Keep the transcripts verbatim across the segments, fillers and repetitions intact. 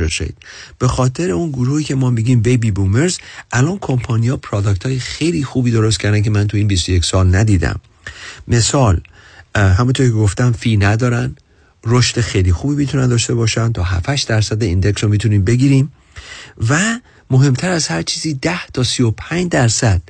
منفجر شید. به خاطر اون گروهی که ما میگیم بیبی بومرز، الان کمپانی‌ها پروداکت‌های خیلی خوبی درست کردن که من تو این بیست و یک سال ندیدم. مثال همونطور که گفتم فی ندارن، رشد خیلی خوبی میتونن داشته باشن، تا هفت هشت درصد ایندکس رو میتونیم بگیریم و مهمتر از هر چیزی ده تا سی و پنج درصد،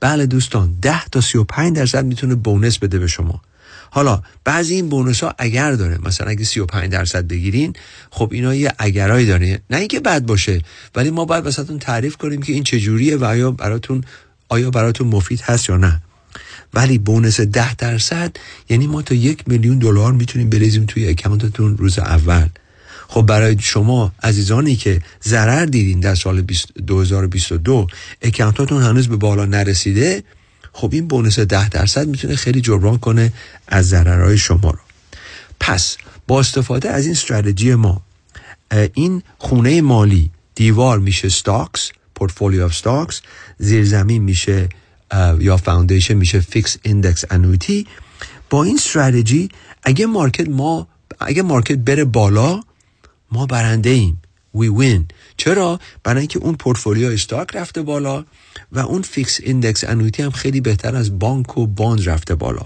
بله دوستان ده تا سی و پنج درصد میتونه بونس بده به شما. حالا بعضی این بونس ها اگر داره، مثلا اگه سی و پنج درصد بگیرین، خب اینا یه اگرایی داره، نه اینکه بد باشه، ولی ما باید واسهتون تعریف کنیم که این چجوریه و آیا براتون آیا براتون مفید هست یا نه. ولی بونس ده درصد یعنی ما تا یک میلیون دلار میتونیم بریزیم توی اکانتتون روز اول. خب برای شما عزیزانی که ضرر دیدین در سال دو هزار و بیست و دو اکانتتون هنوز به بالا نرسیده، خب این بونس ده درصد میتونه خیلی جبران کنه از ضررهای شما رو. پس با استفاده از این استراتژی ما، این خونه مالی، دیوار میشه استاکس، پورتفولیو اف استاکس، زیرزمین میشه یا فاوندیشن میشه فیکس ایندکس انویتی. با این استراتژی اگه مارکت ما اگه مارکت بره بالا، ما برنده ایم، وی وین. چرا؟ برای اینکه اون پورتفولیو استاک رفته بالا و اون فیکس ایندکس انویتی هم خیلی بهتر از بانک و باند رفته بالا.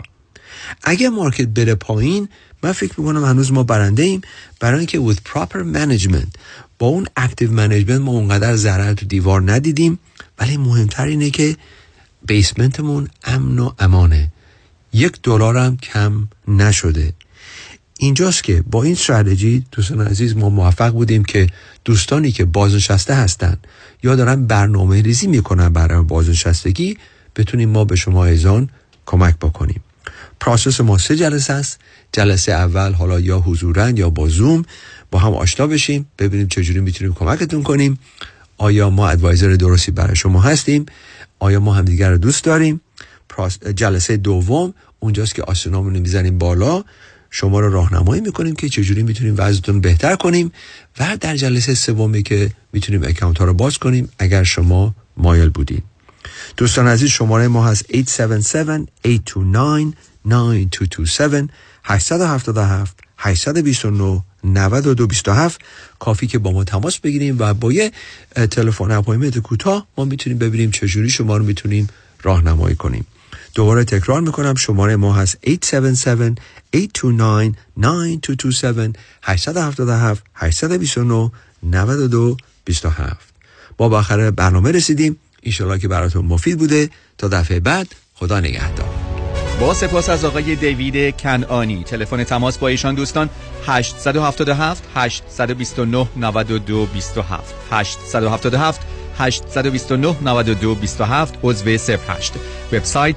اگه مارکت بره پایین، من فکر میکنم هنوز ما برنده ایم، برای اینکه with proper management، با اون اکتیو منیجمنت، ما اونقدر ضرر تو دیوار ندیدیم. ولی مهمتر اینه که بیسمنتمون امن و امانه، یک دلار هم کم نشده. اینجاست که با این استراتژی دوستان عزیز ما موفق بودیم که دوستانی که بازنشسته هستن یا دارن برنامه ریزی میکنن برای بازنشستگی، بتونیم ما به شما ایزان کمک بکنیم. پروسس ما سه جلسه است. جلسه اول حالا یا حضوراً یا با زوم با هم آشنا بشیم، ببینیم چجوری میتونیم کمکتون کنیم، آیا ما ادوایزر درستی برای شما هستیم، آیا ما همدیگر رو دوست داریم. جلسه دوم اونجاست که آسنامون رو میزنیم بالا، شما رو راهنمایی میکنیم که چجوری میتونیم وضعیتون بهتر کنیم، و در جلسه سومی که میتونیم اکانت ها رو باز کنیم اگر شما مایل بودین. دوستان عزیز شماره ما هست هشت هفت هفت، هشت دو نه، نه دو دو هفت، هشت هفت هفت، هشت دو نه، نه دو دو هفت. کافی که با ما تماس بگیریم و با یه تلفن اپایمنت کوتاه ما میتونیم ببینیم چجوری شما رو میتونیم راهنمایی کنیم. دوباره تکرار میکنم شماره ما هست هشت هفت هفت، هشت دو نه، نه دو دو هفت، هشت هفت هفت، هشت دو نه، نه دو دو هفت. ما به آخر برنامه رسیدیم، انشالله که براتون مفید بوده. تا دفعه بعد، خدا نگهدار. با سپاس از آقای دیوید کنعانی. تلفن تماس با ایشان دوستان هشت هفت هفت، هشت دو نه، نه دو دو هفت، هشت هفت هفت، هشت دو نه، نه دو دو هفت، عضو صفر هشت. وبسایت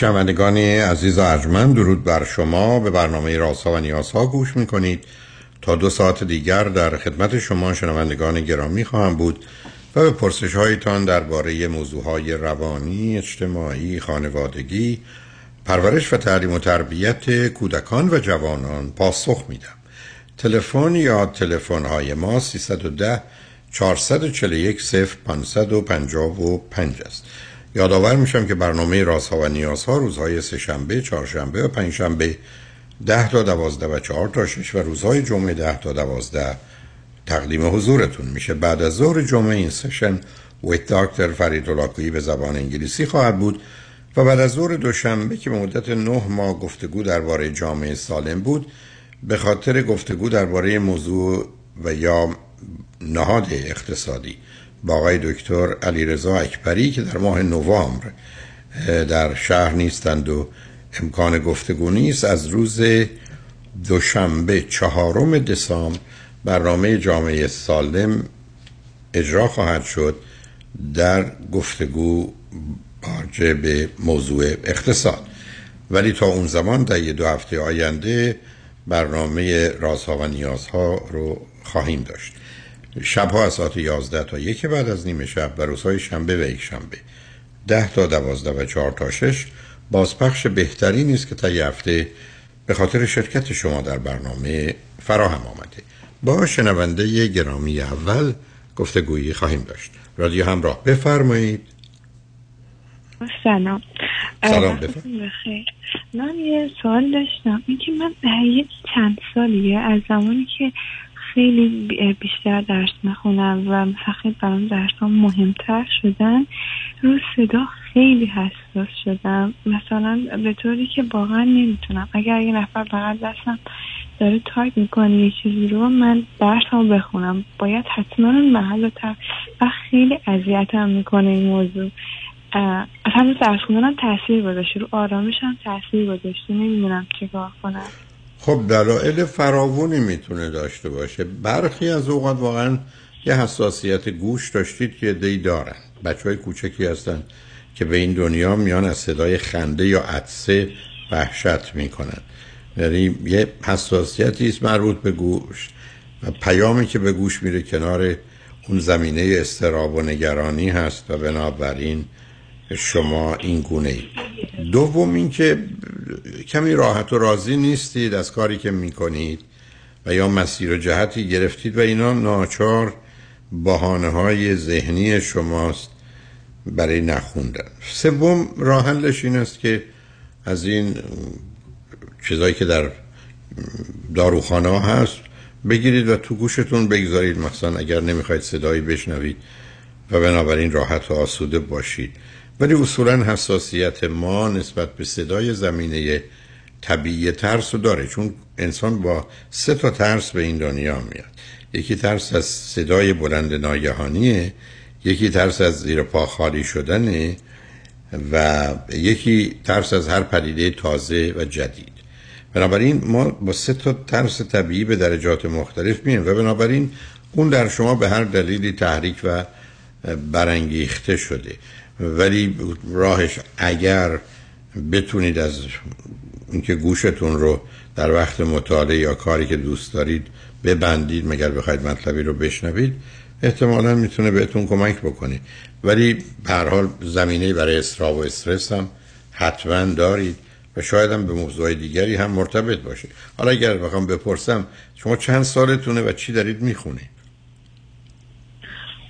شنوندگان عزیز و ارجمند، درود بر شما. به برنامه رازها و نیازها گوش میکنید. تا دو ساعت دیگر در خدمت شما شنوندگان گرامی خواهم بود و به پرسش‌هایتان درباره موضوع‌های روانی، اجتماعی، خانوادگی، پرورش و تعلیم و تربیت کودکان و جوانان پاسخ میدم. تلفن یا تلفن‌های ما سیصد و ده چهارصد و چهل و یک صفر پانصد و پنجاه و پنج است. یادآور میشم که برنامه رازها و نیازها روزهای سه‌شنبه، چهارشنبه و پنجشنبه ده تا دوازده و چهار تا شش و روزهای جمعه ده تا دوازده تقدیم حضورتون میشه. بعد از ظهر جمعه این سشن ویت دکتر فرید هلاکویی به زبان انگلیسی خواهد بود و بعد از ظهر دوشنبه که به مدت نه ماه گفتگو درباره جامعه سالم بود، به خاطر گفتگو درباره موضوع و یا نهاد اقتصادی با آقای دکتر علیرضا اکبری که در ماه نوامبر در شهر نیستند و امکان گفتگو نیست، از روز دوشنبه چهارم دسامبر برنامه جامعه سالم اجرا خواهد شد در گفتگو راجع به موضوع اقتصاد. ولی تا اون زمان در یه دو هفته آینده برنامه رازها و نیازها رو خواهیم داشت. شبها از ساعت یازده تا یک بعد از نیمه شب و روزهای شنبه و یک شنبه ده تا دوازده و چهار تا شش بازپخش بهتری نیست که تا یه هفته به خاطر شرکت شما در برنامه فراهم آمده. با شنونده گرامی اول گفتگویی خواهیم داشت. رادیو همراه، بفرمایید. سلام. سلام، بفرمایید. من یه سوال داشتم، اینکه من یه چند سالیه از زمانی که خیلی بیشتر درس میخونم و فقط برام درسام مهمتر شدن، رو صدا خیلی حساس شدم، مثلا به طوری که واقعا نمیتونم، اگر یه نفر بغل دستم داره تایپ میکنه یه چیزی رو، من درسام بخونم باید حتما محل رو تایپ و خیلی اذیتم میکنه این موضوع. اصلا درس خوندنم تاثیر گذاشته، رو آرامشم تاثیر گذاشته، نمیدونم چیکار کنم. خب دلایل فراوانی میتونه داشته باشه. برخی از اوقات واقعا یه حساسیت گوش داشتید که عده‌ای دارن، بچهای کوچکی هستن که به این دنیا میان، از صدای خنده یا عطسه وحشت میکنن. یعنی یه حساسیتی است مربوط به گوش و پیامی که به گوش میره کنار اون زمینه استراب و نگرانی هست و بنابراین شما این گونه اید. دوم این که کمی راحت و راضی نیستید از کاری که میکنید و یا مسیر و جهتی گرفتید و اینا ناچار بهانه های ذهنی شماست برای نخوندن. سوم راه حلش این است که از این چیزایی که در داروخانه ها هست بگیرید و تو گوشتون بگذارید، مثلا اگر نمیخواید صدایی بشنوید و بنابراین راحت و آسوده باشید. ولی اصولا حساسیت ما نسبت به صدای زمینه طبیعی ترس رو داره، چون انسان با سه تا ترس به این دنیا میاد. یکی ترس از صدای بلند ناگهانیه، یکی ترس از زیر پا خالی شدنه و یکی ترس از هر پدیده تازه و جدید. بنابراین ما با سه تا ترس طبیعی به درجات مختلف میایم و بنابراین اون در شما به هر دلیلی تحریک و برانگیخته شده. ولی راهش اگر بتونید از اینکه گوشتون رو در وقت مطالعه یا کاری که دوست دارید ببندید، مگر بخواید مطلبی رو بشنوید، احتمالاً میتونه بهتون کمک بکنه. ولی به هر حال زمینه برای اضطراب و استرس هم حتما دارید و شاید هم به موضوع دیگری هم مرتبط باشه. حالا اگر بخوام بپرسم شما چند سالتونه و چی دارید میخونید؟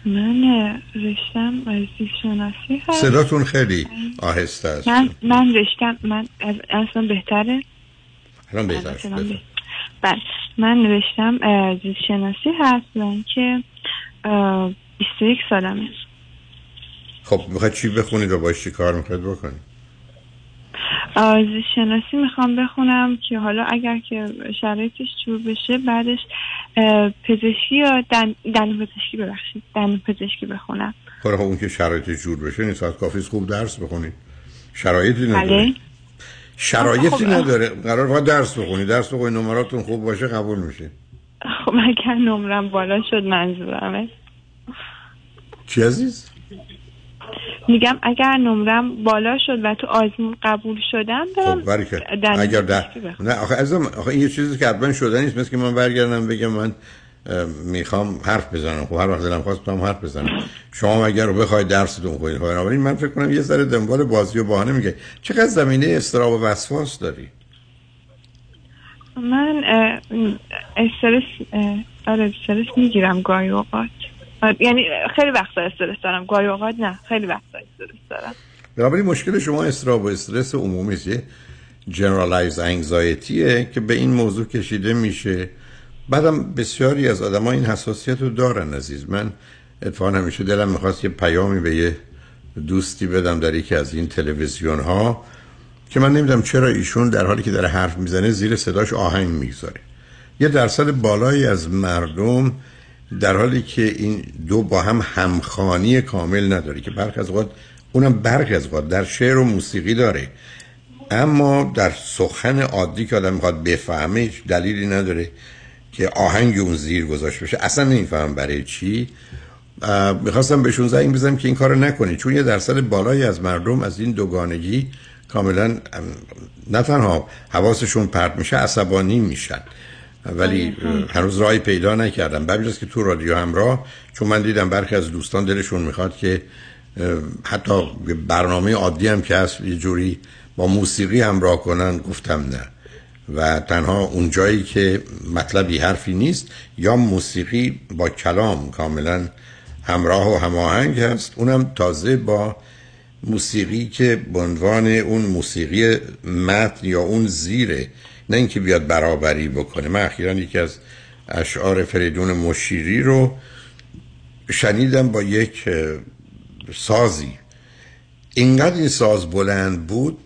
من رشتم ورزش شناسی هست. صداتون خیلی آهسته است. من من رشتم من اصلا بهتره. الان بهتره. بله. من رشتم ورزش شناسی هست و اینکه بیست و یک سالمه. خب میخواید چی بخونید و باش چی کار میخواید بکنید؟ ورزش شناسی میخوام بخونم که حالا اگر که شرایطش جور بشه بعدش پزشکی یا دن... دندانپزشکی ببخشید دندانپزشکی بخونم. خب اون که شرایطش جور بشه نیست، کافیه خوب درس بخونید. شرایطی نداره. شرایطی نداره. قرار بود درس بخونید. درس بخونید، نمراتون خوب باشه قبول میشه. خب اگر نمرم بالا شد منظورمه. چی عزیز؟ میگم اگر نمرم بالا شد و تو آزمون قبول شدم برم. خب اگر ده... نه آخه ازم آخه این یه چیزی که حتما شدنیست، مثل که من برگردم بگم من میخوام حرف بزنم، خب هر وقت دلم خواست میتونم حرف بزنم. شما مگر رو بخواید درستون خودید. بنابراین من فکر کنم یه ذره دنبال بازی و بهانه میگه. چقدر زمینه استراب و وسواس داری؟ من استرس آره استرس میگیرم گاهی اوقات، یعنی خیلی وقتا استرس دارم، گاهی اوقات نه، خیلی وقتا استرس دارم. بنابراین مشکل شما استراب و استرس عمومی است، جنرالایز انگزایتیه که به این موضوع کشیده میشه. بعدم بسیاری از آدم ها این حساسیت رو دارن. عزیز من اتفاقا همیشه دلم میخواست یه پیامی به یه دوستی بدم در یکی از این تلویزیون ها که من نمیدونم چرا ایشون در حالی که داره حرف میزنه زیر صداش آهنگ میگذاره. یه درصد بالایی از مردم در حالی که این دو با هم همخوانی کامل نداره، که برخی از اوقات اونم برخی از اوقات در شعر و موسیقی داره، اما در سخن عادی که آدم میخواد بفهمه هیچ دلیلی نداره که آهنگ اون زیر گذاشت بشه. اصلا نمیفهم برای چی. میخواستم بهشون زنگ بزنم که این کارو نکنید، چون یه درصد بالایی از مردم از این دوگانگی کاملا نه تنها حواسشون پرت میشه، عصبانی میشن. ولی هنوز راهی پیدا نکردم. ببینید که تو رادیو همراه، چون من دیدم برخی از دوستان دلشون میخواد که حتی برنامه عادی هم که هست یه جوری با موسیقی همراه کنن، گفتم نه، و تنها اون جایی که مطلبی حرفی نیست یا موسیقی با کلام کاملا همراه و هماهنگ هست، اونم تازه با موسیقی که به عنوان اون موسیقی متن یا اون زیره، نه اینکه بیاد برابری بکنه. من اخیراً یکی از اشعار فریدون مشیری رو شنیدم با یک سازی، اینقدر این ساز بلند بود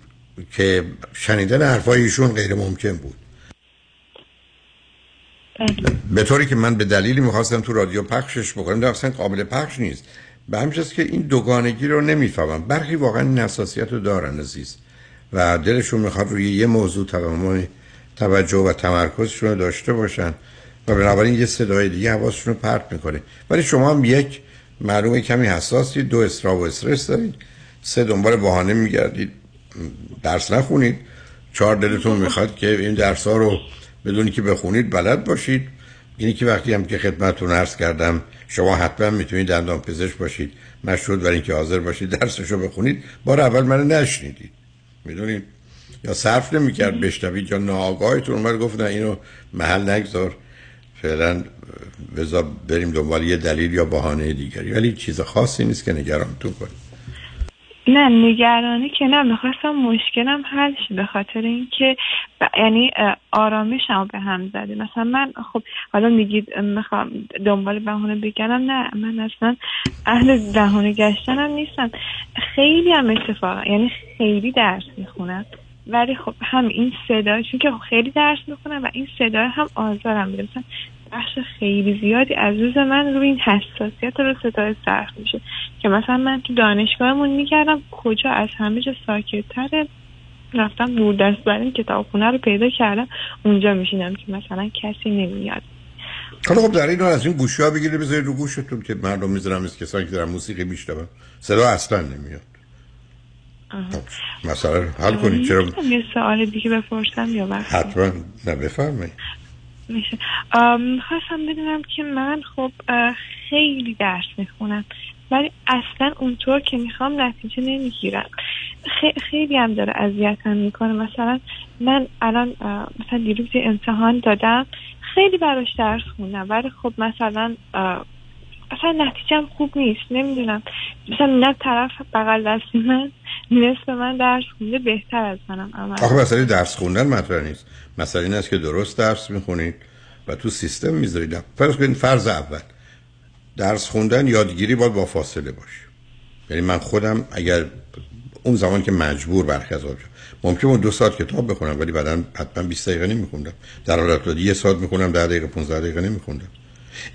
که شنیدن حرفای ایشون غیر ممکن بود، به طوری که من به دلیلی میخواستم تو رادیو پخشش بکنم، در اصل قابل پخش نیست. به همین که این دوگانگی رو نمیفهمم. برخی واقعا این حساسیت رو دارن عزیز و دلشون میخواد روی یه موضوع تمام توجه و تمرکزشون رو داشته باشن و بنابراین یه صدای دیگه حواسشون رو پرت میکنه. ولی شما هم یک معلومه کمی حساسید، دو استراب و استرس دارید، سه دنبال بهانه میگردید درس نخونید، چهار دلتون میخواد که این درس‌ها رو بدونی که بخونید بلد باشید. اینی که وقتی هم که خدمتتون عرض کردم شما حتما میتونید دندان پزشک باشید، مشروط بر اینکه حاضر باشید درسشو بخونید، بار اول منو نشنیدید، میدونید، یا صرف نمیکرد بشنوید، یا ناآگاهیتون اومد گفت نه اینو محل نگذار، فعلا بذار بریم دنبال یه دلیل یا بهانه دیگری. ولی چیز خاصی نیست که نگرانتون کنه. نه نگرانی که نه، میخواستم مشکلم حل شه، به خاطر اینکه ب... یعنی آرامشم به هم زده. مثلا من خب حالا میگید میخوام دنبال بهونه بگردم، نه من اصلا اهل بهونه گشتنم نیستم. خیلی هم اتفاقا یعنی خیلی درس میخونم، ولی خب هم این صدا، چون که خیلی درس میخونم و این صدا هم آزارم میده. مثلا بخش خیلی زیادی از روز من روی این حساسیت رو صدای صرف میشه که مثلا من تو دانشگاهمون میکردم کجا از همه جا ساکت‌تره، رفتم دوردست برای کتابخونه رو پیدا کردم، اونجا میشینم که مثلا کسی نمیاد. حالا خب در این حال از این گوشی ها بگیری بذاری رو گوشتون که مردم میذارم از کسانی که دارن موسیقی میشنون صدا اصلا نمیاد. خب مثلا حل کنید. چرا یه سوال دیگه بپرسم یا وقت حتما نه بفرمایید. میشه خواستم بدونم که من خب خیلی درس میخونم ولی اصلا اونطور که میخوام نتیجه نمیگیرم. خی... خیلی هم داره اذیتم میکنه. مثلا من الان مثلا دیروز امتحان دادم، خیلی براش درس خوندم ولی خب مثلا اصلا نتیجم خوب نیست. نمیدونم مثلا نه طرف بغل دست من نصف من درس خونده بهتر از منم عمل. آخه مسئله درس خوندن مطرح نیست، مسئله این است که درست درس میخونید و تو سیستم میذارید. فرض کنید فرض اول درس خوندن یادگیری باید با فاصله باشه. یعنی من خودم اگر اون زمان که مجبور برخیزم ممکن بود دو ساعت کتاب بخونم ولی بعداً حتما بیست دقیقه نمیخوندم، در حالت عادی یه ساعت میخونم، ده دقیقه پانزده دقیقه نمیخوندم.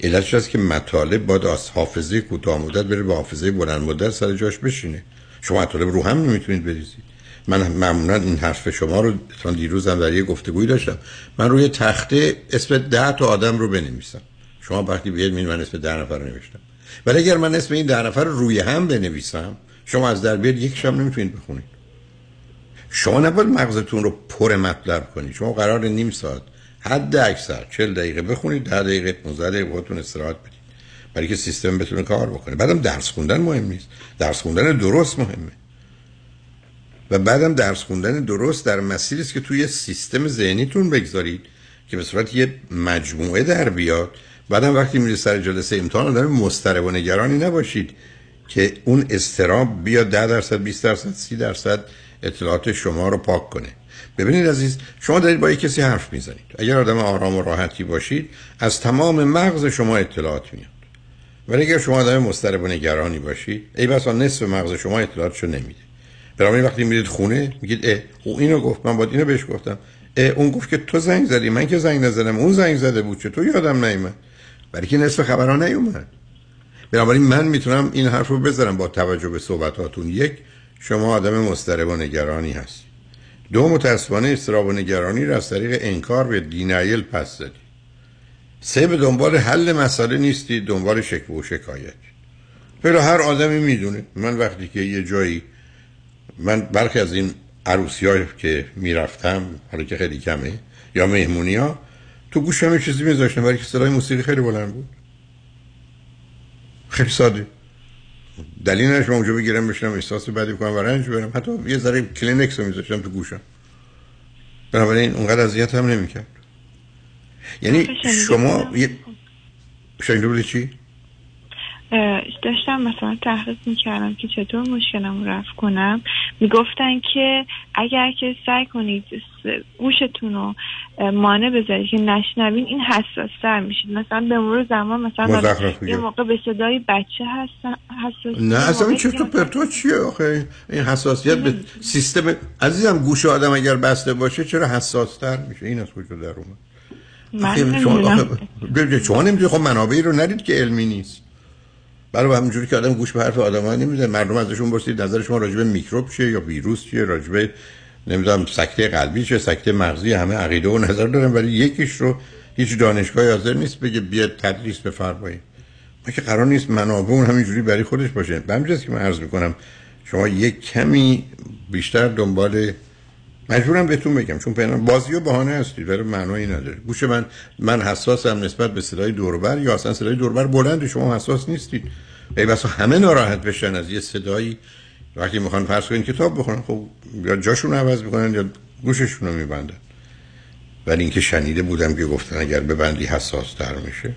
علتش است که مطالب باید از حافظه کوتاه مدت بره به حافظه بلند مدت سر جاش بشینه. شما مطالب رو هم نمیتونید بریزید. من معمولا این حرف شما رو تا دیروزم در یه گفتگویی داشتم، من روی تخته اسم ده تا آدم رو بنویسم، شما وقتی بیاید میگید من اسم ده نفر رو نوشتم، ولی اگر من اسم این ده نفر رو روی هم بنویسم شما از در بیاد یک شب نمیتونید بخونید. شما نباید مغزتون رو پر مطلب کنید. شما قرار نیم ساعت حد اکثر چهل دقیقه بخونید، ده دقیقه پانزده دقیقه وقتتون استراحت بدید برای که سیستم بتونه کار بکنه. بعدم درس خوندن مهم نیست، درس خوندن درست مهمه و بعدم درس خوندن درست در مسیری است که توی سیستم ذهنیتون بگذارید که به صورت یه مجموعه در بیاد. بعدم وقتی میرید سر جلسه امتحان آدم مضطرب و نگرانی نباشید که اون اضطراب بیاد ده درصد بیست درصد سی درصد اطلاعات شما رو پاک کنه. ببینید عزیز، شما دارید با یک کسی حرف میزنید، اگر آدم آرام و راحتی باشید از تمام مغز شما اطلاعات میاد، ولی اگر شما آدم مضطرب و نگرانی باشید ای بسا نصف مغز شما اطلاعاتشو نمیده. برای وقتی میرید خونه میگید اه او اینو گفت، من باید اینو بهش گفتم، اه اون گفت که تو زنگ زدی، من که زنگ نزدم، اون زنگ زده بود، چطور یادم نمیاد؟ برای که نصف خبرها نیومد. بنابراین من میتونم این حرف رو بزنم با توجه به صحبتاتون، یک، شما آدم مضطرب و نگرانی هست، دو، متاسفانه اضطراب و نگرانی را از طریق انکار و دینایل پس زدید، سه، به دنبال حل مسئله نیستید، دنبال شکوه و شکایت. فعلا هر آدمی میدونه، من وقتی که یه جایی، من برخی از این عروسی‌ها که میرفتم حالا که خیلی کمه یا مهمونی‌ها تو گوشم یه چیزی میذاشتم برای که صدای موسیقی خیلی بلند بود، خیلی ساده، دلیل نداشت من اونجا بگیرم بشنم احساس بدی بکنم و رنج برم، حتی یه ذره کلینکس رو میذاشتم تو گوشم، بنابراین اونقدر اذیت هم نمیکرد. یعنی شما شنیده بودی چی؟ داشتم مثلا تحقیق میکردم که چطور مشکلم رو رفع کنم، میگفتن که اگر که سعی کنید گوشتون رو مانع بذارید که نشنوین این حساس‌تر میشید، مثلا به مرور زمان مثلا یه موقع به صدای بچه هستن حساس. نه اصلا این چطور پرتو چیه آخه؟ این حساسیت به سیستم عزیزم، گوش آدم اگر بسته باشه چرا حساس‌تر میشه؟ این از کجا در اومد؟ من نمیدونم. شما نمیدونید، خب منابعی رو ندید که علمی نیست. برای همونجوری که آدم گوش به حرف آدم‌ها نمیزنه، مردم ازشون پرسید نظر شما راجع به میکروب چیه یا ویروس چیه، راجع به نمیدونم سکته قلبی چیه، سکته مغزی، همه عقیده و نظر دارن، ولی یکیش رو هیچ دانشگاهی حاضر نیست بگه بیاد تدریس بفرمایید. ما که قرار نیست منابع اون همینجوری برای خودش باشه. به همین جاست که من عرض می‌کنم شما یک کمی بیشتر دنبال، مجبورم بهتون بگم چون پنهان بازی و بهانه هستید ولی معنایی نداره. گوش من من حساسم نسبت به صدای دوربر، یا اصلا صدای دوربر بلند شما حساس نیستید. ای بسا همه ناراحت بشن از یه صدایی وقتی میخوان فرض کنین کتاب بخونن، خب یا جاشون عوض میکنن یا گوششون رو میبندن. ولی اینکه شنیده بودم که گفتن اگر ببندی حساس تر میشه.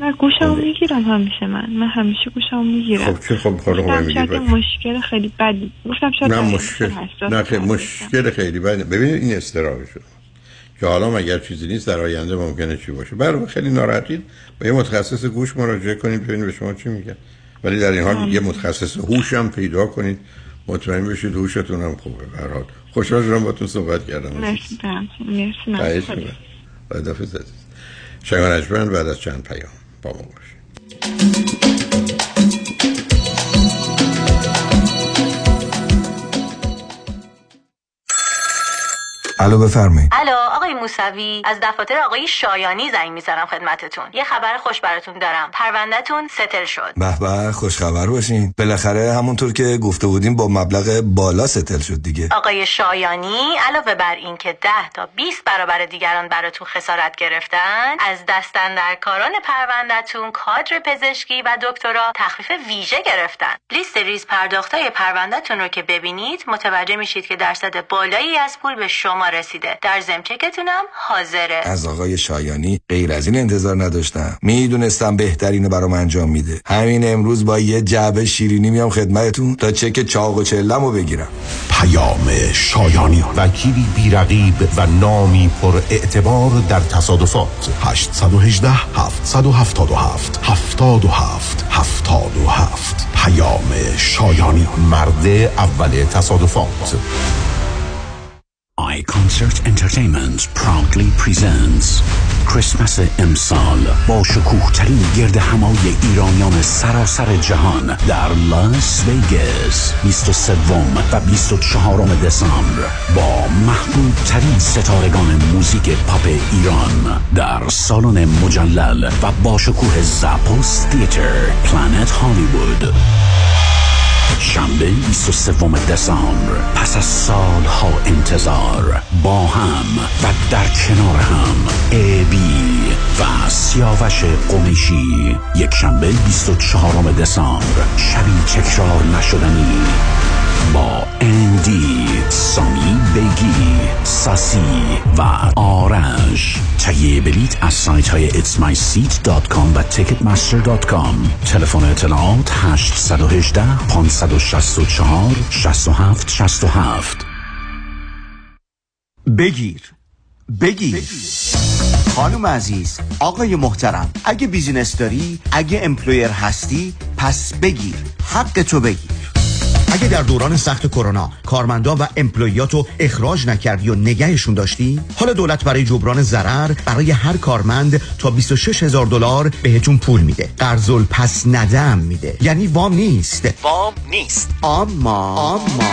نه گوشمو میگیرم همیشه، من من همیشه گوشمو میگیرم. خب چه خب خاله خب میگیرم. شاید مشکل خیلی بدی. گفتم شاید نه مشکل نه خیلی مشکل خیلی بدی. ببینید این استراحه شده. که حالا اگر چیزی نیست در آینده ممکنه چی باشه. برای خیلی ناراحتید به یه متخصص گوش مراجعه کنید ببینید به شما چی میگه. ولی در این حال یه متخصص هوش هم پیدا کنید، مطمئن بشید هوشتون هم خوبه. به هر حال خوشحال شدم باهاتون صحبت کردم. مرسی. مرسی. مرسی. خدافظ عزیز. شما نجمن بعد از چند پیام با ما باشید. الو بفرمایید. الو آقای موسوی، از دفاتر آقای شایانی زنگ میزنم خدمتتون. یه خبر خوش براتون دارم، پروندهتون ستل شد. به به، خوش خبر باشین. بالاخره همونطور که گفته بودیم با مبلغ بالا ستل شد دیگه. آقای شایانی علاوه بر این که ده تا بیست برابر دیگران براتون خسارت گرفتن، از دست اندرکاران پروندهتون، کادر پزشکی و دکترا تخفیف ویژه گرفتن. لیست ریز پرداختای پروندهتون رو که ببینید متوجه میشید که درصد بالایی از پول به شما رسیده. در ضمن چکتونم حاضره. از آقای شایانی غیر از این انتظار نداشتم. میدونستم بهترینو برام انجام میده. همین امروز با یه جعبه شیرینی میام خدمتتون تا چک چاق و چلمو بگیرم. پیام شایانی، وکیلی بی‌رقیب و نامی پر اعتبار در تصادفات. هشت یک هشت، هفت هفت هفت، هفت هفت هفت هفت. پیام شایانی، مرد اول تصادفات. I Concert Entertainment proudly presents کریسمس امسال با شکوه ترین گرد همایی ایرانیان سراسر جهان در لاس ویگاس بیست و سوم و بیست و چهارم دسامبر با محبوب ترین ستارگان موزیک پاپ ایران در سالن مجلل و با شکوه زاپوس تئاتر پلنت هالیوود. شنبه بیست و سوم دسامبر پس از سالها انتظار با هم و در کنار هم ابی و سیاوش قمیشی یک شنبه بیست و چهارم دسامبر شبی تکرار نشدنی با اندی، سامی بگی، ساسی و آرش. تهیه بلیت از سایت های ایتس مای سیت دات کام و تیکت مستر دات کام. تلفن اطلاعات هشت یک هشت پنج شش چهار شش هفت شش هفت. بگیر بگیر خانم عزیز، آقای محترم، اگه بیزینس داری، اگه امپلویر هستی، پس بگیر، حق تو بگیر. اگه در دوران سخت کرونا کارمندا و امپلویاتو اخراج نکردی و نگهشون داشتی، حالا دولت برای جبران ضرر برای هر کارمند تا بیست و شش هزار دلار بهتون پول میده. قرض پس ندم میده، یعنی وام نیست. وام نیست. اما اما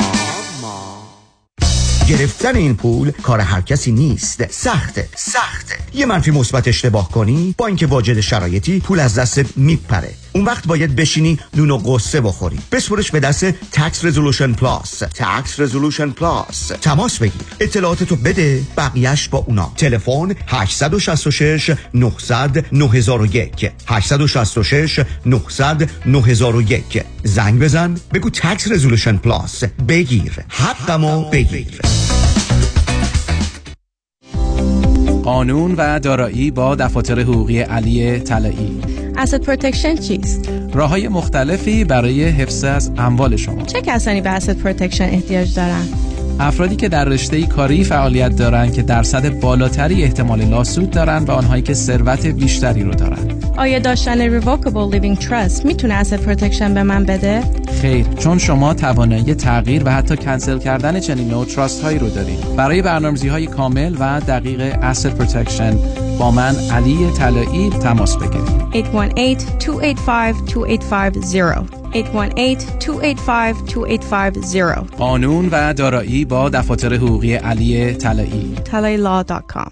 گرفتن این پول کار هر کسی نیست. سخته سخته یه منفی مثبت اشتباه کنی، با اینکه واجد شرایطی، پول از دستت میپره. اون وقت باید بشینی نون و قصه بخوری. بسپرش به دست Tax Resolution Plus. Tax Resolution Plus. تماس بگیر، اطلاعاتتو بده، بقیهش با اونا. تلفن هشت شش شش نه صفر صفر نه صفر صفر یک، هشت شش شش نه صفر صفر نه صفر صفر یک. زنگ بزن بگو Tax Resolution Plus. بگیر حقمو، بگیر. قانون و دارایی با دفاتر حقوقی علی طلایی. Asset Protection چیست؟ راه‌های مختلفی برای حفظ از اموال شما. چه کسانی به Asset Protection احتیاج دارند؟ افرادی که در رشته‌ای کاری فعالیت دارند که درصد بالاتری احتمال لاسود دارند و آنهایی که ثروت بیشتری رو دارند. آیا داشتن Revocable Living Trust میتونه Asset Protection به من بده؟ خیر، چون شما توانایی تغییر و حتی کنسل کردن چنین نوع تراست هایی رو دارید. برای برنامه‌ریزی‌های کامل و دقیق Asset Protection با من علی طلایی تماس بگیرید. هشت یک هشت دو هشت پنج دو هشت پنج صفر هشت یک هشت دو هشت پنج دو هشت پنج صفر. قانون و دارایی با دفاتر حقوقی علی طلایی. طلایی لا دات کام.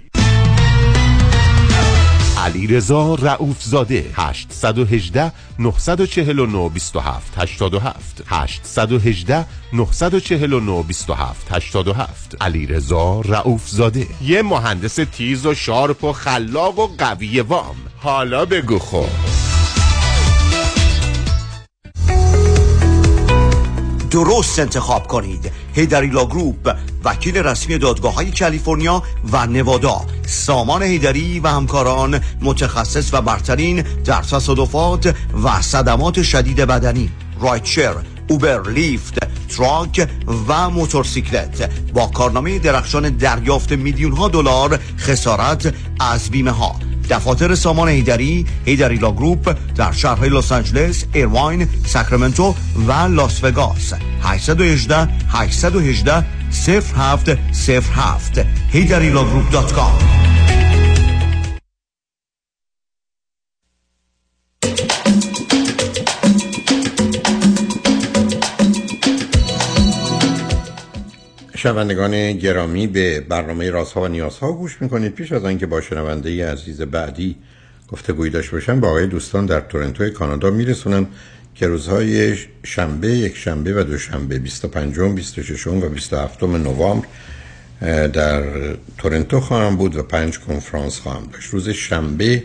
علیرضا رؤوف زاده. هشت یک هشت نه چهار نه دو هفت هشت هفت هشت یک هشت نه چهار نه دو هفت هشت هفت. علیرضا رؤوف زاده، یه مهندس تیز و شارپ و خلاق و قوی وام. حالا بگو خب درست انتخاب کنید. هیدری لا گروپ، وکیل رسمی دادگاه‌های کالیفرنیا و نوادا. سامان هیدری و همکاران، متخصص و برترین در تصادفات و صدمات شدید بدنی. رایتشر، اوبر، لیفت، تراک و موتورسیکلت، با کارنامه درخشان دریافت میلیون‌ها دلار خسارت از بیمه‌ها. دفاتر سامان هیدری، هیدری لا گروپ در شهرهای لس آنجلس، ایرواین، ساکرامنتو و لاس وگاس. هشت یک هشت هشت یک هشت صفر هفت صفر هفت. هیدری لا گروپ دات کام. شنوندگان گرامی، به برنامه رازها و نیازها گوش میکنید. پیش از آنکه با شنونده عزیز بعدی گفتگویی داشته باشم، با آقای دوستان در تورنتو کانادا میرسونم که روزهای شنبه، یک شنبه و دوشنبه بیست و پنجم، بیست و ششم و بیست و هفتم نوامبر در تورنتو خواهم بود و پنج کنفرانس خواهم داشت. روز شنبه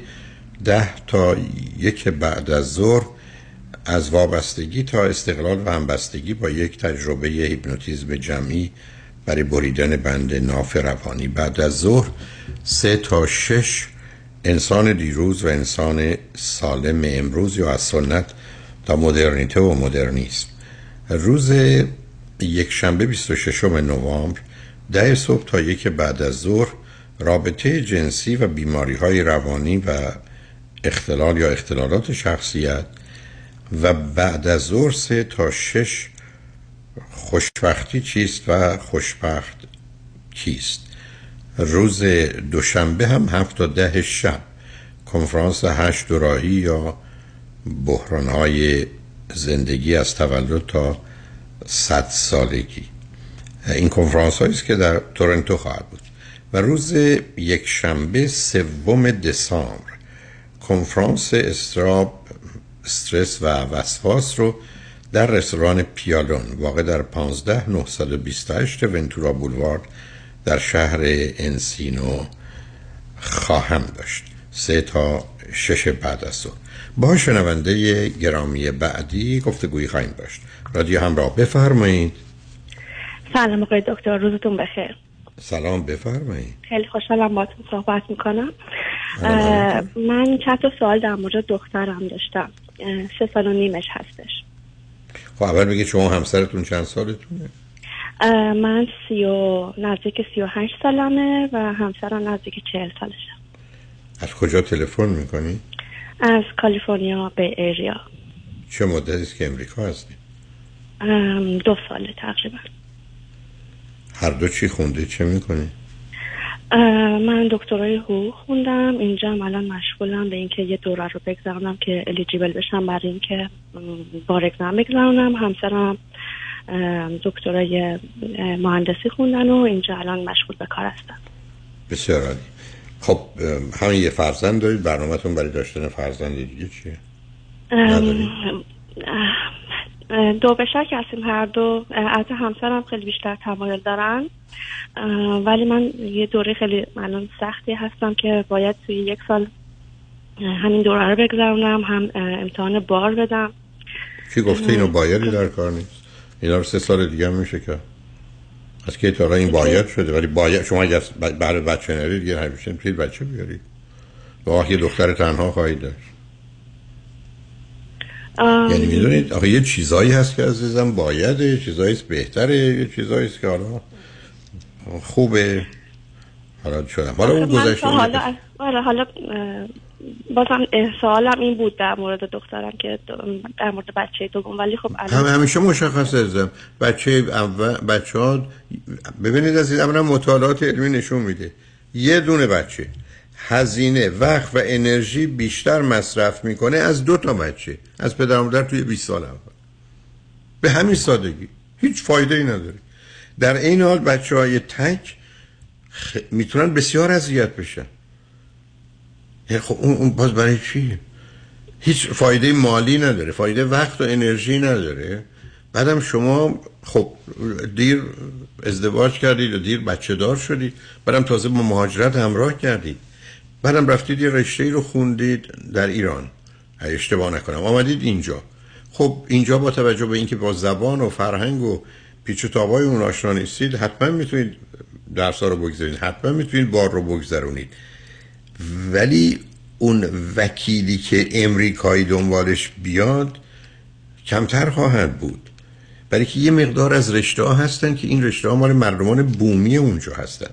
ده تا یک بعد از ظهر از وابستگی تا استقلال و همبستگی با یک تجربه هیپنوتیزم جمعی برای بریدن بند ناف روانی. بعد از ظهر سه تا شش انسان دیروز و انسان سالم امروز، یا از سنت تا مدرنیته و مدرنیسم. روز یک شنبه بیست و ششم نوامبر ده صبح تا یک بعد از ظهر رابطه جنسی و بیماری‌های روانی و اختلال یا اختلالات شخصیت. و بعد از ظهر سه تا شش خوشبختی چیست و خوشبخت کیست. روز دوشنبه هم هفت تا ده شب کنفرانس هشت دوراهی یا بحران‌های زندگی از تولد تا صد سالگی، این کنفرانس هایی است که در تورنتو خواهد بود. و روز یک شنبه سوم دسامبر کنفرانس استراب استرس و وسواس رو در رستوران پیالون واقع در پانزده هزار نهصد و بیست و هشت ونتورا بولوارد در شهر انسینو خواهم داشت، سه تا شش بعد از ظهر. با شنونده گرامی بعدی گفتگویی خواهیم داشت. رادیو همراه، بفرمایید. سلام آقای دکتر، روزتون بخیر. سلام، بفرمایید. خیلی خوشحالم باهاتون صحبت میکنم. من چند تا سوال در مورد دخترم داشتم، سه سال و نیمش هستش. خب اول بگید شما همسرتون چند سالتونه؟ من سی و... نزدیک سی و هشت سالمه و همسرم نزدیک چهل سالشه. از کجا تلفن میکنی؟ از کالیفرنیا به ایریا. چه مدتی است که امریکا هستی؟ دو ساله تقریبا. هر دو چی خوندی؟ چه میکنی؟ من دکترای حقوق خوندم، اینجا الان مشغولم به اینکه یه دوره رو بگذرونم که الیجیبل بشم برای اینکه بارگزم بگذرونم. همسرم دکترای مهندسی خوندن و اینجا الان مشغول به کار هستم. بسیار عالی. خب همین یه فرزند دارید، برنامه‌تون برای داشتن فرزند دیگه چیه؟ ندارید؟ دو بشک هستیم هر دو. از همسرم خیلی بیشتر تمایل دارن ولی من یه دوره خیلی الان سختی هستم که باید توی یک سال همین دوره رو بگذرونم، هم امتحان بار بدم. کی گفته اینو بایدی در کار نیست؟ اینا رو سه سال دیگه هم میشه که از که تا این باید شده، ولی باید شما اگر برای بچه نرید دیگه همیشه میتونید بچه بیارید. واقعا یه دختر تنها خواهید داشت. آم... یعنی میدونید آخه یه چیزایی هست که عزیزم بایده، چیزایی بهتره، یه چیزایی که حالا خوبه. حالا شدم حالا اون گذشته. حالا حالا بازم سوالم این بود در مورد دخترم که در مورد بچه دوم، ولی خب الان همیشه مشخصه عزیزم بچه اول بچه ها ببینید عزیز، اولا مطالعات علمی نشون میده یه دونه بچه هزینه وقت و انرژی بیشتر مصرف میکنه از دو تا بچه از پدر و مادر توی بیست سال اول. به همین سادگی، هیچ فایده ای نداره. در این حال بچه های تک خ... میتونن بسیار اذیت بشن. خب اون باز برای چی؟ هیچ فایده مالی نداره، فایده وقت و انرژی نداره. بعدم شما خب دیر ازدواج کردید و دیر بچه دار شدید، بعدم تازه با مهاجرت همراه کردید، بعدم رفتید یه رشته‌ای رو خوندید در ایران اشتباه نکنم، آمدید اینجا. خب اینجا با توجه به اینکه با زبان و فرهنگ و پیچ و تاب‌های اون آشنا نیستید حتما میتونید درس‌ها رو بگذرونید، حتما میتونید بار رو بگذرونید، ولی اون وکیلی که امریکایی دنبالش بیاد کمتر خواهد بود، برای که یه مقدار از رشته‌ها هستن که این رشته‌ها مال مردمان بومی اونجا هستن.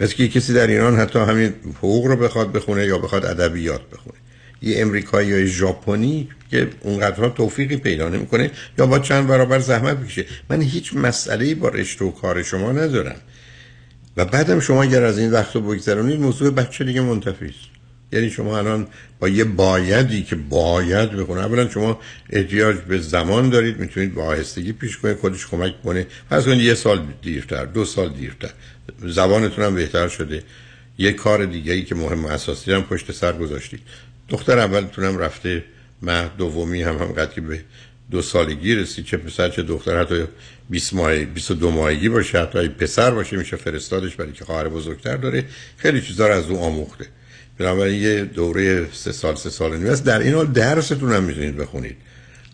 واسه که کسی در ایران حتی همین حقوق رو بخواد بخونه یا بخواد ادبیات بخونه، یه امریکایی یا ژاپنی که اونقدرها توفیقی پیدا نمی‌کنه یا با چند برابر زحمت بکشه. من هیچ مسئله‌ای با رشته و کار شما ندارم. و بعدم شما اگر از این وقت رو بگذرونید موضوع بچه دیگه منتفی است. یعنی شما الان با یه بایدی که باید بخونه، اولا شما احتیاج به زمان دارید، میتونید با آهستگی پیش کنید، خودش کمک کنه. فرض کنید یه سال دیرتر، دو سال دیرتر، زبانتون هم بهتر شده، یه کار دیگه‌ای که مهم و اساسی هم پشت سر گذاشتید، دختر اولتون هم رفته مه، دومی هم هم قطعی به دو سالگی رسید، چه پسر چه دختر، حتی بیست ماهه بیست و دو ماهگی باشه، حتی پسر باشه میشه فرستادش برای که خواهر بزرگتر داره، خیلی چیزا رو از اون آموخته. بنابراین یه دوره سه سال سه سال نیمه است. در این حال درستون هم میتونید بخونید،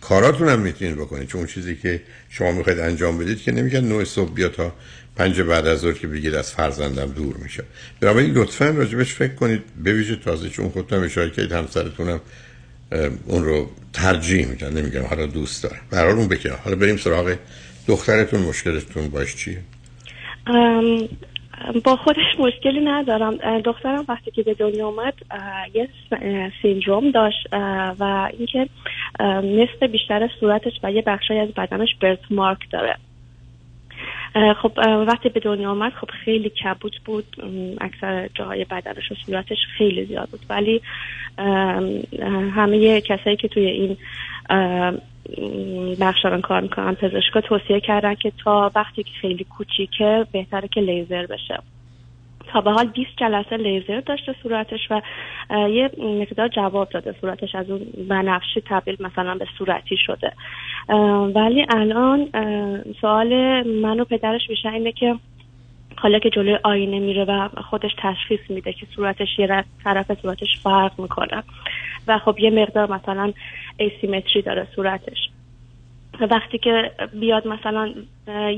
کاراتون هم میتونید بکنید، چون چیزی که شما میخواید انجام بدید که نمیگن نه صبح بیا تا پنج بعد از ظهر که بگید از فرزندم دور میشه. بنابراین لطفاً راجبش فکر کنید، به ویژه تازه چون خودتون اشاره کردید همسرتونم اون رو ترجیح میدن، نمیگم حالا دوست داره، برای اون بکنه. حالا بریم سراغ دخترتون، مشکلتون باش چیه؟ ام... با خودش مشکلی ندارم. دخترم وقتی که به دنیا اومد یه سیندروم داشت و اینکه نصف بیشتر صورتش و یه بخشی از بدنش برت مارک داره خب وقتی به دنیا آمد خب خیلی کبود بود، اکثر جاهای بدنش و صورتش خیلی زیاد بود، ولی همه کسایی که توی این بخش دارن کار میکنن پزشکا توصیه کردن که تا وقتی که خیلی کوچیکه بهتره که لیزر بشه. تا به حال بیست جلسه لیزر داشته صورتش و یه مقدار جواب داده، صورتش از اون بنفشی تبدیل مثلا به صورتی شده. ولی الان سوال من و پدرش میشه اینه که حالا که جلوی آینه میره و خودش تشخیص میده که صورتش یه طرف صورتش فرق میکنه و خب یه مقدار مثلا ایسیمتری داره صورتش، وقتی که بیاد مثلا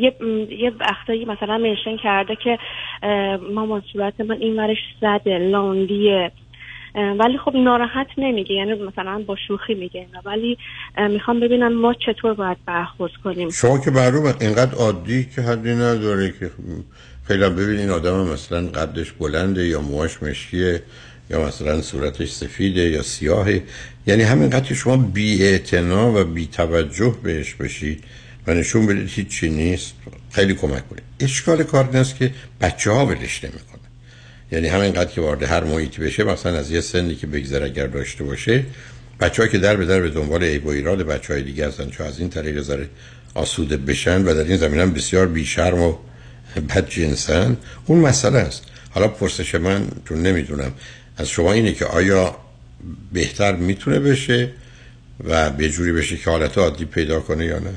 یه یه وقتایی مثلا منشن کرده که مامان صورت من این ورش زده لاندیه، ولی خب ناراحت نمیگه، یعنی مثلا با شوخی میگه، ولی میخوام ببینم ما چطور باید برخورد کنیم. شما که معلومه اینقدر عادی که حدی نداره که خیلی هم ببین این آدم مثلا قدش بلنده یا موهاش مشکیه یا مثلا صورتش سفیده یا سیاهه، یعنی همینقدر که شما بی اعتنا و بی توجه بهش بشید و نشون بدید هیچی نیست خیلی کمک کنید. اشکال کار این است که بچه ها ولش نمی کنن، یعنی همینقدر که وارد هر محیطی بشه، مثلا از یه سنی که بگذره اگر داشته باشه، بچه ها که در به در به دنبال عیب و ایراد بچه های دیگه هستن چون از این طریق ذره آسوده بشن و در این زمینه بسیار بی شرم و بدجنسن، اون مسئله است. حالا پرسش من تو نمیدونم از شما اینه که آیا بهتر میتونه بشه و به جوری بشه که حالت عادی پیدا کنه یا نه؟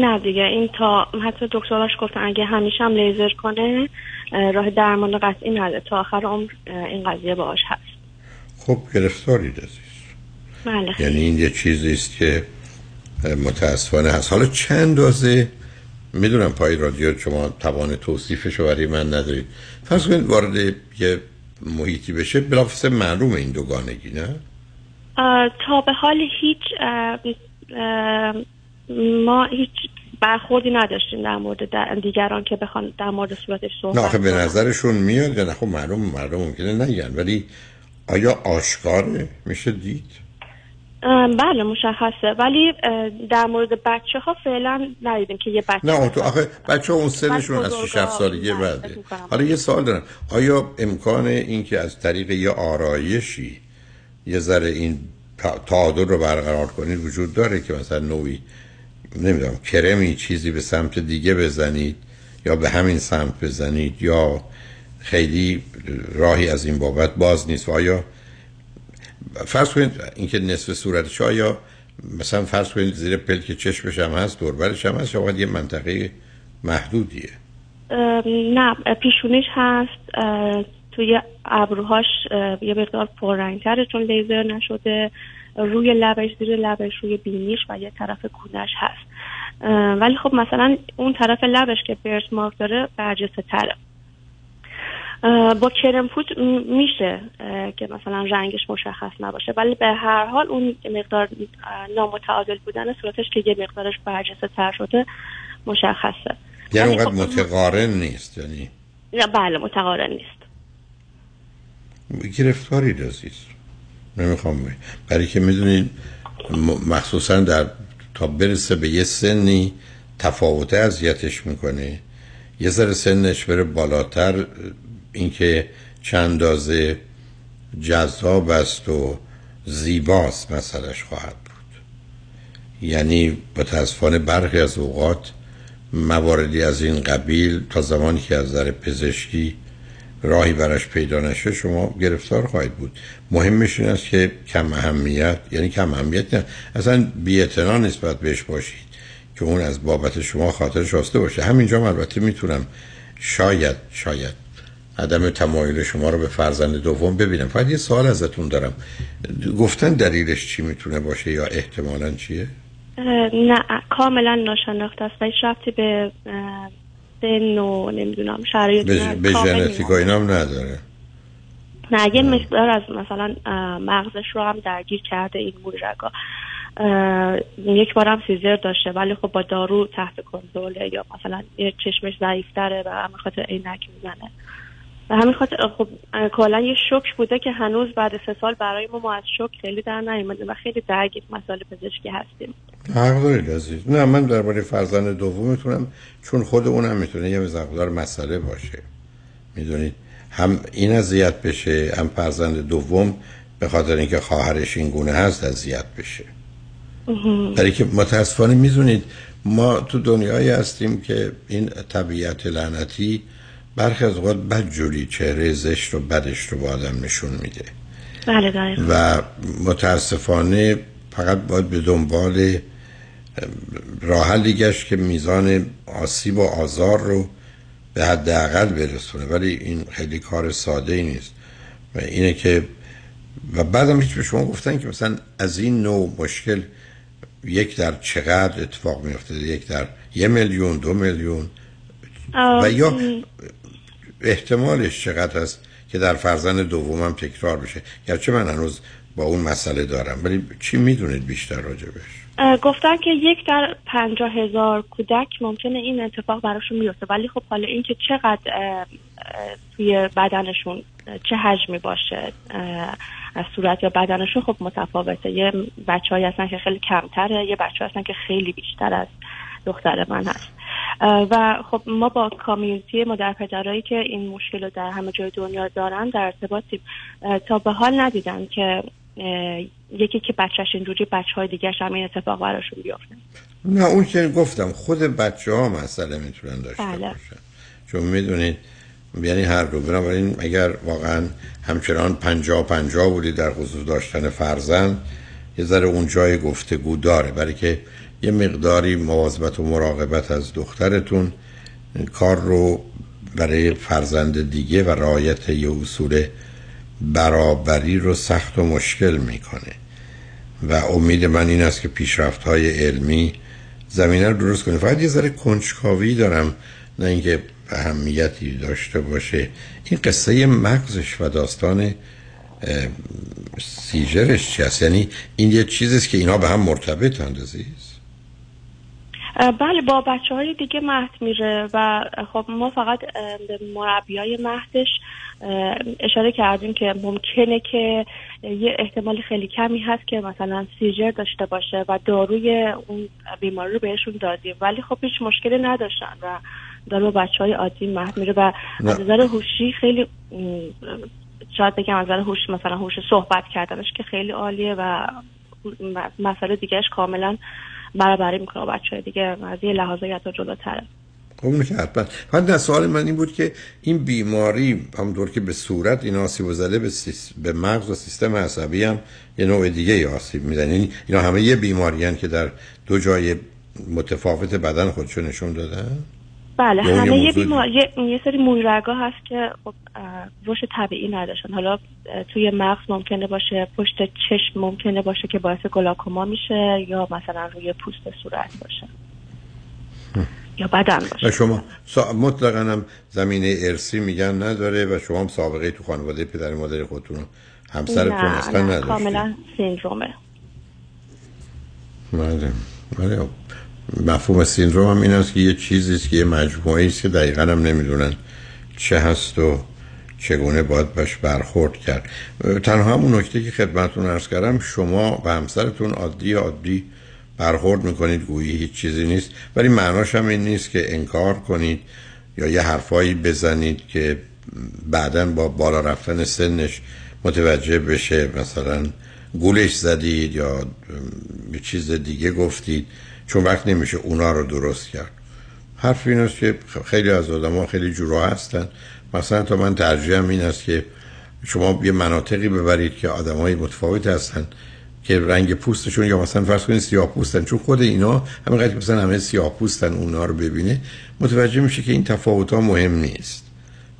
نه دیگه، این تا حتی دکتراش گفتن اگه همیشه هم لیزر کنه راه درمان قطعی نداره، تا آخر عمر این قضیه باهاش هست. خب گرفتاری دزیست، یعنی این یه چیزی است که متاسفانه هست. حالا چند دازه میدونم پای رادیو شما توان توصیفش رو برای من ندارید، فرض کنید وارد یه محیطی بشه بلافاصله معلومه این دوگانگی، نه؟ تا به حال هیچ آه، آه، ما هیچ برخوردی نداشتیم در مورد در دیگران که بخوان در مورد صورتش صحبت کنن. نه آخه به نظرشون میاد یا نه؟ خب معلوم معلوم ممکنه نگن، ولی آیا آشکاره میشه دید؟ بله مشخصه، ولی در مورد بچه ها فعلا ندیدیم که یه بچه نه تو آخه بچه ها اون سنشون از شش هفت سالگی بعده. حالا یه سوال دارم، آیا امکان این که از طریق یه آرایشی یه ذره این تعادل رو برقرار کنید وجود داره که مثلا نوعی نمیدونم کرمی چیزی به سمت دیگه بزنید یا به همین سمت بزنید یا خیلی راهی از این بابت باز نیست؟ آیا فرض کنید اینکه نصف صورتش یا مثلا فرض کنید زیر پلک چشمش هم هست دوربرش هم هست یا باید یه منطقه محدودیه؟ نه پیشونیش هست، توی ابروهاش یه مقدار پررنگ‌تره چون لیزر نشده، روی لبش زیر لبش روی بینیش و یه طرف کونش هست، ولی خب مثلا اون طرف لبش که برس مارک داره برجسته تره. با کرم پود میشه که مثلا رنگش مشخص نباشه، ولی به هر حال اون مقدار نامتعادل بودن صورتش که یه مقدارش برجسته تر شده مشخصه، یعنی اونقدر متقارن نیست. یعنی بله متقارن نیست. گرفتاری دازیست نمیخوام بید، برای که میدونید مخصوصا در تا برسه به یه سنی تفاوته اذیتش میکنه، یه ذره سنش بره بالاتر اینکه چند دازه جذاب است و زیباست مسئلهش خواهد بود. یعنی متاسفانه برخی از اوقات مواردی از این قبیل تا زمانی که از ذره پزشکی راهی براش پیدا نشه شما گرفتار خواهید بود. مهمش این است که کم اهمیت، یعنی کم اهمیت نه اصلا بی اعتنا نسبت بهش باشید که اون از بابت شما خاطرش راسته باشه. همینجا من البته میتونم شاید شاید عدم تمایل شما رو به فرزند دوم ببینم. فقط یه سوال ازتون دارم، گفتن دلیلش چی میتونه باشه یا احتمالاً چیه؟ نه کاملا ناشناخته است و هیچ ربطی به سن و نمیدونم شرایط به ژنتیک و اینام نداره. نه اگه مقدار از مثلا مغزش رو هم درگیر کرده این مورگا، یک بارم سیزر داشته ولی خب با دارو تحت کنترل، یا مثلا چشمش ضعیف‌تره و به خاطر عینک میزنه. و همین خاطر خب کلا یه شوک بوده که هنوز بعد سه سال برای ما ما از شوک خیلی در نیامده و خیلی درگیر مسائل پزشکی هستیم. حق دارید عزیز. نه من درباره فرزند دومتونم، چون خود اونم میتونه یه مقدار مسئله باشه، میدونید هم این اذیت بشه، هم فرزند دوم به خاطر اینکه خواهرش این گونه هست اذیت بشه. برای که متاسفانه میدونید ما تو دنیایی هستیم که این طبیعت لعنتی برخی از اوقات بدجوری چهره زشت و بدش رو به آدم نشون میده. بله دقیقاً. و متاسفانه فقط باید به دنبال راه حلی گشت که میزان آسیب و آزار رو به حداقل برسونه، ولی این خیلی کار ساده ای نیست. و اینه که و بعدم هیچ به شما گفتن که مثلا از این نوع مشکل یک در چقدر اتفاق میفته، یک در یه میلیون، دو میلیون و یا احتمالش چقدر است که در فرزند دومم تکرار بشه. گرچه من هنوز با اون مسئله دارم، ولی چی میدونید بیشتر راجبش؟ گفتن که یک در پنجاه هزار کودک ممکنه این اتفاق براشون بیفته، ولی خب حالا این که چقدر اه، اه، توی بدنشون چه حجمی باشه از صورت یا بدنشون خب متفاوته. یه بچه هایی هستن که خیلی کمتره، یه بچه هستن که خیلی بیشتر از دختر من هست. و خب ما با کامیونیتی مادر پدرایی که این مشکل رو در همه جای دنیا دارن در ارتباطیم، تا به حال ندیدن که یکی که بچهش اینجوری بچهای دیگه هم این اتفاق براشون بیفته. نه اون که گفتم خود بچه‌ها مسئله میتونن داشته بله. باشن، چون میدونید یعنی هر رو بنابراین اگر واقعا همچنان پنجاه پنجاه بودی در خصوص داشتن فرزند، یه ذره اون جای گفتگو داره، برای که یه مقداری مواظبت و مراقبت از دخترتون کار رو برای فرزند دیگه و رعایت یه اصول برابری رو سخت و مشکل میکنه. و امید من این است که پیشرفت‌های علمی زمینه رو درست کنه. فقط یه ذره کنجکاوی دارم، نه اینکه اهمیتی داشته باشه این قصه مغزش و داستان سیجرش چی هست، یعنی این یه چیزیست که اینا به هم مرتبط اندازیست؟ بله با بچه های دیگه مهد میره و خب ما فقط به مربیای مهدش اشاره کردیم که ممکنه که یه احتمال خیلی کمی هست که مثلا سیجر داشته باشه و داروی اون بیماری رو بهشون دادیم، ولی خب هیچ مشکلی نداشتن و دارو بچه های عادی مهد میره. و نه. از نظر هوشی خیلی شاید بگم از نظر هوش مثلا هوش صحبت کردنش که خیلی عالیه و مسئله دیگهش کاملا برابری میکنه بچه های دیگه از یه لحاظه یا تا جلوتره. خب میشه حتما. حتی سوال من این بود که این بیماری همونطور که به صورت این آسیب و زده به, سیس... به مغز و سیستم عصبی هم یه نوع دیگه ای آسیب میزنه. این اینا همه یه بیماری هن که در دو جای متفاوت بدن خودشون نشون دادن؟ بله همه یه بیماری یه... یه سری مویرگا هست که خب روش طبیعی نداشتن. حالا توی مغز ممکنه باشه، پشت چشم ممکنه باشه که باعث گلاکوما میشه، یا مثلا روی پوست صورت باشه هم. یا بدن باشه. شما سا... مطلقا هم زمینه ارسی میگن نداره و شما هم سابقه تو خانواده پدر مادر خودتون همسرتون اصلا نداشتید؟ نه کاملا سیندرومه. بله بله مفهوم سیندروم هم این است که یه چیزیست که یه مجموعه است که دقیقا هم نمیدونن چه هست و چگونه باید باش برخورد کرد. تنها همون نکته که خدمتتون عرض کردم، شما و همسرتون عادی عادی برخورد میکنید گویی هیچ چیزی نیست، ولی معناش هم این نیست که انکار کنید یا یه حرفایی بزنید که بعداً با بالا رفتن سنش متوجه بشه مثلا گولش زدید یا یه چیز دیگه گفتید، چون وقت نمیشه اونا رو درست کرد. حرف این است که خیلی از آدم ها خیلی جورا هستن، مثلا تا من ترجیحم این است که شما یه مناطقی ببرید که آدم های متفاوت هستن که رنگ پوستشون یا مثلا فرض کنید سیاه پوستن، چون خود اینا همینقدر که مثلا همه سیاه پوستن اونا رو ببینه متوجه میشه که این تفاوت ها مهم نیست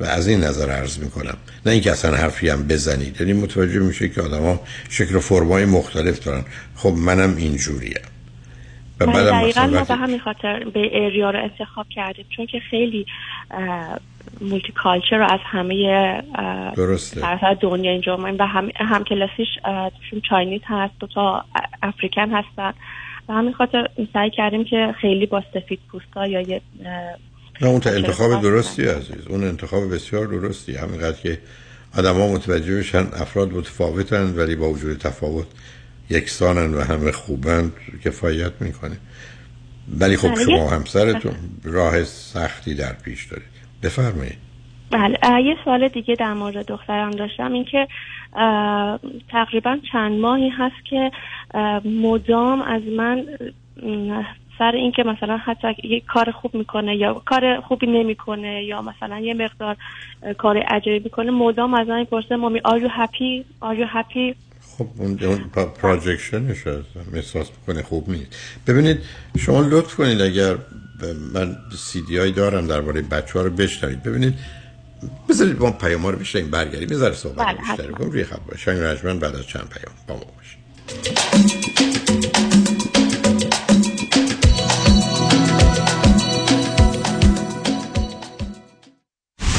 و از این نظر عرض میکنم، نه اینکه اصلا حرفی هم بزنید، یعنی متوجه میشه که آدم ها شکل و فرمای مختلف دارن. خب منم اینجوریم و دقیقا ما به همین خاطر به ایریا رو انتخاب کردیم، چون که خیلی مولتی کالچر رو از همه طرف‌های دنیا اینجا ما و هم همکلاسیش توشون چاینیز هست، دوتا افریکن هستن و همین خاطر سعی کردیم که خیلی با سفید پوستا یا یه نه اون تا انتخاب درستی عزیز، اون انتخاب بسیار درستی، همینقدر که آدم‌ها متوجه بشن افراد متفاوتن ولی با وجود تفاوت یکسانن و همه خوبن کفایت میکنه. ولی خب شما همسرتون راه سختی در پیش دارید. بفرمایید. بله، یه سوال دیگه در مورد دخترم داشتم، این که تقریبا چند ماهی هست که مدام از من سر این که مثلا حتی یک کار خوب میکنه یا کار خوبی نمیکنه یا مثلا یه مقدار کار عجیبی میکنه، مدام از من پرسه مامی are you happy are you happy. خب اون پروجکشنش هست، احساس میکنه خوب نیست. ببینید شما لطف کنید، اگر من سی دی هایی دارم درباره بچه‌ها رو بشنوید، ببینید بذارید با پیام‌ها رو بشنویم، برگردیم بذار صحبت بیشتر کنیم، روی خط باشین رجمن بعد از چند پیام با ما باشید.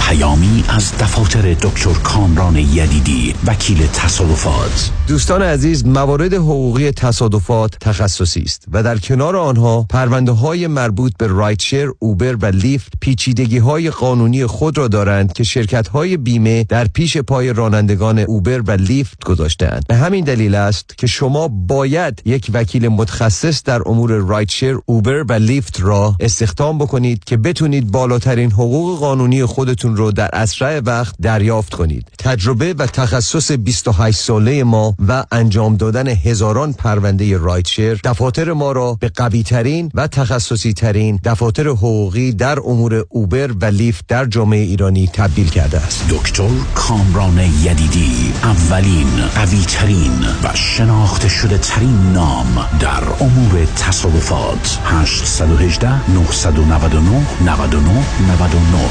پیامی از دفاتر دکتر کامران یدیدی، وکیل تصادفات. دوستان عزیز، موارد حقوقی تصادفات تخصصی است و در کنار آنها پرونده های مربوط به رایتشیر، اوبر و لیفت پیچیدگی های قانونی خود را دارند که شرکت های بیمه در پیش پای رانندگان اوبر و لیفت گذاشتند. به همین دلیل است که شما باید یک وکیل متخصص در امور رایتشیر، اوبر و لیفت را استخدام بکنید که بتونید بالاترین حقوق قانونی خودتون رو در اسرع وقت دریافت کنید. تجربه و تخصص بیست و هشت ساله ما و انجام دادن هزاران پرونده رایتشیر دفاتر ما را به قوی‌ترین و تخصصی ترین دفاتر حقوقی در امور اوبر و لیفت در جامعه ایرانی تبدیل کرده است. دکتر کامران یدیدی، اولین، قوی‌ترین و شناخته شده ترین نام در امور تصادفات. هشت یک هشت نه نه نه نه نه نه نه نه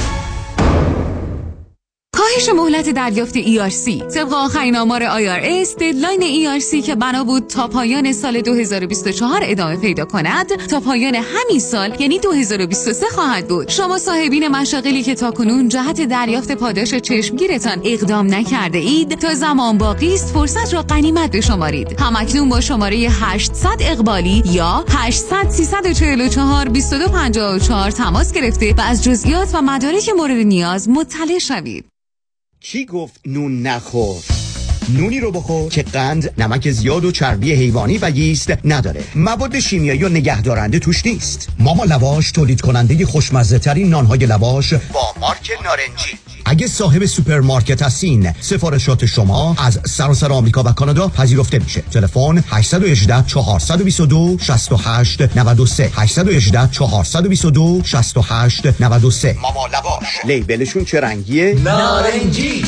کاهش مهلت دریافت ای آر سی طبق آخرین آمار آی آر اس، ددلاین ای آر سی که بنا بود تا پایان سال دو هزار و بیست و چهار ادامه پیدا کند، تا پایان همین سال یعنی دو هزار و بیست و سه خواهد بود. شما صاحبین مشاغلی که تاکنون جهت دریافت پاداش چشمگیرتان اقدام نکرده اید، تا زمان باقی است فرصت را غنیمت بشمارید. همکنون با شماره هشتصد اقبالی یا هشت صفر صفر سه چهار چهار دو دو پنج چهار تماس گرفته و از جزئیات و مدارک مورد نیاز مطلع شوید. چی گفت نون نخور؟ نونی رو بخور که قند، نمک زیاد و چربی حیوانی و ییست نداره. مواد شیمیایی و نگهدارنده توش نیست. ماما لواش تولید کننده خوشمزه ترین نانهای لواش با مارک نارنجی. اگه صاحب سوپرمارکت هستین، سفارشات شما از سراسر آمریکا و کانادا پذیرفته میشه. تلفن هشت یک هشت چهار دو دو شش هشت نه سه هشت یک هشت چهار دو دو شش هشت نه سه. ماما لواش لیبلشون چه رنگیه؟ نارنجی.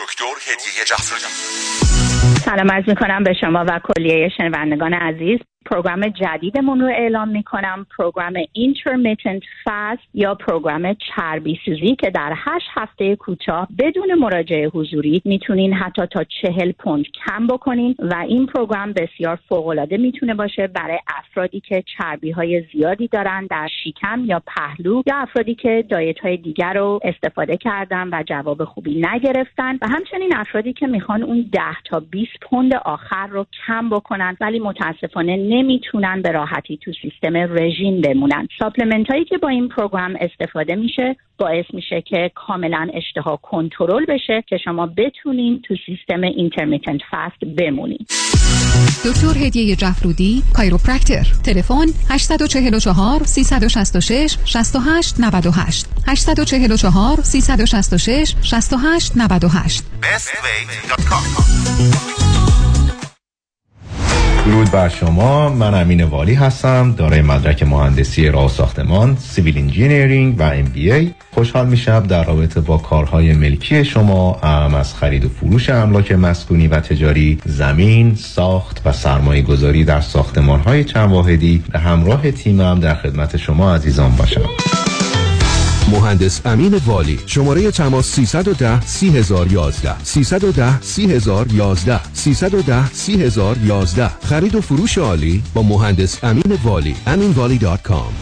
دکتر هدیه جعفرزاده. سلام عرض میکنم به شما و کلیه شنوندگان عزیز. پروگرام جدیدمون رو اعلام میکنم، پروگرام Intermittent Fast یا پروگرام چربی سوزی که در هشت هفته کوتاه بدون مراجعه حضوری میتونین حتی تا چهل پوند کم بکنین و این پروگرام بسیار فوق‌العاده میتونه باشه برای افرادی که چربی های زیادی دارن در شکم یا پهلو یا افرادی که دایت های دیگر رو استفاده کردن و جواب خوبی نگرفتن و همچنین افرادی که میخوان اون ده تا بیست پوند آخر رو کم بکنن ولی متاسفانه نمیتونن به راحتی تو سیستم رژیم بمونن. ساپلمنت هایی که با این پروگرام استفاده میشه باعث میشه که کاملا اشتها کنترل بشه که شما بتونین تو سیستم اینترمیتنت فاست بمونین. دکتر هدیه جعفرودی، کایروپرکتر. تلفن هشت چهار چهار سه شش شش شش هشت نه هشت هشت چهار چهار سه شش شش شش هشت نه هشت best way دات کام. درود بر شما، من امین والی هستم، دارای مدرک مهندسی راه و ساختمان، سیویل انجینیرینگ و ام بی ای. خوشحال میشم در رابطه با کارهای ملکی شما هم از خرید و فروش املاک مسکونی و تجاری، زمین، ساخت و سرمایه گذاری در ساختمان‌های چند واحدی به همراه تیمم در خدمت شما عزیزان باشم. مهندس امین والی، شماره تماس سه یک صفر سه صفر یک یک سه یک صفر سه صفر یک یک سه یک صفر سه صفر یک یک. خرید و فروش عالی با مهندس امین والی. امین والی دات کام.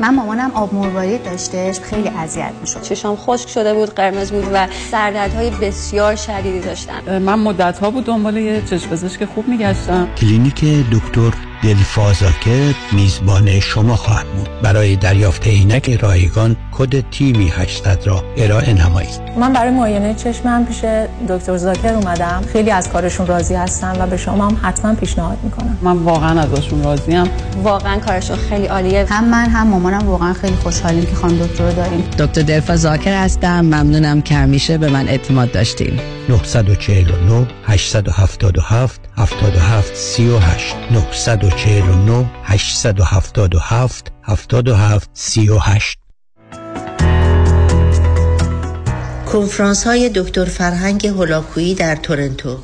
من مامانم آب مروارید داشتش، خیلی اذیت میشد، چشام خشک شده بود، قرمز بود و سردردهای بسیار شدیدی داشتم. من مدت‌ها بود دنبال یه چشم پزشک خوب میگشتم. کلینیک دکتر دلفا زاکر میزبان شما خواهد بود. برای دریافت عینک رایگان کد تیوی هشتصد را ارائه نمایید. من برای معاینه چشمم پیش دکتر زاکر اومدم. خیلی از کارشون راضی هستم و به شما هم حتما پیشنهاد میکنم. من واقعا ازشون راضیم. واقعا کارشون خیلی عالیه. هم من هم مامانم واقعا خیلی خوشحالیم که خانم دکتر رو داریم. دکتر دلفا زاکر هستم. ممنونم که همیشه به من اعتماد داشتین. نه چهار نه هشت هفت هفت هفت هفت سه هشت نه چهار نه هشت هفت هفت هفت هفت سه هشت. کنفرانس های دکتر فرهنگ هولاکویی در تورنتو،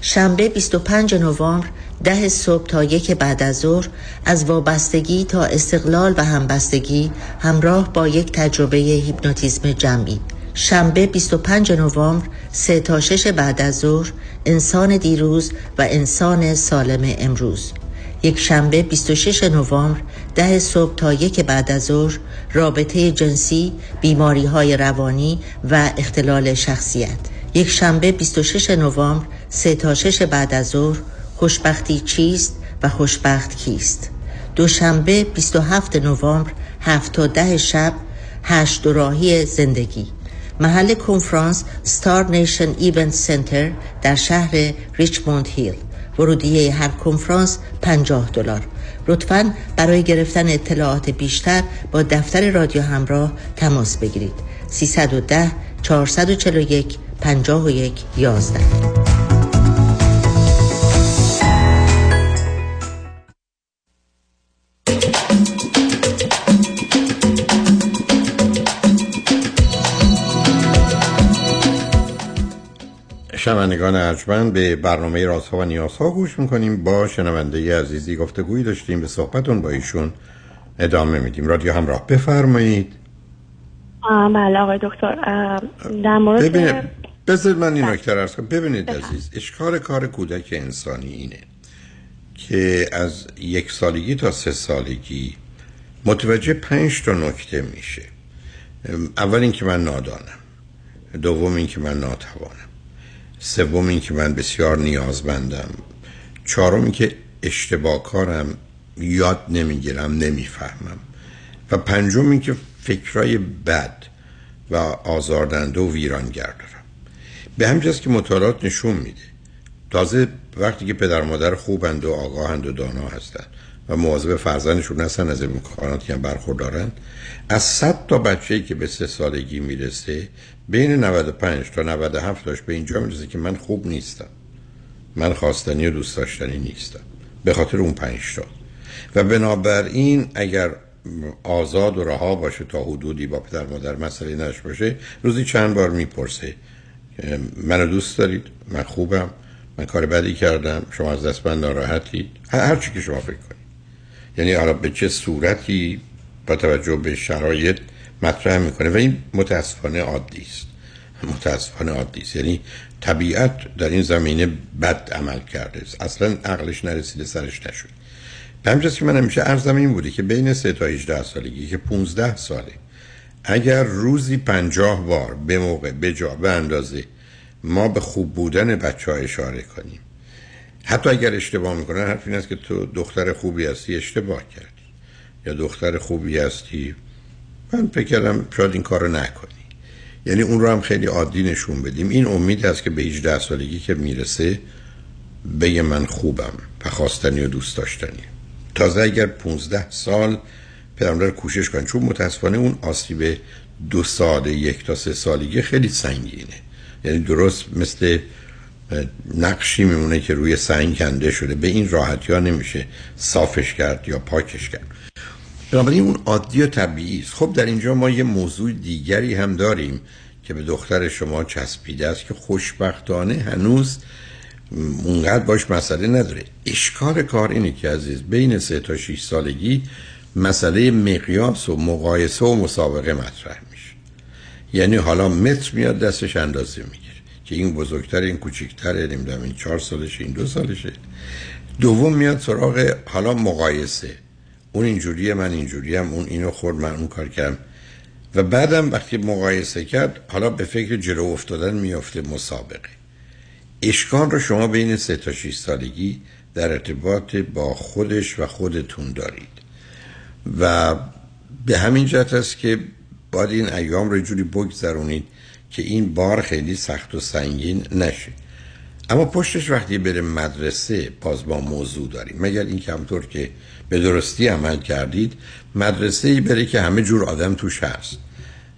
شنبه بیست و پنجم نوامبر ده صبح تا یک بعد از ظهر، از وابستگی تا استقلال و همبستگی، همراه با یک تجربه هیپنوتیزم جمعی. شنبه بیست و پنجم نوامبر سه تا شش بعد از ظهر، انسان دیروز و انسان سالم امروز. یک شنبه بیست و ششم نوامبر ده صبح تا یک بعد از ظهر، رابطه جنسی، بیماری‌های روانی و اختلال شخصیت. یک شنبه بیست و ششم نوامبر سه تا شش بعد از ظهر، خوشبختی چیست و خوشبخت کیست. دوشنبه بیست و هفتم نوامبر هفت تا ده شب، هشت راهی زندگی. محل کنفرانس ستار نیشن ایونت سنتر در شهر ریچموند هیل. ورودیه هر کنفرانس پنجاه دلار. لطفاً برای گرفتن اطلاعات بیشتر با دفتر رادیو همراه تماس بگیرید. سیصد و ده چهارصد و چهل و یک پنجاه و یک یازده. شنوندگان ارجمند، به برنامه رازها و نیازها گوش میکنیم. با شنونده عزیزی گفتگویی داشتیم، به صحبتون با ایشون ادامه میدیم. رادیو همراه، بفرمایید. بله آقای دکتر، در مورد ببینید، بذارید من این نکته رو عرض کنم. ببینید عزیز، اشکار کار کودک انسانی اینه که از یک سالگی تا سه سالگی متوجه پنج تا نکته میشه. اول اینکه من نادانم، دوم اینکه من ناتوانم، سوم این که من بسیار نیازمندم، چهارم این که اشتباه کارم، یاد نمیگیرم، نمیفهمم، و پنجم این که فکرای بد و آزاردنده و ویرانگر دارم. به همجاست که مطالعات نشون میده، تازه وقتی که پدر مادر خوبند و آگاهند و دانا هستند و مواظب فرزندشون هستن از امکاناتی هم برخوردارند، از صد تا بچه‌ای که به سه سالگی میرسه بین نود و پنج تا نود و هفت تاش به اینجا میرسه که من خوب نیستم، من خواستنی و دوست داشتنی نیستم، به خاطر اون پنج تا. و بنابراین اگر آزاد و رها باشه تا حدودی با پدر مادر مسئله نش باشه، روزی چند بار میپرسه منو دوست دارید؟ من خوبم؟ من کار بدی کردم؟ شما از دست من ناراحتید؟ هر چی که شما فکر کنید. یعنی حالا به چه صورتی با توجه به شرایط مطرح میکنه و این متاسفانه عادی است. متاسفانه عادی است. یعنی طبیعت در این زمینه بد عمل کرده است. اصلا عقلش نرسیده، سرش نشد. به همین که من همیشه عرضم این بوده که بین سه تا هجده سالگی که پانزده ساله، اگر روزی پنجاه بار به موقع، به جا، به اندازه ما به خوب بودن بچه‌ها اشاره کنیم، حتی اگر اشتباه میکنن، حرف این است که تو دختر خوبی هستی اشتباه کردی، یا دختر خوبی هستی من فکر کردم شاید این کارو نکنی. یعنی اون رو هم خیلی عادی نشون بدیم. این امید است که به هجده سالگی که میرسه بگه من خوبم و خواستنی و دوست داشتنی. تازه اگر پانزده سال پدرمادر کوشش کنن، چون متاسفانه اون آسیب دو ساله یک تا سه سالگی خیلی سنگینه. یعنی درست مثل نقشی میمونه که روی سنگ کنده شده، به این راحتی ها نمیشه صافش کرد یا پاکش کرد. بنابراین اون عادی و طبیعی است. خب در اینجا ما یه موضوع دیگری هم داریم که به دختر شما چسبیده است که خوشبختانه هنوز اونقدر باش مسئله نداره. اشکال کار اینه که عزیز، بین سه تا شش سالگی مسئله مقیاس و مقایسه و مسابقه مطرح میشه. یعنی حالا متر میاد دستش اندازه میگیره که این بزرگتر، این کوچیک‌تره، نمیدونم این چهار سالشه، این دو سالشه. دوم میاد سراغ حالا مقایسه، اون اینجوریه من اینجوریم، اون اینو خورد من اون کار کردم. و بعدم وقتی مقایسه کرد، حالا به فکر جلو افتادن میافته، مسابقه. اشکال رو شما بین سه تا شش سالگی در ارتباط با خودش و خودتون دارید و به همین جهت است که باید این ایام رو جوری بگذرونید که این بار خیلی سخت و سنگین نشه. اما پشتش وقتی بره مدرسه باز با موضوع داریم، مگر این که همطور که به درستی عمل کردید مدرسه‌ای بره که همه جور آدم توش هست،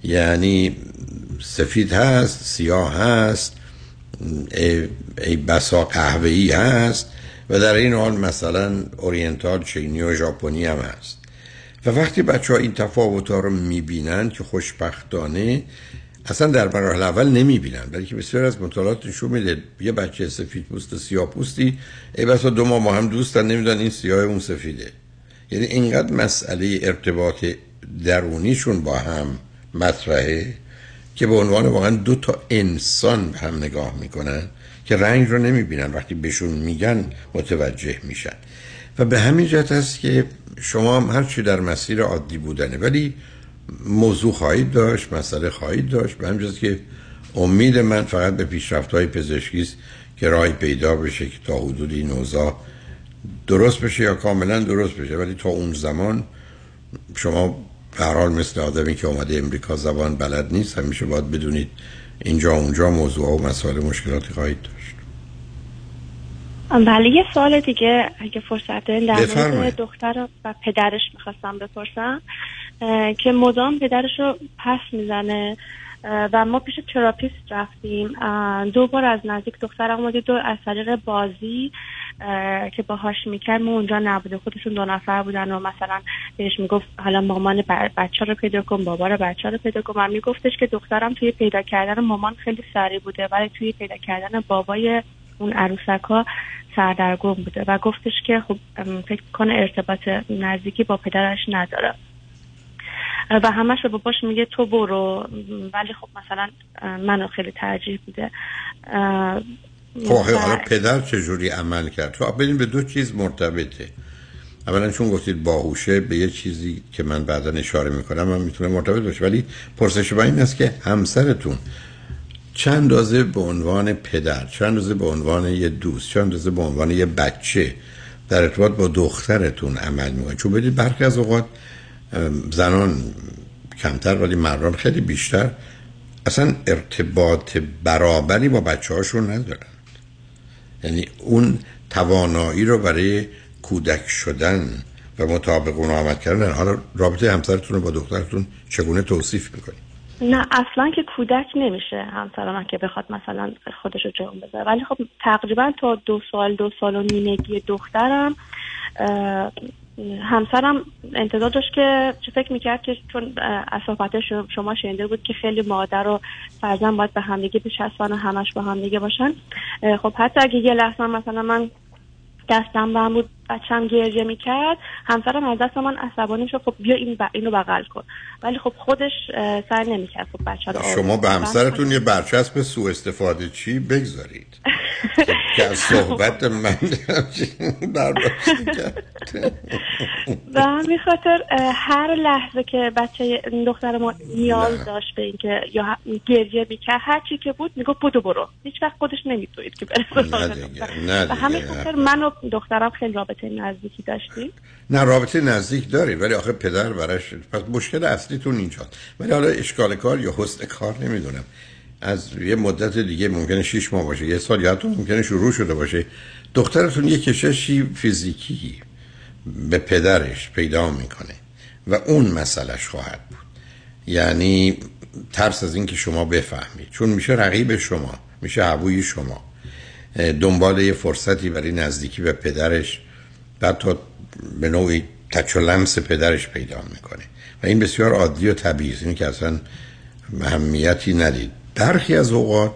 یعنی سفید هست، سیاه هست، ای, ای بسا قهوه‌ای هست و در این حال مثلا اورینتال، چینی و ژاپنی هم هست. و وقتی بچه‌ها این تفاوت‌ها رو می‌بینن که خوشبختانه اصلا در مراحل اول نمی‌بینن، بلکه بسیار از مطالعات نشون میده یه بچه سفید پوست و سیاه پوستی ای بسا دو ماه ما هم دوستن، نمی‌دونن این سیاه اون سفیده. یعنی اینقدر مسئله ارتباط درونیشون با هم مطرحه که به عنوان واقعا دو تا انسان به هم نگاه میکنن که رنگ رو نمیبینن، وقتی بهشون میگن متوجه میشن. و به همین جهت است که شما هم هرچی در مسیر عادی بودنه ولی موضوع خواهید داشت، مسئله خواهید داشت. به همین جهت که امید من فقط به پیشرفت‌های پزشکی است که راهی پیدا بشه که تا حدود این اوضاع درست بشه یا کاملا درست بشه، ولی تا اون زمان شما به هر حال مثل آدمی که اومده امریکا زبان بلد نیست، همیشه باید بدونید اینجا اونجا موضوع و مسائل مشکلاتی خواهید داشت. بله، یه سوال دیگه اگه فرصت دارین در مورد دختر و پدرش میخواستم بپرسم که مدام پدرش رو پس میزنه و ما پیش تراپیست رفتیم، دو بار از نزدیک دخترم اومده، دو از طریق بازی که باهاش میکرد، ما اونجا نبوده، خودشون دو نفر بودن و مثلا بهش میگفت حالا مامان بچه رو پیدا کن، بابا رو بچه رو پیدا کن. من میگفتش که دخترم توی پیدا کردن مامان خیلی سریع بوده ولی توی پیدا کردن بابای اون عروسک ها سردرگم بوده و گفتش که خب فکر کنه ارتباط نزدیکی با پدرش نداره و همش به باباش میگه تو برو، ولی خب مثلا منو خیلی ترجیح بوده. خب حالا پدر چجوری عمل کرد؟ تو ببین به دو چیز مرتبطه. اولا چون گفتید باهوشه، به یه چیزی که من بعدا اشاره میکنم من میتونه مرتبط باشه، ولی پرسش من این است که همسرتون چند اندازه به عنوان پدر، چند اندازه به عنوان یه دوست، چند اندازه به عنوان یه بچه در ارتباط با دخترتون عمل میکنه؟ چون بدید برخی از اوقات زنان کمتر ولی مردان خیلی بیشتر اصلا ارتباط برابری با بچه هاشون ندارن، یعنی اون توانایی رو برای کودک شدن و مطابق اون عمل کردن. حالا رابطه همسرتون رو با دخترتون چگونه توصیف میکنی؟ نه اصلا که کودک نمیشه همسرم که بخواد مثلا خودشو جون بذاره، ولی خب تقریبا تا دو سال دو سال و نیمگی دخترم همسرم انتظار داشت که چه فکر میکرد که چون از صحبتش شما شنیده بود که خیلی مادر و فرزند باید به همدیگه بچسبن و همش با همدیگه باشن، خب حتی اگه یه لحظه مثلا من دستم بهم بود بچم گریه میکرد همسرم از دست من عصبانی شد خب بیا این ب... اینو بغل کن، ولی خب خودش سعی نمیکرد خب بچه رو آروم. شما به همسرتون یه برچسب سوء استفاده چی بگذارید که از صحبت من برداشت کرد. به همین خاطر هر لحظه که بچه دختر ما نیاز داشت به اینکه یا گریه میکرد هر چی که بود میگفت بدو برو، هیچ وقت خودش نمیدونید که بره. به همین خاطر من و دخترم خیلی رابطه نزدیکی داشتیم. نه رابطه نزدیک داری ولی آخه پدر براش، پس مشکل اصلیتون اینجاست. ولی حالا اشکال کار یا حسن کار نمیدونم از یه مدت دیگه ممکنه شش ماه باشه، یه سال، یا حتی ممکنه شروع شده باشه، دخترتون یه کششی فیزیکی به پدرش پیدا میکنه و اون مسئلهش خواهد بود، یعنی ترس از این که شما بفهمید، چون میشه رقیب شما، میشه هوای شما، دنبال یه فرصتی برای نزدیکی به پدرش بعد تا به نوعی تچ و لمس پدرش پیدا میکنه و این بسیار عادی و طبیعی است، این که اصلا اهمیتی ندید. برخی از اوقات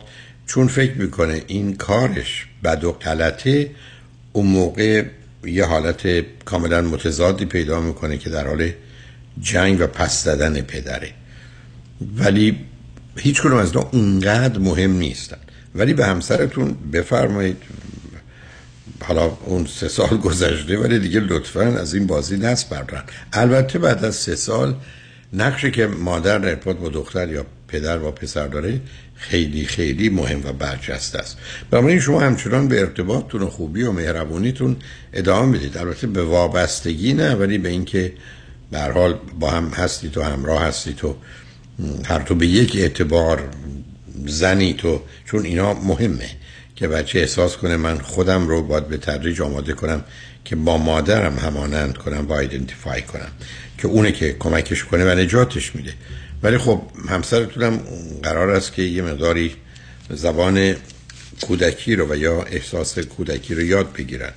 چون فکر میکنه این کارش بد و غلطه اون موقع یه حالت کاملا متضادی پیدا میکنه که در حال جنگ و پس زدن پدره، ولی هیچ کدوم از اینا اونقدر مهم نیستن. ولی به همسرتون بفرمایید حالا اون سه سال گذشته ولی دیگه لطفاً از این بازی دست بردارن. البته بعد از سه سال نقشی که مادر در ارتباط با دختر یا پدر با پسر داره خیلی خیلی مهم و برجسته است. بنابراین شما همچنان به ارتباطتون و خوبی و مهربونیتون ادامه بدید، البته به وابستگی نه، ولی به اینکه به هر حال با هم هستی، تو همراه هستی، تو هر تو به یک اعتبار زنی تو، چون اینا مهمه که بچه احساس کنه من خودم رو باید به تدریج آماده کنم که با مادرم همانند کنم و آیدنتیفای کنم که اونه که کمکش کنه و نجاتش میده. ولی خب همسرتونم قرار است که یه مقداری زبان کودکی رو و یا احساس کودکی رو یاد بگیرن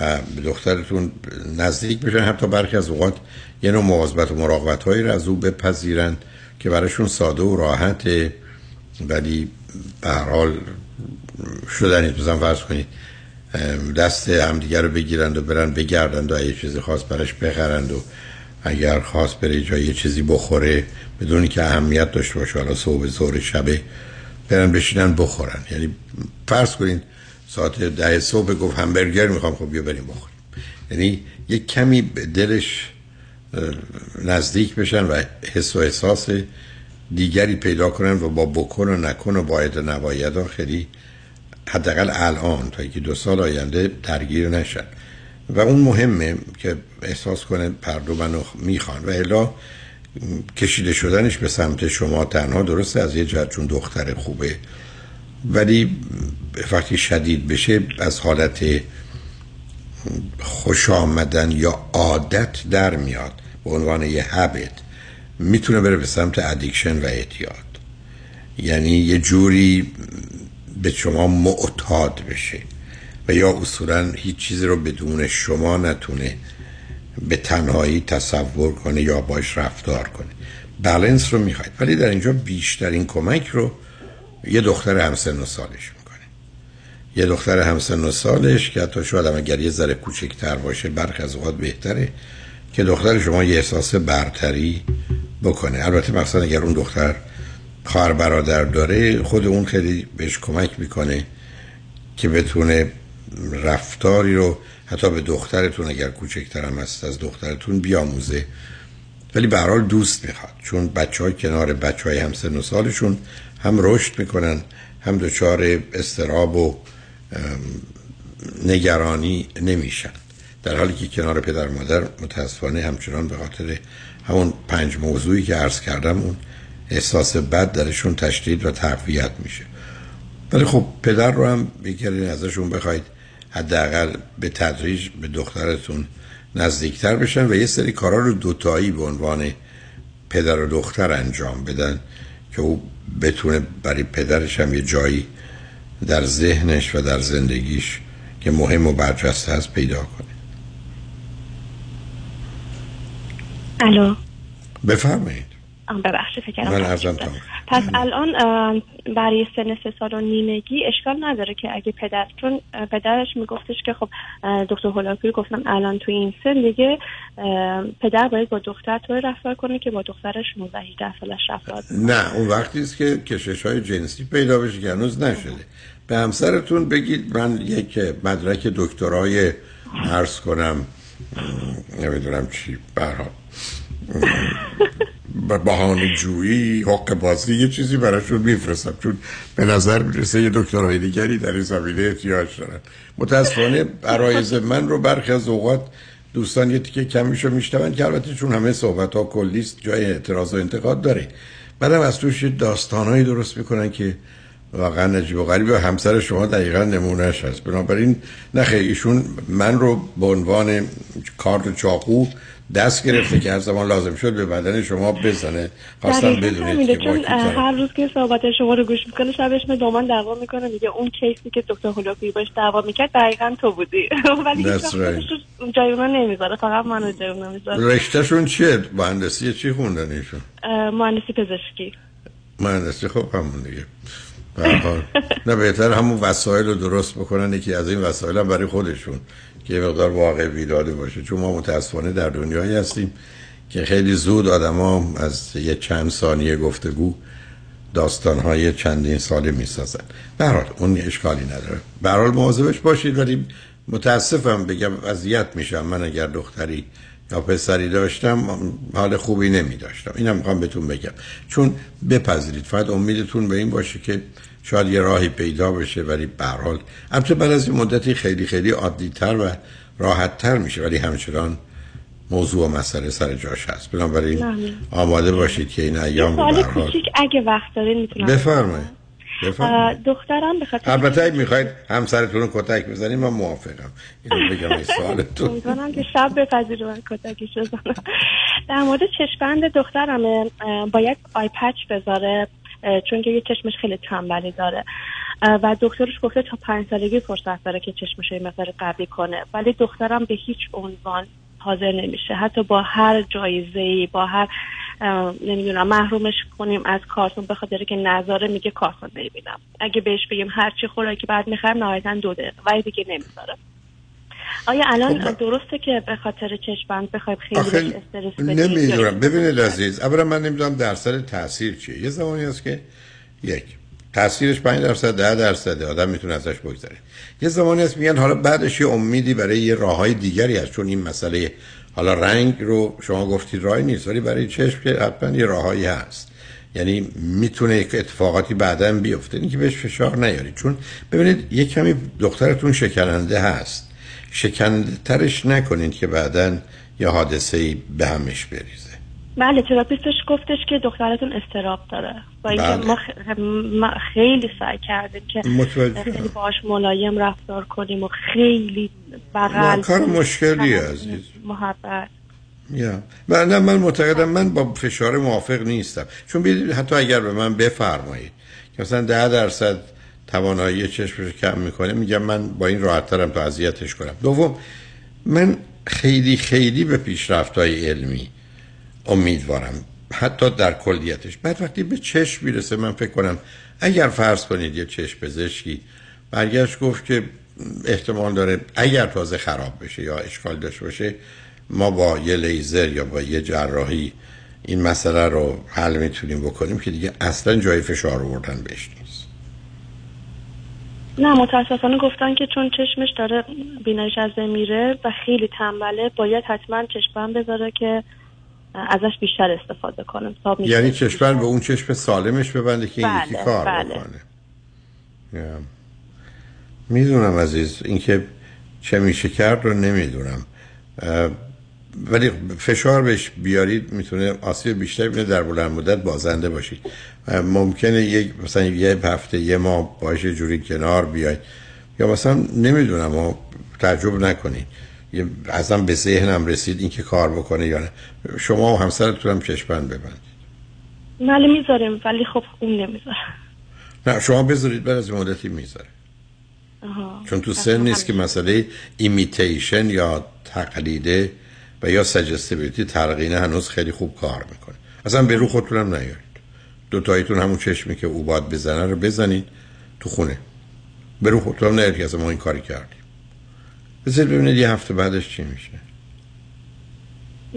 و به دخترتون نزدیک بشن، حتی برخی از اوقات یه نوع مواظبت و مراقبت هایی رو از او بپذیرن که براشون ساده و راحته، ولی به هر حال شدنید. مثلا فرض کنید دست همدیگر رو بگیرند و برن بگردند و یه چیزی خاص برش بخرند و اگر خاص بره جای یه چیزی بخوره بدون که اهمیت داشته باشه، حالا صبح ظهر شبه برن بشینن بخورن. یعنی فرض کنید ساعت ده صبح گفت همبرگر میخوام، خب بیا بریم بخوریم. یعنی یک کمی به دلش نزدیک بشن و حس و احساس دیگری پیدا کنن و با بکن و نکن و باید و نباید ها خیلی حداقل الان تا یکی دو سال آینده درگیر نشن و اون مهمه که احساس کنه پر دو منو میخوان و الا کشیده شدنش به سمت شما تنها درسته از یه جهت چون دختر خوبه، ولی وقتی شدید بشه از حالت خوش آمدن یا عادت در میاد به عنوان یه هابیت، میتونه بره به سمت ادیکشن و اعتیاد، یعنی یه جوری به شما معتاد بشه و یا اصولا هیچ چیزی رو بدون شما نتونه به تنهایی تصور کنه یا باش رفتار کنه. بالانس رو میخواید، ولی در اینجا بیشترین کمک رو یه دختر همسن و سالش میکنه، یه دختر همسن و سالش که حتی شاید هم اگر یه ذره کوچکتر باشه برخی از اوقات بهتره که دختر شما یه احساس برتری بکنه. البته مثلا اگر اون دختر خواهر برادر داره خود اون خیلی بهش کمک میکنه که بتونه رفتاری رو حتی به دخترتون اگر کوچکتر هم هست از دخترتون بیاموزه، ولی به هر حال دوست میخواد، چون بچه‌ها کنار بچه‌های همسن و سالشون هم رشد میکنن، هم دچار استراب و نگرانی نمیشن، در حالی که کنار پدر مادر متاسفانه همچنان به خاطر همون پنج موضوعی که عرض کردم اون احساس بد درشون تشدید و تقویت میشه. ولی خب پدر رو هم بگیرین ازشون بخواید حداقل به تدریج به دخترتون نزدیکتر بشن و یه سری کارا رو دوتایی به عنوان پدر و دختر انجام بدن که او بتونه برای پدرش هم یه جایی در ذهنش و در زندگیش که مهم و برجسته هست پیدا کنه. الو بفرمایید. ببخشید فکرم پس الان برای سن سه سال و نیمگی اشکال نداره که اگه پدر، چون پدرش میگفتش که خب دکتر هولاکویی گفتن الان تو این سن دیگه پدر باید با دختر طور رفتار کنه که با دخترش شانزده هجده سالش رفتار کنه. نه اون وقتی است که کشش‌های جنسی پیدا بشه که هنوز نشده. به همسرتون بگید من یک مدرک دکترای عرض کنم نمیدونم چی برام بهانه جویی حق بازی یه چیزی براشون میفرستم، چون به نظر میرسه یه دکترای دیگری در این زمینه احتیاج دارن. متاسفانه عرایض من رو برخی از اوقات دوستان یه تیکه کمیشو میشنون که البته چون همه صحبت ها کلیست جای اعتراض و انتقاد داره، بعدم از توش داستانایی درست میکنن که واقعا عجیب و غریبه. همسر شما دقیقاً نمونهش هست. بنابراین نخه ایشون من رو به عنوان کارد چاقو دست گرفته که هر زمان لازم شد به بدن شما بزنه. خواستم بدونید که هر روز که صحبت شما رو گوش میکنه شبش من دومان دعوا میکنه میگه اون کیسی که دکتر هولاکویی باش دعوا میکرد دقیقاً تو بودی. ولی هیچ‌وقت جای من نمیذاره، فقط منو جای من میذاره. رشتهشون چیه؟ مهندسی چی خوندن ایشون؟ مهندسی پزشکی. مهندسی خب همون دیگه. نه بهتر همون وسایل رو درست بکنن، یکی از این وسایل هم برای خودشون که یه مقدار واقع بیداده باشه، چون ما متاسفانه در دنیایی هستیم که خیلی زود آدما از یه چند ثانیه گفتگو داستان‌های چندین ساله می‌سازن. به هر حال اون اشکالی نداره، به هر حال مواظبش باشید. ولی متاسفم بگم اذیت میشم من اگر دختری یا پسری داشتم حال خوبی نمی داشتم. اینم میخوام بهتون بگم، چون بپذیرید فقط امیدتون به این باشه که شاید یه راهی پیدا بشه، ولی به هر حال البته بعد از مدتی خیلی خیلی عادی‌تر و راحت‌تر میشه، ولی همچنان موضوع و مسئله سر جاش هست. بنابراین آماده باشید که این ایام به هر حال اگه وقت دارین میتونم بفرمایید. دخترم بخاطر البته میخواید همسرتون رو کتک بزنید، من موافقم. اینو بگم این سوالتون. میگم که شب بپذیرید من کتکش بزنم. در مورد چشم‌بند دخترم باید آی پچ بذاره، چون که یه چشمش خیلی تنبلی داره و دکترش گفته تا پنج سالگی فرصت داره که چشمش یه مقدار قوی کنه، ولی دخترم به هیچ عنوان حاضر نمیشه، حتی با هر جایزه‌ای با هر نمیدونم محرومش کنیم از کارتون به خاطر که نظاره میگه کارتون نمیبینم، اگه بهش بگیم هر چی خوراکی بعد میخرم نهایتاً دو دقیقه ولی دیگه نمیذاره. آیا الان خب درسته که به خاطر چشم‌بند بخوایم خیلی استرس بدیم؟ نمیدونم. ببینید عزیز، اولا من نمیدونم درصد تاثیر چیه. یه زمانی هست که یک تاثیرش پنج درصد ده درصد آدم میتونه ازش بگذره، یه زمانی هست میگن حالا بعدش یه امیدی برای یه راههای دیگری هست، چون این مسئله حالا رنگ رو شما گفتید راه نیست، ولی برای چشم که حتما یه راههایی هست، یعنی میتونه یک اتفاقاتی بعداً بیفته. اینکه بهش فشار نیارید، چون ببینید یه کمی دخترتون شکننده هست، شکندترش نکنید که بعداً یه حادثه‌ای به همش بریزه. بله، تراپیستش گفتش که دخترتون استراب داره. با اینکه بله. ما, خ... ما خیلی سعی کردیم که خیلی باهاش ملایم رفتار کنیم و خیلی بغل کار مشکلی عزیز محبت. یا من من معتقدم من با فشار موافق نیستم، چون ببینید حتی اگر به من بفرمایید که مثلا ده درصد توانایی چشمش کم میکنه، میگم من با این راحت‌ترم تا اذیتش کنم. دوم، من خیلی خیلی به پیشرفت‌های علمی امیدوارم، حتی در کلیتش. بعد وقتی به چشم میرسه، من فکر کنم اگر فرض کنید یه چشم پزشکی برگشت گفت که احتمال داره اگر تازه خراب بشه یا اشکال داشته باشه، ما با یه لیزر یا با یه جراحی این مسئله رو حل میتونیم بکنیم، که دیگه اصلا جای فشار آوردن بهش نیست. نه، متاسفانه گفتن که چون چشمش داره بینایش از میره و خیلی تنبله، باید حتما چشمم بذاره که ازش بیشتر استفاده کنم. یعنی چشمم به اون چشم سالمش ببنده که این بله، یکی کار بله. بکنه. yeah. میدونم عزیز، اینکه چه میشه کرد رو نمیدونم، ولی فشار بهش بیارید میتونه آسیب بیشتر بینه، در بلند مدت بازنده باشید. ممکنه یک مثلا یه هفته یه ماه باش جوری کنار بیاید، یا مثلا نمیدونم ما تعجب نکنید ازم به ذهنم رسید این که کار بکنه یا نه. شما و همسرتون هم چشم‌بند ببندید. من میذارم ولی خب اون نمیذاره. نه شما بذارید، بعد از مدتی میذاره، چون تو سن نیست که مسئله ایمیتیشن یا تقلیده و یا سجستیبیلیتی تلقینه هنوز خیلی خوب کار میکنه. اصلا به رو خودتون هم نیارید، دوتاییتون همون چشمی که او باید بزنه رو بزنید تو خونه. به رو خودتون هم نیارید که اصلا ما این کاری کردیم. بذارید ببینید یه هفته بعدش چی میشه.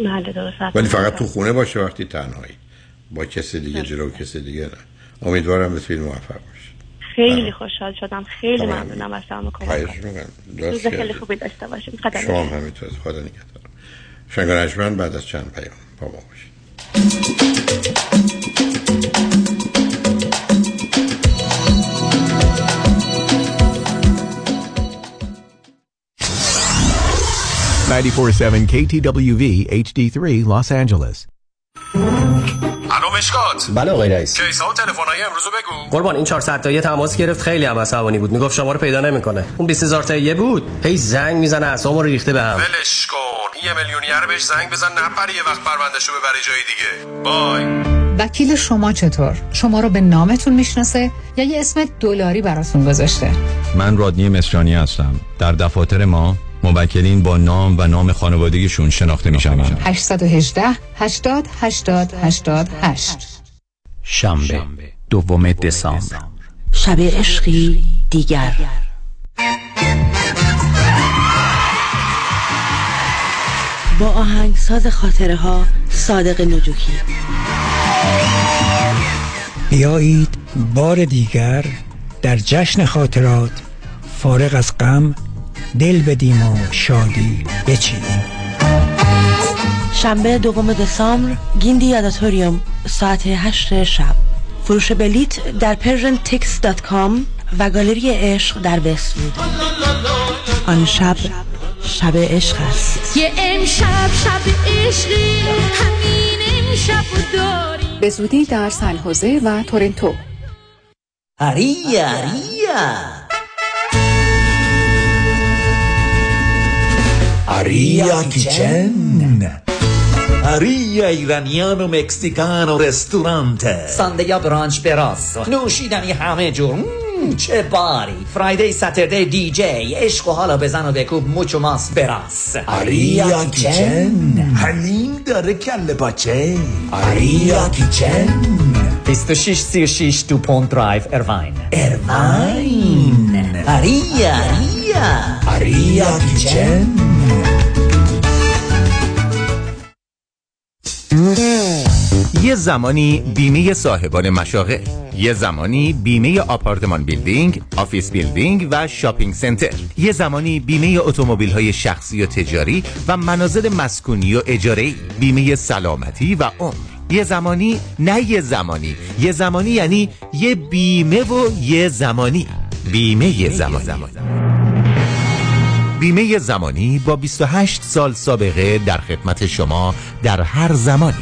نه درست، ولی فقط تو خونه باشه وقتی تنهایی، با کسی دیگه جلو کسی دیگه نه. امیدوارم بتونید موفق باشید. خیلی خوشحال شدم، خیلی ممنونم از شما. کاملا روز خیلی خوبی داشته باشید. خدا شما همینطور، خدا نگهدار. شنگرشمن بعد از چند پیام با ما باشید. نود و چهار ممیز هفت کی تی دبلیو وی اچ دی سه Los Angeles. الو مشکات. بله آقای رئیس. کیس‌ها و تلفن‌های امروز بگو. قربان این چهارصد تایی تماس گرفت، خیلی هم عصبانی بود، میگفت شما رو پیدا نمی‌کنه. اون بیست هزار تایی بود، هی زنگ میزنه اعصابمو ریخته بهم. ولش کن. یه میلیونیر بهش زنگ بزن نپره یه وقت پروندهشو ببره جای دیگه. بای. وکیل شما چطور؟ شما رو به نامتون میشناسه یا یه اسم دلاری براتون گذاشته؟ من رادنی مصریانی هستم. در دفاتر ما موکلین با نام و نام خانوادگیشون شناخته میشن. هشت یک هشت هشتاد هشتاد هشتاد هشت. شنبه دوم دسامبر، شب عشقی دیگر. با آهنگساز خاطره ها صادق نجوکی. بیایید بار دیگر در جشن خاطرات فارغ از غم دل بدیم و شادی بچینیم. شنبه دوم دسامبر، گیندی آدیتوریوم، ساعت هشت شب. فروش بلیت در پرژن تیکتس دات کام و گالری عشق در وست‌وود. آن شب شب عشق است. یه امشب شب عشقی، همین امشب و داری. به زودی در سن خوزه و تورنتو. آریا آریا Aria Kitchen Aria ایرانیان و مکسیکان و رستورانت ساندیا برانچ براس نوشیدنی همه جور چه باری فرایدی ساتردی دی جی عشق و حالا بزن و بکوب موچ و ماس براس Aria Kitchen حلیم داره کله پاچه Aria Kitchen بیست و شش سی و شش دو پونت درایو ارواین ارواین Aria Aria Kitchen یه زمانی بیمه صاحبان مشاغل، یه زمانی بیمه آپارتمان بیلدینگ، آفیس بیلدینگ و شاپینگ سنتر، یه زمانی بیمه اتومبیل‌های شخصی و تجاری و منازل مسکونی و اجاره‌ای، بیمه سلامتی و عمر. یه زمانی نه یه زمانی، یه زمانی یعنی یه بیمه و یه زمانی، بیمه زمان زمان. بیمه زمانی با بیست و هشت سال سابقه در خدمت شما در هر زمانی.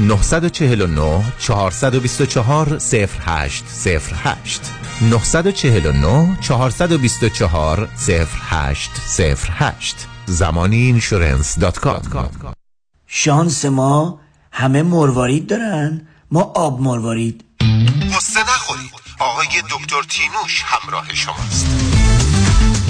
نه چهار نه چهار دو چهار صفر هشت صفر هشت نه چهار نه چهار دو چهار صفر هشت صفر هشت زمانی اینشورنس دات کام. شانس ما همه مروارید دارن، ما آب مروارید. قصه نخورید، آقای دکتر تینوش همراه شماست.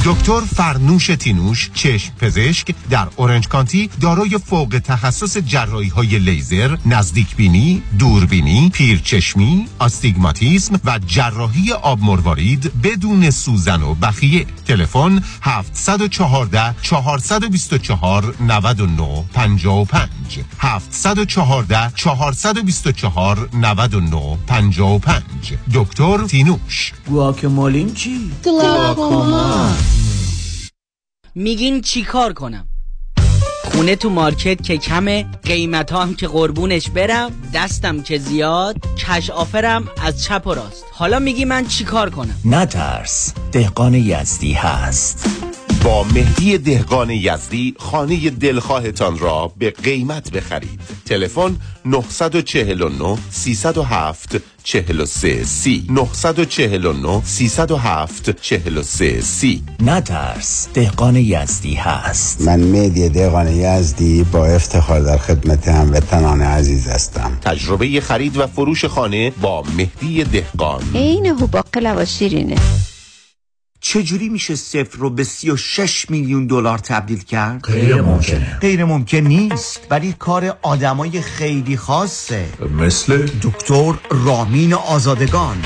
دکتر فرنوش تینوش، چشم پزشک در اورنج کانتی، دارای فوق تخصص جراحی‌های لیزر، نزدیک بینی، دوربینی، پیرچشمی، آستیگماتیسم و جراحی آب مروارید بدون سوزن و بخیه. تلفن هفت یک چهار چهار دو چهار نه نه پنج پنج هفت یک چهار چهار دو چهار نه نه پنج پنج دکتر تینوش. گواکامولیم چی؟ گواکاما میگین چی کار کنم؟ خونه تو مارکت که کمه، قیمت هم که قربونش برم، دستم که زیاد، کش آفرم از چپ و راست. حالا میگی من چی کار کنم؟ نترس، دهقان یزدی هست. با مهدی دهقان یزدی خانه دلخواهتان را به قیمت بخرید. تلفن نه چهار نه سه صفر هفت چهار سه سی نه چهار نه سه صفر هفت چهار سه سی. نترس، دهقان یزدی هست. من مهدی دهقان یزدی با افتخار در خدمت هموطنان عزیز هستم. تجربه خرید و فروش خانه با مهدی دهقان. اینه هو باقلا و شیرینه. چجوری میشه صفر رو به سی و شش میلیون دلار تبدیل کرد؟ غیر ممکنه. غیر ممکن نیست، ولی کار آدمای خیلی خاصه، مثل دکتر رامین آزادگان.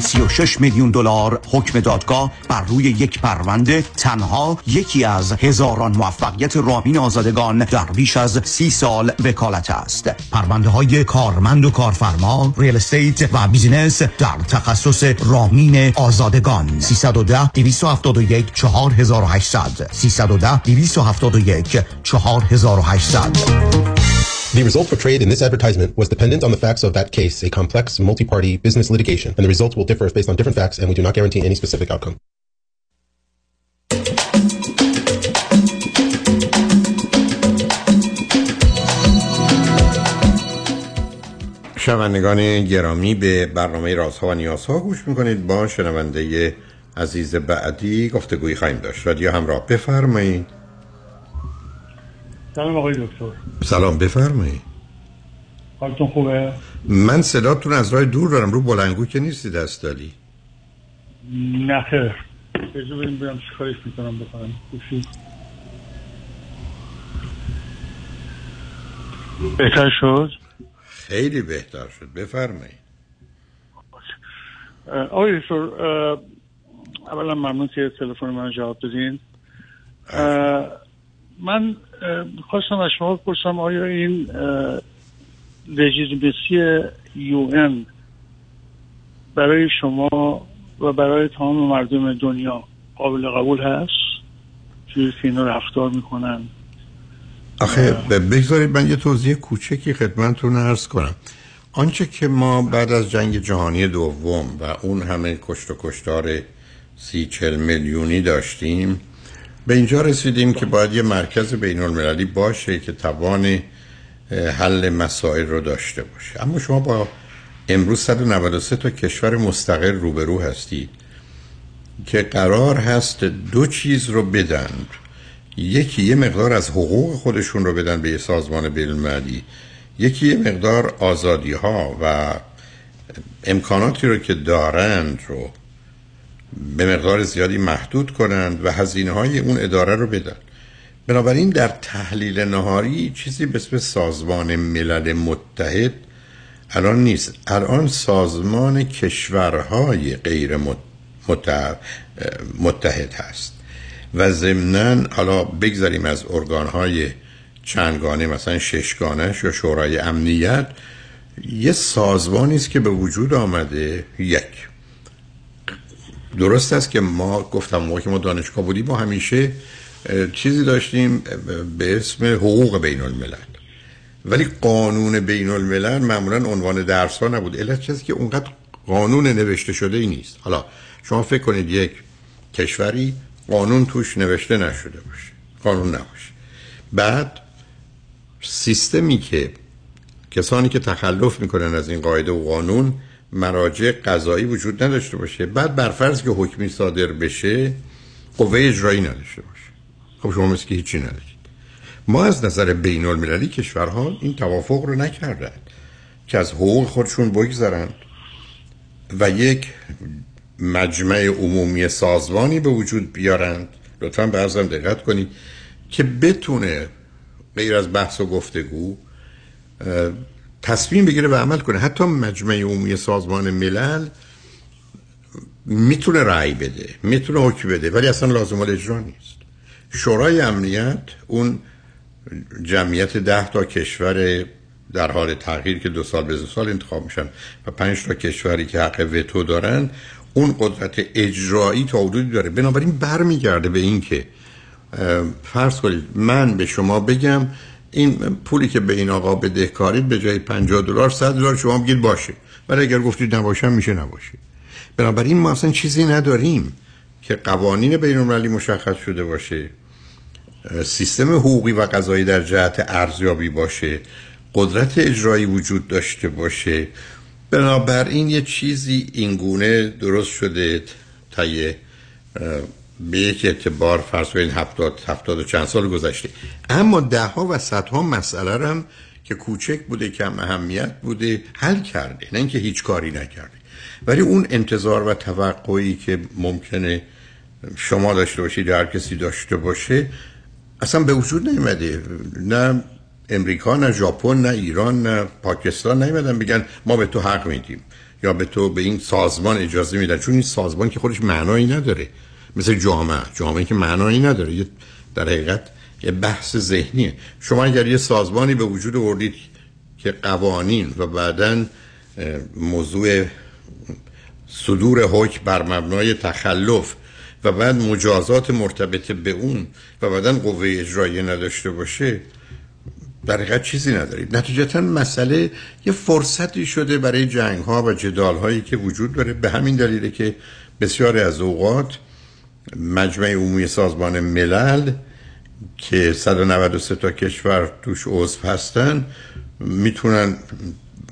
سی و شش میلیون دلار حکم دادگاه بر روی یک پرونده، تنها یکی از هزاران موفقیت رامین آزادگان در بیش از سی سال وکالت است. پرونده های کارمند و کارفرما، ریل استیت و بیزینس در تخصص رامین آزادگان. سیصد و ده دویست و هفتاد و یک چهار هزار و هشتصد سیصد و ده دویست و هفتاد و یک چهار هزار و هشتصد. The result portrayed in this advertisement was dependent on the facts of that case, a complex, multi-party business litigation, and the results will differ based on different facts, and we do not guarantee any specific outcome. شنوندگان گرامی، به برنامه رازها و نیازها گوش میکنید. با شنونده عزیز بعدی گفتگویی خواهیم داشت. رادیو همراه، بفرمایید. سلام آقای دکتر. سلام، بفرمایید. حالتون خوبه؟ من صداتون از راه دور دارم، رو بلندگو که نیستی دستالی. نه خیر. اجازه بدین برم چیکارش میتونم بکنم. خوشی. بهتر شد؟ خیلی بهتر شد، بفرمایید. آقای دکتر، اولا ممنون که تلفن من جواب دادین. من خواستم از شما بپرسم آیا این لژیتیمیسی یو ان برای شما و برای تمام مردم دنیا قابل قبول هست؟ چیزی که اینا رفتار میکنن آخه بگذارید من یه توضیح کوچکی خدمتتون عرض کنم. آنچه که ما بعد از جنگ جهانی دوم و اون همه کشت و کشتار سی چل میلیونی داشتیم، به اینجا رسیدیم که باید یه مرکز بین المللی باشه که توان حل مسائل رو داشته باشه. اما شما با امروز صد و نود و سه تا کشور مستقل روبرو هستید که قرار هست دو چیز رو بدن، یکی یه مقدار از حقوق خودشون رو بدن به یه سازمان بین المللی، یکی یه مقدار آزادی ها و امکاناتی رو که دارند رو به مقدار زیادی محدود کنند و هزینه های اون اداره رو بدن. بنابراین در تحلیل نهایی چیزی به اسم سازمان ملل متحد الان نیست. الان سازمان کشورهای غیر متحد هست و ضمناً حالا بگذاریم از ارگانهای چندگانه مثلا ششگانش یا شورای امنیت، یه سازمانی است که به وجود آمده. یک درست است که ما گفتم موقع که ما دانشگاه بودیم ما همیشه چیزی داشتیم به اسم حقوق بین الملل، ولی قانون بین الملل معمولا عنوان درس ها نبود. علت چیزی که اونقدر قانون نوشته شده ای نیست. حالا شما فکر کنید یک کشوری قانون توش نوشته نشده باشه، قانون نباشه، بعد سیستمی که کسانی که تخلف میکنن از این قاعده و قانون مراجع قضایی وجود نداشته باشه، بعد برفرض که حکمی صادر بشه قوه اجرایی نداشته باشه، خب شما مثل که هیچی ندارید. ما از نظر بین المللی کشورها این توافق رو نکردند که از حقوق خودشون بگذرند و یک مجمع عمومی سازمانی به وجود بیارند، لطفاً به عرضم دقت کنید، که بتونه غیر از بحث و گفتگو تصمیم بگیره و عمل کنه. حتی مجمع عمومی سازمان ملل میتونه رأی بده، میتونه حکم بده، ولی اصلا لازم الاجرا نیست. شورای امنیت اون جمعیت ده تا کشور در حال تغییر که دو سال به دو سال انتخاب میشن و پنج تا کشوری که حق وتو دارن، اون قدرت اجرایی تا حدودی داره. بنابراین برمیگرده به این که فرض کنید من به شما بگم این پولی که به این آقا بدهکارید به جای پنجاه دلار صد دلار، شما بگید باشه، ولی اگر گفتید نباشم میشه نباشه. بنابراین ما اصلا چیزی نداریم که قوانین بین المللی مشخص شده باشه، سیستم حقوقی و قضایی در جهت ارزیابی باشه، قدرت اجرایی وجود داشته باشه. بنابراین یه چیزی اینگونه درست شده تا یه به یک اعتبار فرض کنید هفتاد هفتاد و چند سال گذشته، اما ده ها و صد ها مسئله رو هم که کوچک بوده کم اهمیت بوده حل کرده، نه اینکه هیچ کاری نکرده. ولی اون انتظار و توقعی که ممکنه شما داشته باشید یا هر کسی داشته باشه اصلا به وجود نیومده. نه امریکا، نه ژاپن، نه ایران، نه پاکستان نیومدن بگن ما به تو حق میدیم یا به تو به این سازمان اجازه میدن، چون این سازمان که خودش معنایی نداره، مثل جامعه جامعه که معنایی نداره، یه در حقیقت یه بحث ذهنیه. شما اگر یه سازمانی به وجود آوردید که قوانین و بعداً موضوع صدور حکم بر مبنای تخلف و بعد مجازات مرتبط به اون و بعداً قوه اجرایی نداشته باشه، در حقیقت چیزی ندارید. نتیجتاً مسئله یه فرصتی شده برای جنگ‌ها و جدال‌هایی که وجود داره. به همین دلیله که بسیاری از اوقات مجمع عمومی سازمان ملل که صد و نود و سه تا کشور توش عضو هستن میتونن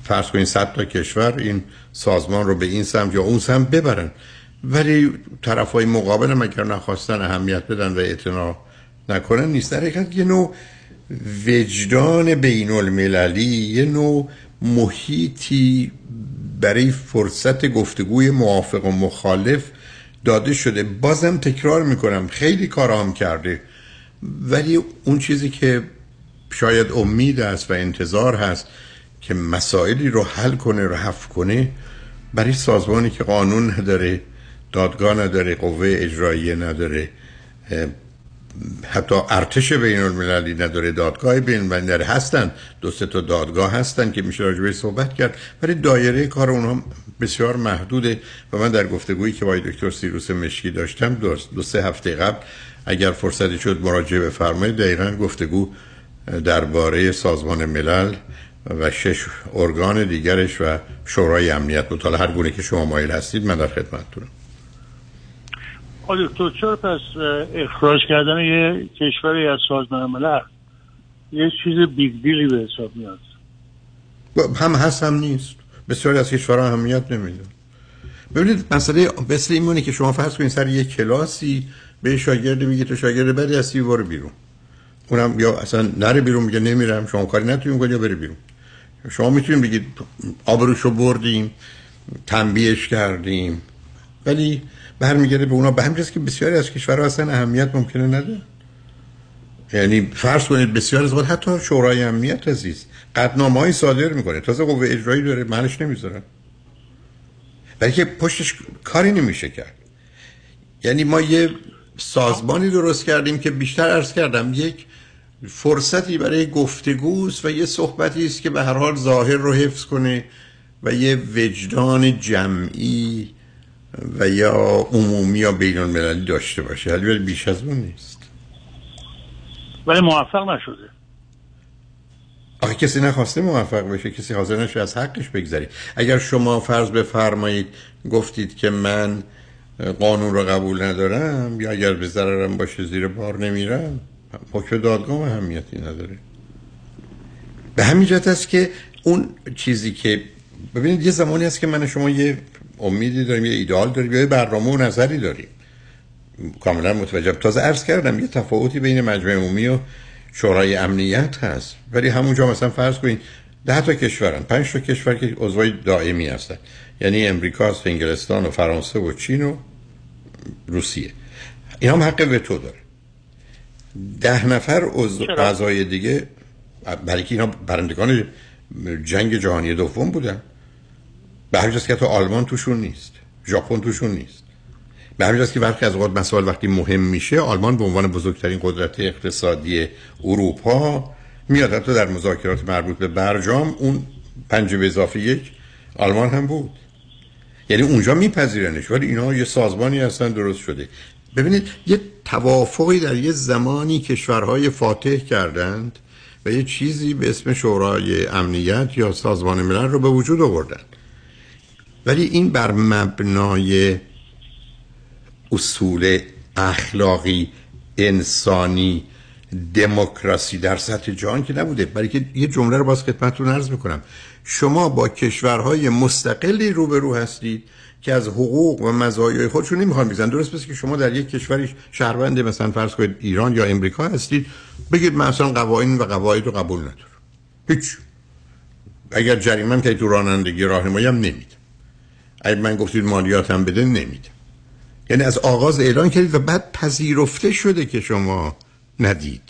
فرض کنین صد تا کشور این سازمان رو به این سمت یا اون سمت ببرن، ولی طرفای مقابل هم اگر نخواستن اهمیت بدن و اعتنا نکنن نیست. در حقیقت یه نوع وجدان بین المللی، یه نوع محیطی برای فرصت گفتگوی موافق و مخالف داده شده. بازم تکرار میکنم خیلی کارا هم کرده، ولی اون چیزی که شاید امید است و انتظار هست که مسائلی رو حل کنه، رفع کنه، برای سازمانی که قانون نداره، دادگاه نداره، قوه اجرایی نداره، حتی ارتش بین المللی نداره، دادگاه بین المللی نداره. هستن دو سه تا دادگاه هستن که میشه راجع بهش صحبت کرد، ولی دایره کار اونها بسیار محدوده. و من در گفتگویی که با دکتر سیروس مشکی داشتم دو سه هفته قبل، اگر فرصتی شد مراجعه بفرمایید، دقیقاً گفتگو درباره سازمان ملل و شش ارگان دیگرش و شورای امنیت بود. حالا هر گونه که شما مایل هستید من در خدمتتونم. آقای دکتر چرا پس اخراج کردن یه کشوری از سازمان ملل یه چیز بیگ دیلی به حساب میاد؟ هم هست هم نیست. بسیاری از کشورها اهمیت نمیدن. ببینید مسئله مثل این مونه که شما فرض کنید سر یه کلاسی به شاگرد میگه تو شاگرد بدی هستی برو بیرون. اونم یا اصلا نره بیرون میگه نمیرم، شما کاری نتونیم کنید یا بری بیرون. شما میتونید بگید آبروشو بردیم، تنبیهش کردیم، ولی برمیگرده به اونا. به همین جاست که بسیاری از کشورها اصلا اهمیت ممکنه نده. یعنی فرض کنید بسیاری از وقت حتی شورای امنیت عزیز قطعنامه‌ای صادر میکنه، تازه قوه اجرایی داره، معنیش نمیذاره، ولی که پشتش کاری نمیشه کرد. یعنی ما یه سازمانی درست کردیم که بیشتر عرض کردم یک فرصتی برای گفتگوست و یه صحبتی است که به هر حال ظاهر رو حفظ کنه و یه وجدان جمعی و یا عمومی یا بین المللی داشته باشه، ولی بیش از اون نیست. ولی موفق نشده. آخه کسی نخواسته موفق بشه، کسی حاضر نشه از حقش بگذره. اگر شما فرض بفرمایید گفتید که من قانون رو قبول ندارم یا اگر به ضررم باشه زیر بار نمیرم، حکم دادگاه اهمیتی نداره. به همین جهت است که اون چیزی که ببینید یه زمانی است که من شما یه امیدی داریم، یه ایدئال داریم، یه برنامه و نظری داریم، کاملا متوجه. تازه عرض کردم یه تفاوتی بین مجمع عمومی و شورای امنیت هست، ولی همونجا مثلا فرض کنید ده تا کشورن، پنج تا کشور که عضوای دائمی هستن، یعنی امریکا است، انگلستان و فرانسه و چین و روسیه، اینا هم حق وتو داره. ده نفر عضو اعضای دیگه، برای که اینا برندگان جنگ جهانی دوم بودن، به همین جاست که تو آلمان توشون نیست، ژاپن توشون نیست. به همین جاست که برخی از اوقات مسائل وقتی مهم میشه، آلمان به عنوان بزرگترین قدرت اقتصادی اروپا میاد، حتی در مذاکرات مربوط به برجام اون پنج به اضافه یک آلمان هم بود، یعنی اونجا میپذیرنش، ولی اینا یه سازمانی هستن درست شده. ببینید یه توافقی در یه زمانی کشورهای فاتح کردند و یه چیزی به اسم شورای امنیت یا سازمان ملل رو به وجود آوردن، ولی این بر مبنای اصول اخلاقی، انسانی، دموکراسی در سطح جهان که نبوده. برای که یه جمله رو باز خدمتتون عرض میکنم، شما با کشورهای مستقلی روبرو هستید که از حقوق و مزایای خودشون نمیخوان بگذرن. درست پس که شما در یک کشوری شهروند مثلا فرض کنید ایران یا امریکا هستید، بگید من اصلا قوانین و قواعد رو قبول ندارم، هیچ، اگر جریمه که تو رانندگی راهنمایی هم نمیدم، اگر من گفتید مالیاتم بده نمیدم. یعنی از آغاز اعلان کردید و بعد پذیرفته شده که شما ندید،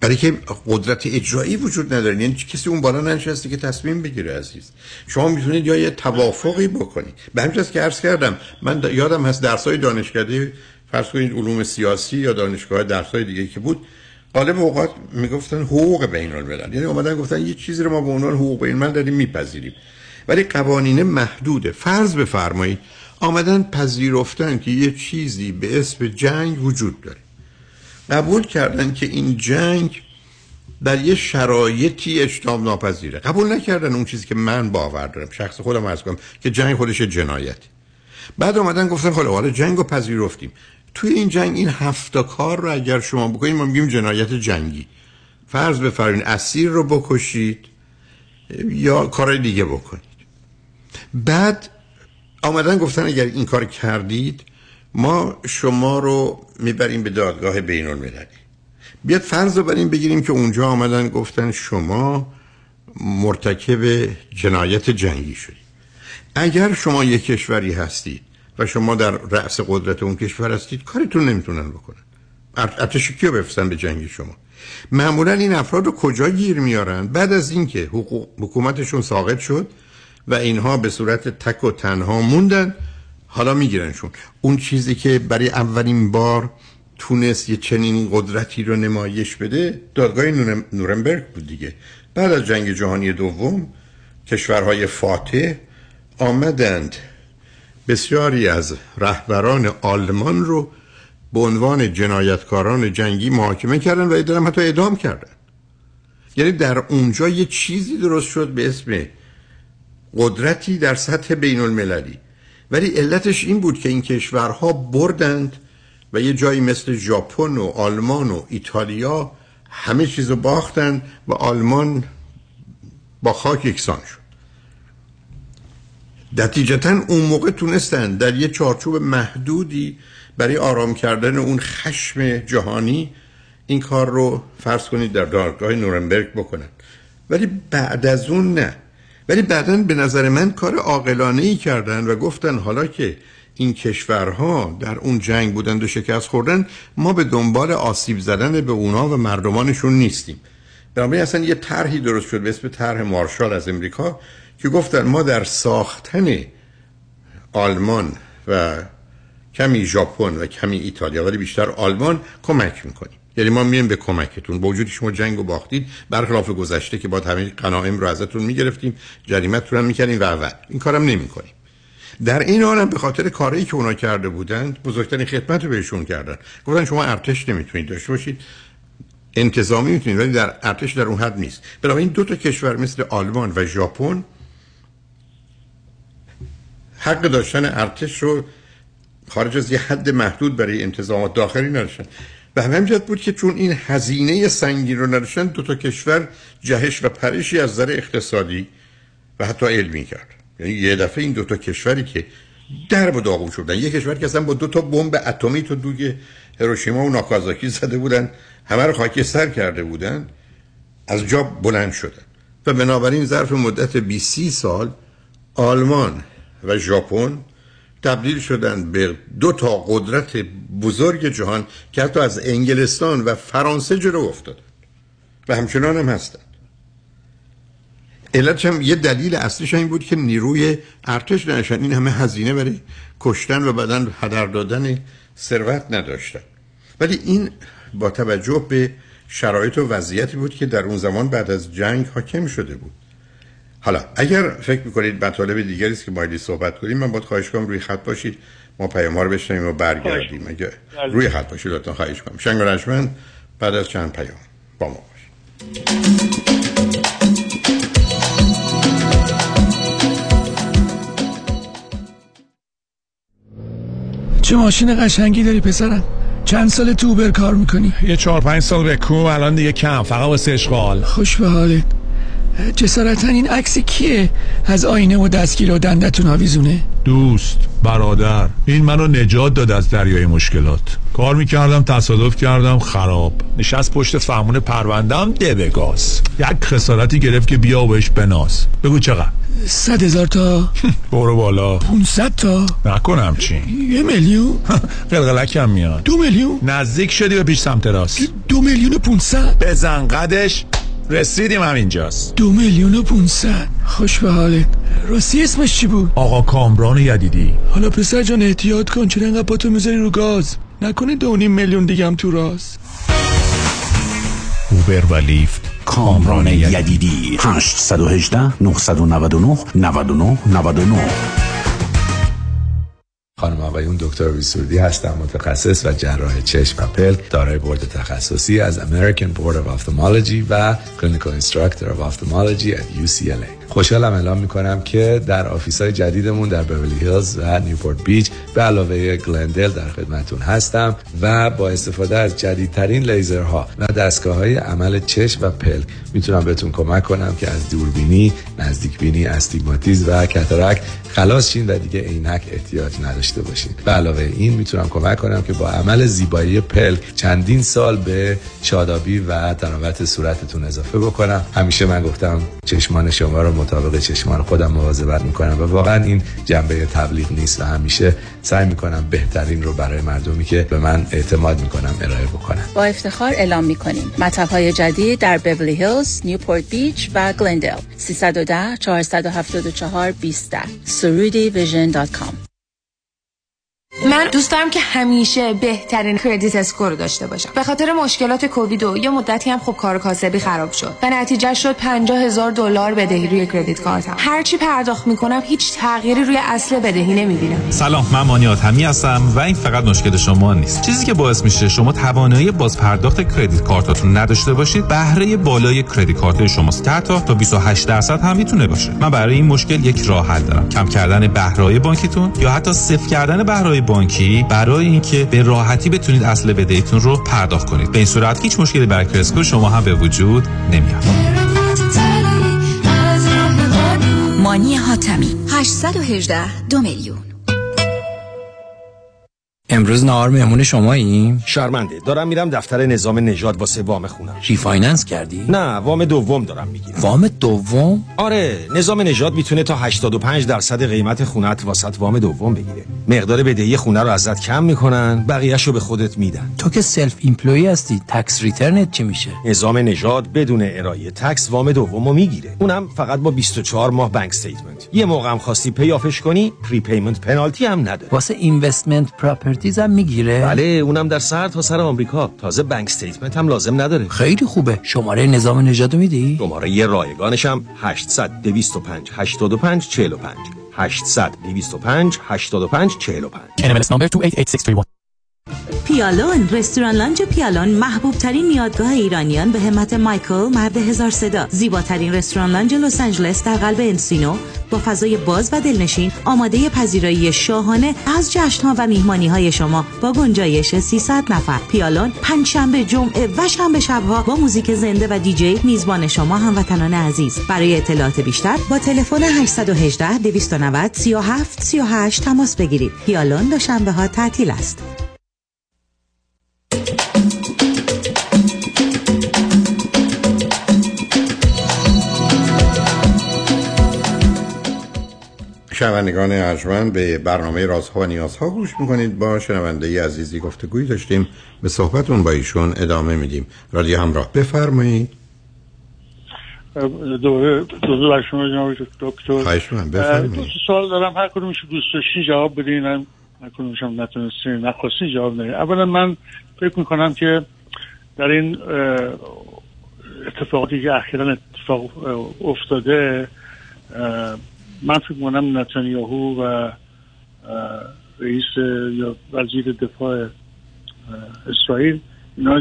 برای که قدرت اجرایی وجود نداره. یعنی کسی اون بالا ننشسته که تصمیم بگیره عزیز. شما میتونید یا یه توافقی بکنید. به همین جاست که عرض کردم من یادم هست درسای دانشکده فرض کنید علوم سیاسی یا دانشگاه درسای دیگه که بود، غالب اوقات میگفتن حقوق بین الملل، یعنی اومدن گفتن یه چیزی رو ما به عنوان حقوق بین الملل داریم میپذیریم، ولی قوانین محدوده. فرض بفرمایید آمدن پذیرفتن که یه چیزی به اسم جنگ وجود داره، قبول کردن که این جنگ در یه شرایطی اجتناب ناپذیره، قبول نکردن اون چیزی که من باور دارم، شخص خودم عرض کنم که جنگ خودش جنایتی. بعد آمدن گفتن خب حالا جنگ رو پذیرفتیم، توی این جنگ این هفت کار رو اگر شما بکنید ما میگیم جنایت جنگی. فرض بفرمایید اسیر رو بکشید یا کار دیگه بکنید، بعد آمدن گفتن اگر این کار کردید ما شما رو میبریم به دادگاه بین المللی. بیاد فرض رو بر این بگیریم که اونجا آمدن گفتن شما مرتکب جنایت جنگی شدید. اگر شما یک کشوری هستید و شما در رأس قدرت اون کشور هستید، کارتون نمیتونن بکنن، ارتشکی رو بفرستن به جنگی شما. معمولا این افراد رو کجا گیر میارن؟ بعد از اینکه حقوق حکومتشون ساقط شد و اینها به صورت تک و تنها موندن، حالا میگیرنشون. اون چیزی که برای اولین بار تونست یه چنین قدرتی رو نمایش بده دادگاه نورنبرگ بود دیگه. بعد از جنگ جهانی دوم کشورهای فاتح آمدند بسیاری از رهبران آلمان رو به عنوان جنایتکاران جنگی محاکمه کردن و ادام حتی اعدام کردن. یعنی در اونجا یه چیزی درست شد به اسم قدرتی در سطح بین المللی، ولی علتش این بود که این کشورها بردند و یه جایی مثل ژاپن و آلمان و ایتالیا همه چیزو باختند و آلمان با خاک یکسان شد. نتیجتاً اون موقع تونستند در یه چارچوب محدودی برای آرام کردن اون خشم جهانی این کار رو فرض کنید در دادگاه نورنبرگ بکنن، ولی بعد از اون نه. ولی بعداً به نظر من کار عاقلانه‌ای کردن و گفتن حالا که این کشورها در اون جنگ بودند و شکست خوردن، ما به دنبال آسیب زدن به اونها و مردمانشون نیستیم. بنابراین اصلا یه طرحی درست شد به اسم طرح مارشال از امریکا که گفتن ما در ساختن آلمان و کمی ژاپن و کمی ایتالیا، ولی بیشتر آلمان کمک میکنیم. یعنی ما میریم به کمکتون با وجودی شما جنگو باختید، برخلاف گذشته که با همین غنایم رو ازتون میگرفتیم، جریمتون هم میکنیم و و این کارم نمیکنیم. در این حال هم به خاطر کاری که اونا کرده بودند بزرگترین خدمت رو بهشون کردن. گفتن شما ارتش نمیتونید داشته باشید، انتظامی میتونید ولی در ارتش در اون حد نیست. بنابراین دو تا کشور مثل آلمان و ژاپن حق داشتن ارتش رو خارج از یه حد محدود برای انتظامات داخلی نداشتن. به همین جهت بود که چون این هزینه سنگین رو نداشتن، دو تا کشور جهش و پرشی از نظر اقتصادی و حتی علمی کرد. یعنی یه دفعه این دو تا کشوری که در و داغون شدن، یک کشور که اصلا با دو تا بمب اتمی تو دوگ هیروشیما و ناکازاکی زده بودن، همه رو خاکستر کرده بودن، از جا بلند شدن. و بنابراین ظرف مدت بیست سال آلمان و ژاپن تبدیل شدن به دو تا قدرت بزرگ جهان که حتی از انگلستان و فرانسه جلو افتادند و همچنان هم هستند. علتش هم یه دلیل اصلیش این بود که نیروی ارتش نداشتن، این همه هزینه برای کشتن و بعداً هدر دادن ثروت نداشتن. ولی این با توجه به شرایط و وضعیتی بود که در اون زمان بعد از جنگ حاکم شده بود. حالا اگر فکر میکنید مطالب دیگری است که مایلی صحبت کنیم، من باید خواهش کنم روی خط باشید، ما پیام‌ها رو بشنویم و برگردیم. اگه روی خط باشید لطفاً خواهش کنم. شنگ و رجمند بعد از چند پیام با ما باشید. چه ماشین قشنگی داری پسرم؟ چند سال تو اوبر کار میکنی؟ یه چهار پنج سال به کوم، الان دیگه کم، فقط واسه اشغال. خوش به حالت. جسارتاً این عکس کیه؟ از آینه و دستگیر و دندتون آویزونه؟ دوست، برادر، این منو نجات داد از دریای مشکلات. کار میکردم تصادف کردم، خراب نشست پشت فهمون پروندم، ده به گاز یک خسارتی گرفت که بیا بهش بناس. بگو چقدر؟ صد هزار تا. برو بالا. پونصد تا نکنم. چی؟ یه میلیون. قلقلک هم میاد. دو میلیون. نزدیک شدی به پیش سمت راست. دو میلیون و پونصد. بزن قدش. رسیدیم، همینجاست. دو میلیون و پونصد. خوش به حالت. راستی اسمش چی بود؟ آقا کامران یدیدی. حالا پسر جان احتیاط کن، چرا اینقدر پاتو میذاری رو گاز؟ نکنه دو نیم میلیون دیگه هم تو راست. اوبر و لیفت کامران یدیدی. هشت یک هشت نه نه نه نه نه نه نه نه. خانم آقایون، دکتر ویسوردی هستم، متخصص و جراح چشم و پلک، دارای بورد تخصصی از American Board of Ophthalmology و Clinical Instructor of Ophthalmology at یو سی ال ای. خوشحالم اعلام میکنم که در آفیس‌های جدیدمون در بیولی هیلز و نیوپورت بیچ به علاوه گلندل در خدمتتون هستم و با استفاده از جدیدترین لیزرها و دستگاه‌های عمل چشم و پلک میتونم بهتون کمک کنم که از دوربینی، نزدیکبینی، استیگماتیسم و کاتاراک خلاص شین و دیگه عینک احتیاج نداشته باشین. به علاوه این میتونم کمک کنم که با عمل زیبایی پلک چندین سال به شادابی و تراوت صورتتون اضافه بکنم. همیشه من گفتم چشمان شما رو مطابق چشمان خودم مواظبت میکنم و واقعا این جنبه تبلیغ نیست و همیشه سعی میکنم بهترین رو برای مردمی که به من اعتماد میکنم ارائه بکنم. با افتخار اعلام میکنیم مطب‌های جدید در بیولی هیلز، نیوپورت بیچ و گلندل. سه یک صفر چهار هفت چهار دو صفر. surudi vision dot com. من دوست دارم که همیشه بهترین کردیت اسکور داشته باشم. به خاطر مشکلات کووید و یه مدتی هم خب کار کاسبی خراب شد و نتیجه شد پنجاه هزار دلار بدهی روی کردیت کارتم. هرچی پرداخت میکنم هیچ تغییری روی اصل بدهی نمیبینم. سلام، من مانی حاتمی هستم و این فقط مشکل شما نیست. چیزی که باعث میشه شما توانایی باز پرداخت کردیت کارتاتون نداشته باشید، بهره بالای کردیت کارت شماست. حتی تا بیست و هشت درصد هم میتونه باشه. من برای این مشکل یک راه حل دارم. کم کردن بهره بانکیتون یا حتی صفر کردن بهره بانکی برای اینکه به راحتی بتونید اصل بدهیتون رو پرداخت کنید. به این صورت هیچ مشکلی برای کردیت اسکور شما هم به وجود نمیاد. مانی حاتمی هشت یک هشت دو میلیون. امروز نهار مهمون شماییم؟ شرمنده، دارم میرم دفتر نظام نژاد واسه وام خونم. ریفایننس کردی؟ نه، وام دوم دارم میگیرم. وام دوم؟ آره، نظام نژاد میتونه تا هشتاد و پنج درصد قیمت خونت واسط وام دوم بگیره. مقدار بدهی خونه رو ازت کم میکنن، بقیه‌شو به خودت میدن. تو که سلف ایمپلوی هستی، تکس ریترنت چی میشه؟ نظام نژاد بدون ارائه تکس وام دومو میگیره. اونم فقط با بیست و چهار ماه بانک استیتمنت. یه موقعم خواستی پیافش کنی، پریپیمنت پنالتی هم نداره. واسه اینوستمنت پراپرتی دیزم میگیره؟ بله، اونم در سر تا سر آمریکا. تازه بانک استیتمنت هم لازم نداره. خیلی خوبه. شماره نظام نژاد میدی؟ شماره یه رایگانش هم هشت صفر صفر دو صفر پنج هشت دو پنج چهار پنج هشت صفر صفر دو صفر پنج هشت دو پنج چهار پنج. ان ام اس نمبر دو هشت هشت شش یک یک. پیالون، رستوران لانج پیالون محبوب ترین میادگاه ایرانیان به همت مایکل مرد هزار صدا. زیباترین رستوران لانج لس آنجلس در قلب انسینو با فضای باز و دلنشین، آماده پذیرایی شاهانه از جشن‌ها و میهمانی‌های شما با گنجایش سیصد نفر. پیالون پنج شنبه، جمعه و شنبه شب‌ها با موزیک زنده و دیجی میزبان شما هموطنان عزیز. برای اطلاعات بیشتر با تلفن هشت یک هشت دو نه صفر سه هفت سه هشت تماس بگیرید. پیالون دوشنبه‌ها تعطیل است. شنوندگان ارجمند، به برنامه رازها و نیازها گوش میکنید. با شنونده عزیزی گفتگویی داشتیم، به صحبتون با ایشون ادامه میدیم. رادیو همراه، بفرمایید. دوباره دوباره شما جناب دکتر. خواهش می‌کنم بفرمایید. سوال دارم، هر کدومش دوست داشتین جواب بدین، هر کدومش هم نتونستین نخواستین جواب ندید. اولا من فکر میکنم که در این اتفاقاتی که اخیراً اتفاق افتاده، من فکر می‌کنم نتانیاهو و رئیس یا وزیر دفاع اسرائیل اینا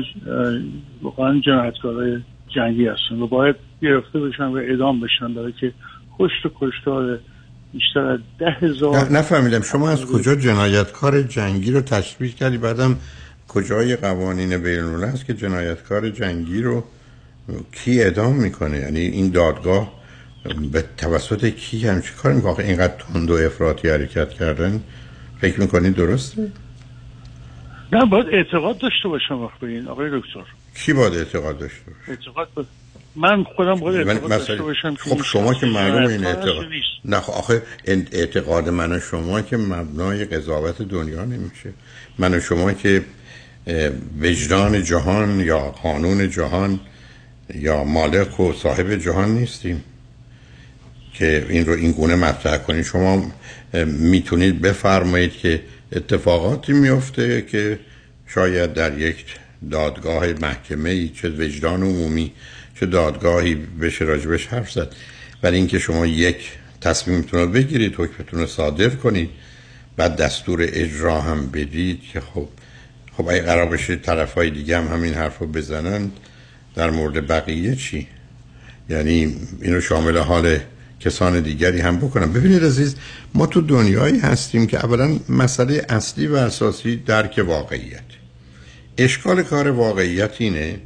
واقعا جنایتکارای جنگی هستن و باید گرفته بشن و اعدام بشن، برای که کشت و کشتار بیشتر از ده هزار. نفهمیدم شما از کجا جنایتکار جنگی رو تشبیه کردی؟ بعدم کجای قوانین بین‌الملل هست که جنایتکار جنگی رو کی اعدام میکنه؟ یعنی این دادگاه به توسط کی هم چی کار میکنه؟ آخه اینقدر تند و افراطی حرکت کردن فکر میکنید درسته؟ نه، باید اعتقاد داشته باشم. آخه این آقای دکتر، کی باید اعتقاد داشته باشه؟ اعتقاد با... من خودم باید اعتقاد من داشته باشم. خب شما که معلومه این اعتقاد نه، آخه اعتقاد من و شما که مبنای قضاوت دنیا نمیشه. من و شما که وجدان جهان یا قانون جهان یا مالک و صاحب جهان نیستیم که این رو این گونه مطرح کنید. شما میتونید بفرمایید که اتفاقاتی میفته که شاید در یک دادگاه محکمه‌ای، چه وجدان عمومی چه دادگاهی، بشه راجبش حرف زد. ولی اینکه شما یک تصمیمتون رو بگیرید، حکمتون رو صادر کنید، بعد دستور اجرا هم بدید، که خب خب اگه قرار بشه طرفای دیگه هم همین حرف رو بزنند در مورد بقیه چی؟ یعنی اینو شامل حال کسان دیگری هم بکنم. ببینید عزیز، ما تو دنیایی هستیم که اولا مسئله اصلی و اساسی درک واقعیت. اشکال کار واقعیت اینه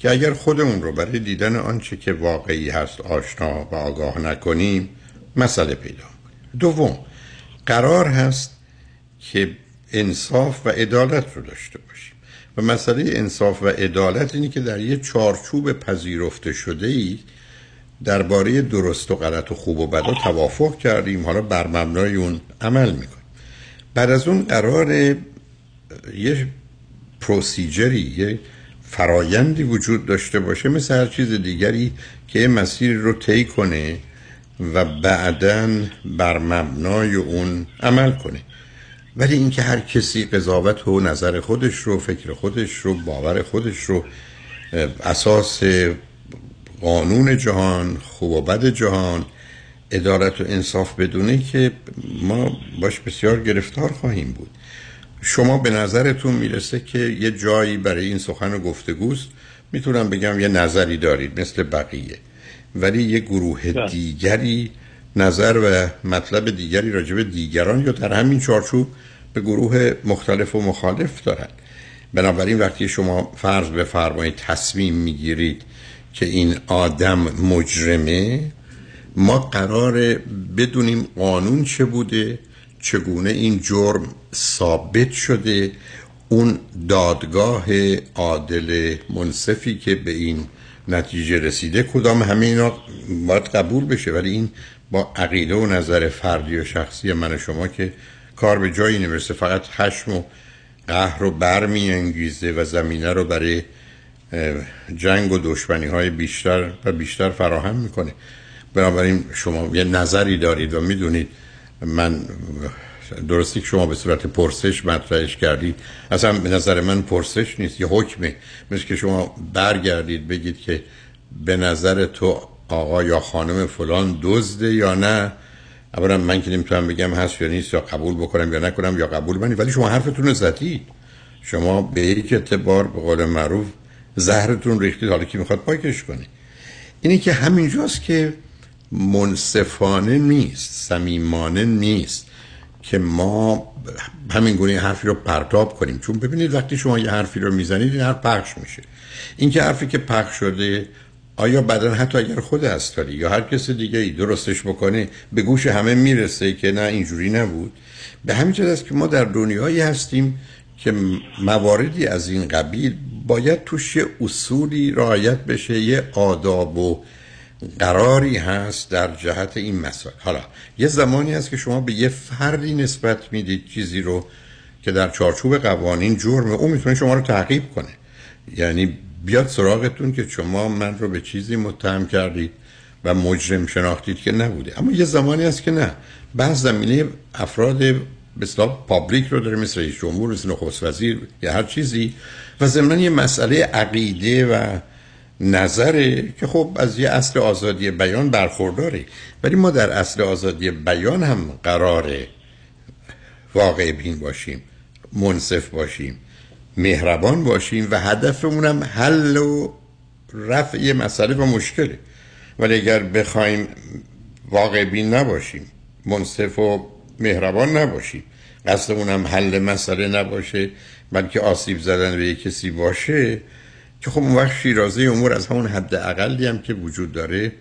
که اگر خودمون رو برای دیدن آنچه که واقعی هست آشنا و آگاه نکنیم، مسئله پیدا کنیم. دوم، قرار هست که انصاف و عدالت رو داشته باشیم و مسئله انصاف و عدالت اینه که در یه چارچوب پذیرفته شده‌ای درباره درست و غلط و خوب و بد توافق کردیم، حالا بر مبنای اون عمل میکنیم. بعد از اون قراره یه پروسیجری، یه فرایندی وجود داشته باشه، مثل هر چیز دیگری، که مسیر رو طی کنه و بعداً بر مبنای اون عمل کنه. ولی اینکه هر کسی قضاوت و نظر خودش رو، فکر خودش رو، باور خودش رو اساس قانون جهان، خوب و بد جهان، عدالت و انصاف بدونه، که ما باش بسیار گرفتار خواهیم بود. شما به نظرتون میرسه که یه جایی برای این سخن و گفتگوست، میتونم بگم یه نظری دارید مثل بقیه، ولی یه گروه دیگری نظر و مطلب دیگری راجب دیگران یا در همین چارچوب به گروه مختلف و مخالف دارن. بنابراین وقتی شما فرض بفرمایید تصمیم میگیرید که این آدم مجرمه، ما قراره بدونیم قانون چه بوده، چگونه این جرم ثابت شده، اون دادگاه عادل منصفی که به این نتیجه رسیده کدام، همه اینا باید قبول بشه. ولی این با عقیده و نظر فردی و شخصی من و شما که کار به جایی نمیرسه، فقط خشم و قهر رو برمی انگیزه و زمینه رو برای جنگ و دشمنی های بیشتر و بیشتر فراهم میکنه. بنابراین شما یه نظری دارید و میدونید، من درستی که شما به صورت پرسش مطرحش کردید، اصلا به نظر من پرسش نیست، یه حکمه. مثل که شما برگردید بگید که به نظر تو آقا یا خانم فلان دزده یا نه، اولا من که نمیتونم بگم هست یا نیست، یا قبول بکنم یا نکنم، یا قبول منی. ولی شما حرفتون رو زدید، شما به یک اعتبار به قول معروف زهرتون ریختید، حالا کی میخواد پاکش کنه؟ اینی که همینجاست که منصفانه نیست، صمیمانه نیست که ما همین گونه حرفی رو پرتاب کنیم. چون ببینید وقتی شما یه حرفی رو میزنید، این حرف پخش میشه. این که حرفی که پخش شده، آیا بعدن حتی اگر خود هستاری یا هر کس دیگه ای درستش بکنه، به گوش همه میرسه که نه اینجوری نبود؟ به همین جهت است که ما در دنیایی هستیم که مواردی از این قبیل باید توش یه اصولی رعایت بشه، یه آداب و قراری هست در جهت این مسائل. حالا یه زمانی هست که شما به یه فردی نسبت میدید چیزی رو که در چارچوب قوانین جرمه، اون میتونه شما رو تعقیب کنه، یعنی بیاد سراغتون که شما من رو به چیزی متهم کردید و مجرم شناختید که نبوده. اما یه زمانی هست که نه، بعض زمینه افراد مثلا پابلیک رو داره، مثل رئیس جمهور، مثل نخست وزیر یا هر چیزی، و ضمن یه مسئله عقیده و نظره که خب از یه اصل آزادی بیان برخورداره. ولی ما در اصل آزادی بیان هم قراره واقع بین باشیم، منصف باشیم، مهربان باشیم، و هدفمون هم حل و رفع مسئله و مشکله. ولی اگر بخوایم واقع بین نباشیم، منصف و مهربان نباشیم، قصدمون هم حل مسئله نباشه بلکه آسیب زدن به یک کسی باشه، که خب اون وقت شیرازه امور از همون حد اقلی هم که وجود داره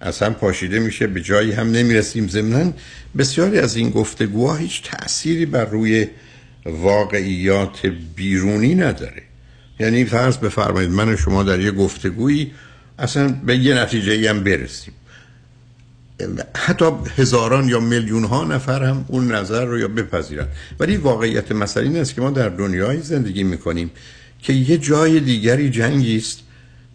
اصلا پاشیده میشه، به جایی هم نمیرسیم. ضمناً بسیاری از این گفتگوها هیچ تأثیری بر روی واقعیات بیرونی نداره. یعنی فرض بفرمایید من و شما در یه گفتگویی اصلا به یه نتیجه‌ای هم برسیم، حتی هزاران یا میلیون ها نفر هم اون نظر رو یا بپذیرن، ولی واقعیت مسئله این است که ما در دنیای زندگی میکنیم که یه جای دیگری جنگی است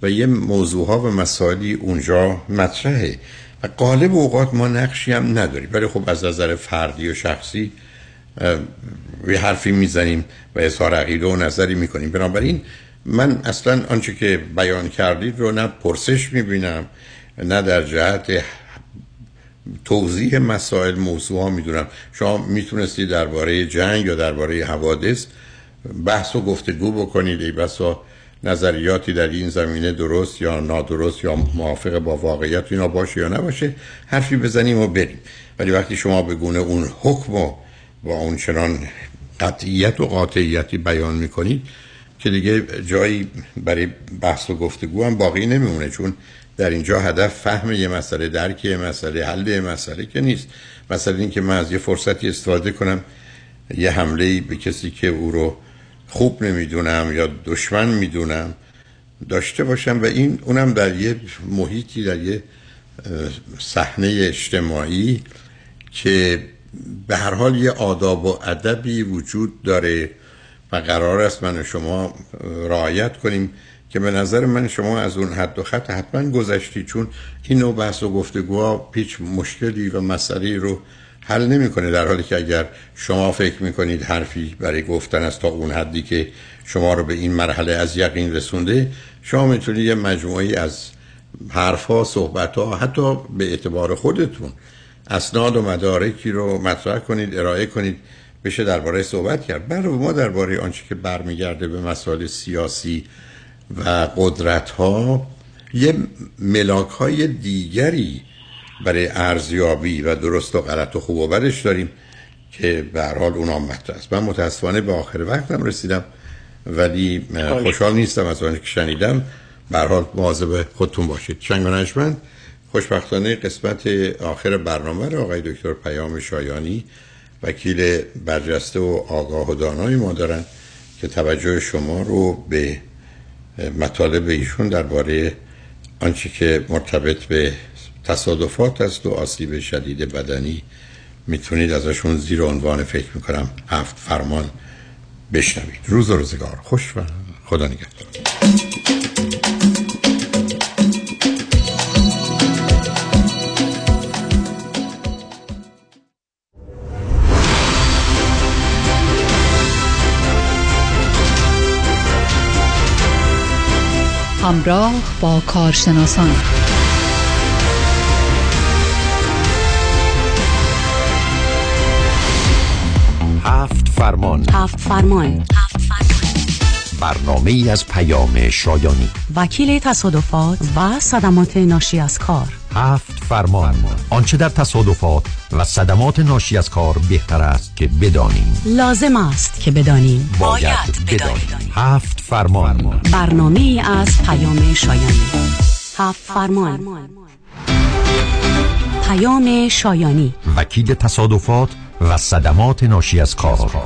و یه موضوعها و مسائلی اونجا مطرحه و غالب اوقات ما نقشی هم نداریم. ولی خب از نظر فردی و شخصی یه حرفی میزنیم و اظهار عقیده و نظری میکنیم. بنابراین من اصلا آنچه که بیان کردید رو نه پرسش میبینم، نه در جهت توضیح مسائل موضوع ها میدونم. شما میتونستید درباره جنگ یا درباره حوادث بحث و گفتگو بکنید، ای بسا نظریاتی در این زمینه درست یا نادرست یا موافق با واقعیت اینا باشه یا نباشه، حرفی بزنیم و بریم. ولی وقتی شما به گونه اون حکم و با اون چنان قطعیت و قاطعیتی بیان میکنید که دیگه جایی برای بحث و گفتگو هم باقی نمیمونه، چون در اینجا هدف فهم یه مسئله، درک یه مسئله، حل یه مسئله که نیست. مثلا این که من از یه فرصتی استفاده کنم یه حمله‌ای به کسی که او رو خوب نمیدونم یا دشمن میدونم داشته باشم، و این اونم در یه محیطی، در یه صحنه اجتماعی که به هر حال یه آداب و ادبی وجود داره و قرار است من و شما رعایت کنیم، که به نظر من شما از اون حد و خط حتما گذشتی. چون این نوع بحث و گفتگوها پیچ مشکلی و مسئله رو حل نمیکنه، در حالی که اگر شما فکر میکنید حرفی برای گفتن است تا اون حدی که شما رو به این مرحله از یقین رسونده، شما میتونید یه مجموعی از حرفها، صحبتها، حتی به اعتبار خودتون اسناد و مدارکی رو مطرح کنید، ارائه کنید، بشه درباره صحبت کرد. برای ما درباره آنچه که برمیگرده به مسائل سیاسی و قدرت ها یه ملاک های دیگری برای ارزیابی و درست و غلط و خوب و بدش داریم که به هر حال اونها مطرح است. من متاسفانه به آخر وقتم رسیدم، ولی خوشحال نیستم از اون که شنیدم. به هر حال مواظب خودتون باشید. شنگانشمند خوشبختانه قسمت آخر برنامه را آقای دکتر پیام شایانی، وکیل برجسته و آگاه و دانایی ما دارن که توجه شما رو به مطالب ایشون درباره آنچه که مرتبط به تصادفات است و آسیب شدید بدنی میتونید ازشون زیر عنوان فکر میکنم هفت فرمان بشنوید. روز و روزگار خوش و خدا نگهدار. همراه با کارشناسان هفت فرمان هفت فرمان برنامه ای از پیام شایانی، وکیل تصادفات و صدمات ناشی از کار. هفت فرمان. فرمان آنچه در تصادفات و صدمات ناشی از کار بهتر است که بدانیم، لازم است که بدانیم، باید, باید بدانیم. بدانیم. هفت فرمان, فرمان. برنامه ای از پیام شایانی. هفت فرمان, فرمان. پیام شایانی، وکیل تصادفات و صدمات ناشی از کار. پیام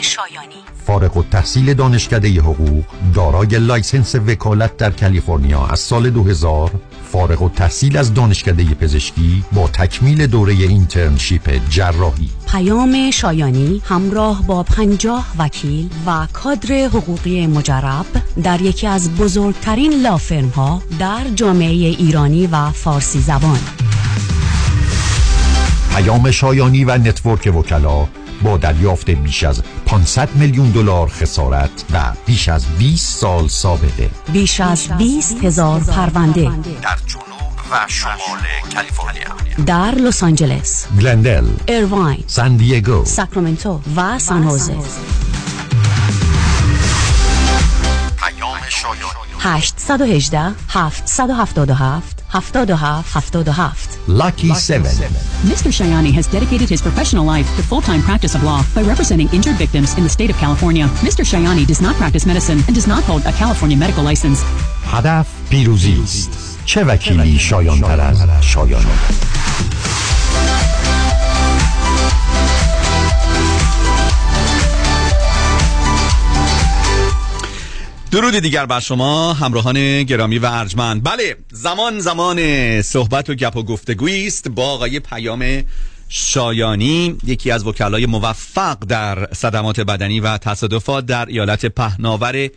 شایانی، فارغ التحصیل دانشکده حقوق، دارای لایسنس وکالت در کالیفرنیا از سال دو هزار، فارغ التحصیل از دانشکده پزشکی با تکمیل دوره اینترنشیپ جراحی. پیام شایانی همراه با پنجاه وکیل و کادر حقوقی مجرب در یکی از بزرگترین لافرم‌ها در جامعه ایرانی و فارسی زبان. پیام شایانی و نتورک وکلا با دریافت بیش از پانصد میلیون دلار خسارت و بیش از بیست سال سابقه، بیش از بیست هزار پرونده در جنوب و شمال کالیفرنیا، در لس آنجلس، گلندل، ایرواین، سان دیگو، ساکرامنتو و سان هوزه. پیام شایانی eight one eight, seven seven seven, seven seven seven, seven seven seven. Lucky Seven. Mister Shayani has dedicated his professional life to full-time practice of law by representing injured victims in the state of California. Mister Shayani does not practice medicine and does not hold a California medical license. هدف پیروزی است. چه وکیلی شایان‌تر از شایانی؟ درود دیگر بر شما همراهان گرامی و ارجمند. بله، زمان زمان صحبت و گپ و گفتگویی است با آقای پیام شایانی، یکی از وکلای موفق در صدمات بدنی و تصادفات در ایالت پهناور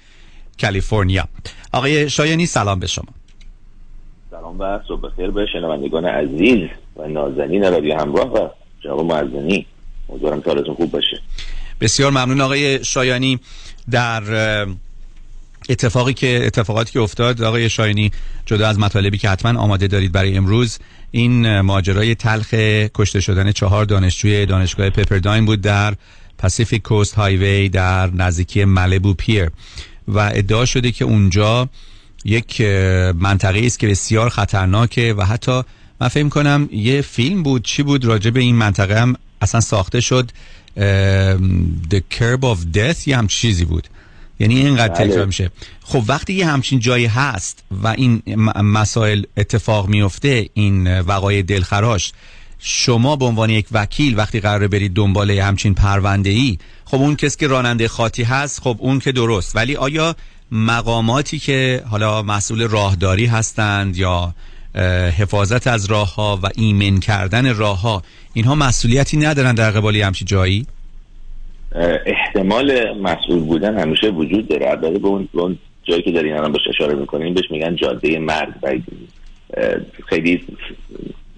کالیفرنیا. آقای شایانی سلام به شما. سلام و صبح بخیر به شنوندگان عزیز و نازنین رادیو همراه و جناب معززنی. امیدوارم حالتون خوب باشه. بسیار ممنون آقای شایانی. در اتفاقی که اتفاقاتی که افتاد آقای شایانی، جدا از مطالبی که حتما آماده دارید برای امروز، این ماجرای تلخ کشته شدن چهار دانشجوی دانشگاه پپرداین بود در پاسیفیک کوست هایوی در نزدیکی مالبو پیر، و ادعا شده که اونجا یک منطقه است که بسیار خطرناکه و حتی من فهم کنم یه فیلم بود چی بود راجع به این منطقه هم اصلا ساخته شد، The Curb of Death یه هم چیزی بود، یعنی اینقدر تکرار میشه. خب وقتی یه همچین جایی هست و این مسائل اتفاق میفته، این وقایع دلخراش، شما به عنوان یک وکیل وقتی قراره برید دنبال همچین پرونده‌ای، خب اون کسی که راننده خاطی هست، خب اون که درست، ولی آیا مقاماتی که حالا مسئول راهداری هستند یا حفاظت از راهها و ایمن کردن راهها، اینها مسئولیتی ندارن در قبال همچین جایی؟ احتمال مسئول بودن همیشه وجود داره. البته به اون جایی که دارین الان بهش اشاره میکنین بهش میگن جاده مرگ. خیلی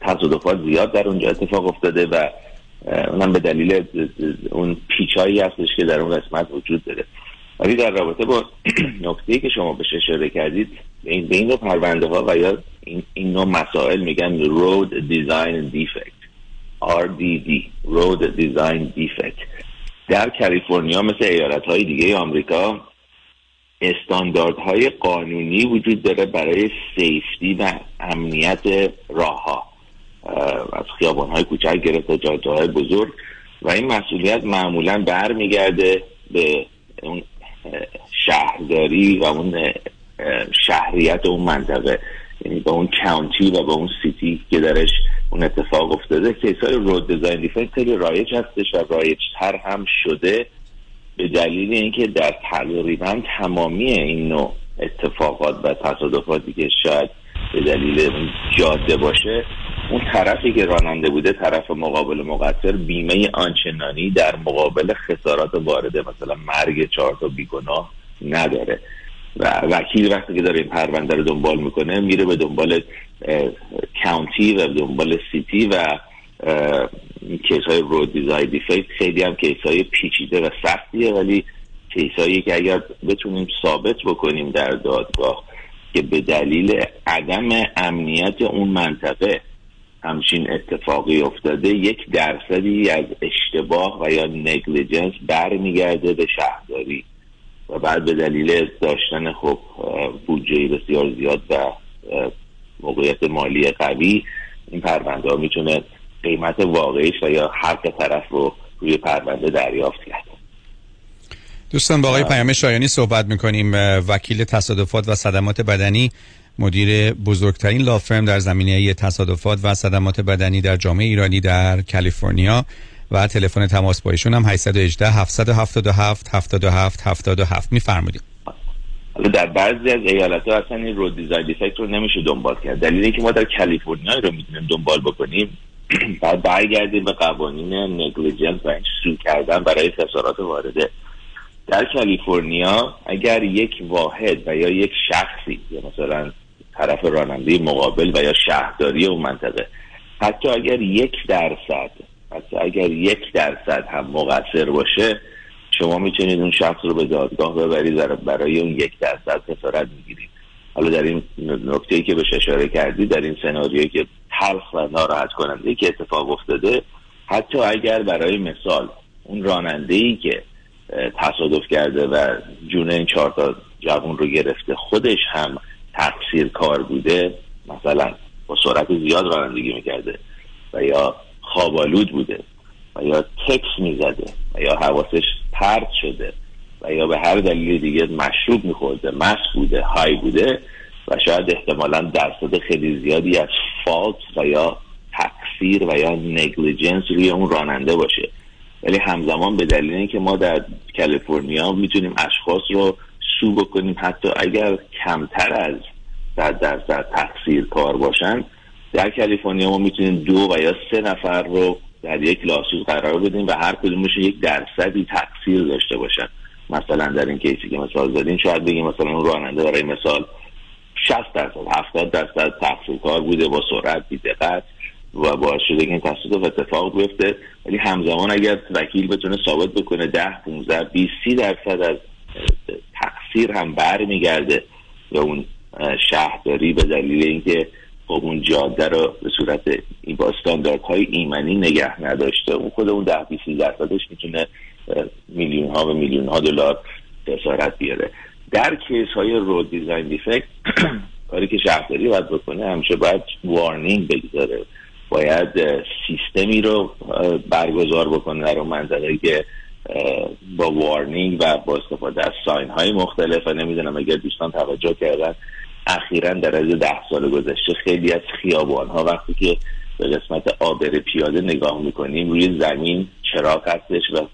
تصادفات زیاد در اونجا اتفاق افتاده و اونم به دلیل اون پیچایی هستش که در اون قسمت وجود داره. ولی در رابطه با نکته‌ای که شما بهش اشاره کردید، این به این نوع پرونده ها و یا این, این نوع مسائل میگن Road Design Defect، آر دی دی، Road Design Defect. در کالیفرنیا مثل ایالت‌های دیگه آمریکا استانداردهای قانونی وجود داره برای سیفتی و امنیت راه‌ها، از خیابان‌های کوچک گرفته تا جاده‌های بزرگ، و این مسئولیت معمولاً برمیگرده به اون شهرداری و اون شهریت اون منطقه، یعنی با اون کانتی و با اون سیتی که درش اون اتفاق افتاده. کیسای رود دیزاین دیفکت خیلی رایج هستش و رایج‌تر هم شده به دلیل اینکه در تقریبا تمامی این نوع اتفاقات و تصادفاتی که شاید به دلیل جاده باشه، اون طرفی که راننده بوده، طرف مقابل مقصر بیمه آنچنانی در مقابل خسارات وارده مثلا مرگ چهار تا بیگناه نداره، و وکیل وقتی که داره این پرونده رو دنبال میکنه میره به دنبال کانتی و به دنبال سیتی و کیس‌های رود دیزاین دیفکت. خیلی هم کیس‌های پیچیده و سختیه، ولی کیس‌هایی که اگر بتونیم ثابت بکنیم در دادگاه که به دلیل عدم امنیت اون منطقه همچین اتفاقی افتاده، یک درصدی از اشتباه و یا نگلیجنس برمیگرده به شهرداری و بعد به دلیل داشتن خب بودجه بسیار زیاد و موقعیت مالی قوی، این پرونده ها میتونه قیمت واقعیش و یا حق طرف رو روی پرونده دریافت کرد. دوستان، با آقای پیام شایانی صحبت میکنیم، وکیل تصادفات و صدمات بدنی، مدیر بزرگترین لافرم در زمینه تصادفات و صدمات بدنی در جامعه ایرانی در کالیفرنیا، و تلفن تماس با ایشون هم هشت یک هشت، هفت هفت هفت، هفت هفت هفت هفت. میفرمایید. حالا در بعضی از ایالت‌ها اصلا این رود دیزاین دیفکت رو نمیشه دنبال کرد. دلیلی که ما در کالیفرنیا رو میتونیم دنبال بکنیم، بعد برگردیم به قوانین نگلیجنس و سو کردن برای خسارات وارده. در کالیفرنیا اگر یک واحد و یا یک شخصی، مثلا طرف راننده مقابل و یا شهرداری اون منطقه، حتی اگر یک درصد حتی اگر یک درصد هم مقصر باشه، شما میتونید اون شخص رو به دادگاه ببرید، برای اون یک درصد خسارت میگیرید. حالا در این نکته‌ای که بهش اشاره کردید، در این سناریویی که تلخ و ناراحت کننده که اتفاق افتاده، حتی اگر برای مثال اون راننده‌ای که تصادف کرده و جون این چهار تا جوان رو گرفته خودش هم تقصیر کار بوده، مثلا با سرعت زیاد رانندگی میکرده و یا خوابالود بوده و یا تکس میزده و یا حواسش پرت شده و یا به هر دلیل دیگه مشروب میخورده، مست بوده، های بوده، و شاید احتمالاً درصد خیلی زیادی از فالت و یا تقصیر و یا نگلیجنس روی اون راننده باشه. ولی همزمان به دلیل اینکه ما در کالیفرنیا میتونیم اشخاص رو سو بکنیم حتی اگر کمتر از صد درصد تقصیر کار باشن، در کالیفرنیا ما میتونیم دو و یا سه نفر رو در یک لاسوس قرار بدیم و هر کدومشون یک درصدی تقصیر داشته باشن. مثلا در این کیسی که مثال زدیم، شاید بگیم مثلا اون راننده برای مثال شصت درصد هفتاد درصد تقصیر کار بوده، با سرعت، بی‌دقت، و باعث شده که این تصادف اتفاق بیفته. ولی همزمان اگر وکیل بتونه ثابت بکنه ده، پانزده، بیست، سی درصد از تقصیر هم برمیگرده به اون شهرداری به دلیل اینکه خب اون جاده رو به صورت با استانداردهای ایمنی نگه نداشته، اون خود اون ده بیست درصدش میتونه میلیون ها و میلیون ها دلار خسارت بیاره. در کیس های رود دیزاین دیفکت کاری که شهرداری باید بکنه، همیشه باید وارنینگ بگذاره، باید سیستمی رو برگزار بکنه در اون منطقه که با وارنینگ و با استفاده از ساین های مختلف. و نمیدونم اگر دوستان توجه کردن، اخیراً در از ده سال گذشته خیلی از خیابان ها وقتی که به قسمت عابر پیاده نگاه میکنیم، روی زمین چراغ هستش و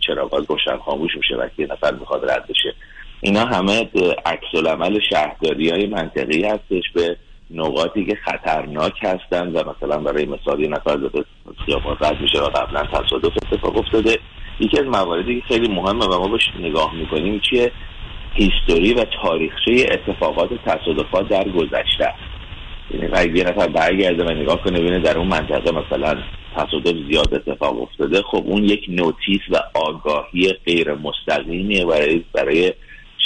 چراغات روشن خاموش میشه وقتی نفر میخواد رد بشه. اینا همه عکس العمل شهرداری های منطقی هستش به نقاطی که خطرناک هستند و مثلا برای مثال یه نفر به خیابان رد میشه و قبلا تصادف اتفاق افتاده. یکی از مواردی که خیلی مهمه و ما بهش نگاه میکنیم چیه؟ هیستوری و تاریخچه اتفاقات تصادفات در گذشته. اگه یه نفر برگرده و نگاه کنه ببینه در اون منطقه مثلا تصادف زیاد اتفاق افتاده، خب اون یک نوتیس و آگاهی غیر مستقیمیه برای برای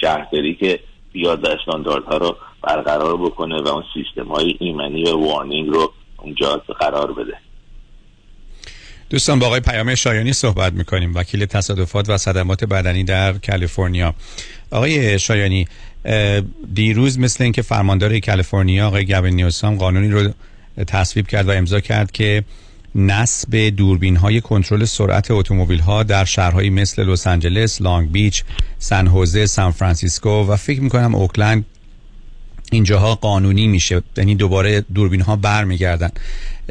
شهرداری که بیاد استانداردها رو برقرار بکنه و اون سیستم‌های ایمنی و وارنینگ رو اونجا قرار بده. دوستان با آقای پیام شایانی صحبت میکنیم، وکیل تصادفات و صدمات بدنی در کالیفرنیا. آقای شایانی، دیروز مثل اینکه فرماندار کالیفرنیا آقای گوین نیوسام قانونی رو تصویب کرد و امضا کرد که نصب دوربین‌های کنترل سرعت اتومبیل‌ها در شهرهایی مثل لس آنجلس، لانگ بیچ، سن خوزه، سان فرانسیسکو و فکر میکنم اوکلند اینجاها قانونی میشه، یعنی دوباره دوربین ها برمیگردن.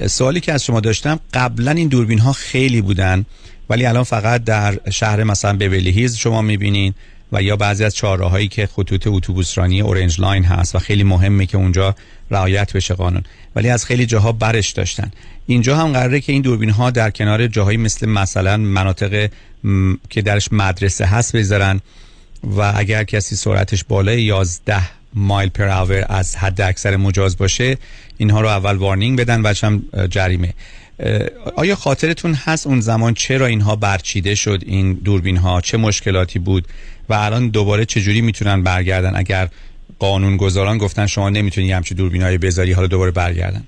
سوالی که از شما داشتم، قبلا این دوربین ها خیلی بودن ولی الان فقط در شهر مثلا بیولی هیلز شما میبینین و یا بعضی از چهارراهایی که خطوط اتوبوسرانی اورنج لاین هست و خیلی مهمه که اونجا رعایت بشه قانون، ولی از خیلی جاها برش داشتن. اینجا هم قراره که این دوربین ها در کنار جاهایی مثل مثلا مناطق م... که درش مدرسه هست بذارن و اگر کسی سرعتش بالای یازده مایل پر اور از حد اکثر مجاز باشه اینها رو اول وارنینگ بدن بعدش هم جریمه. آیا خاطرتون هست اون زمان چرا اینها برچیده شد؟ این دوربین ها چه مشکلاتی بود و الان دوباره چجوری میتونن برگردن اگر قانون گذاران گفتن شما نمیتونی همچین دوربینای بذاری حالا دوباره برگردن؟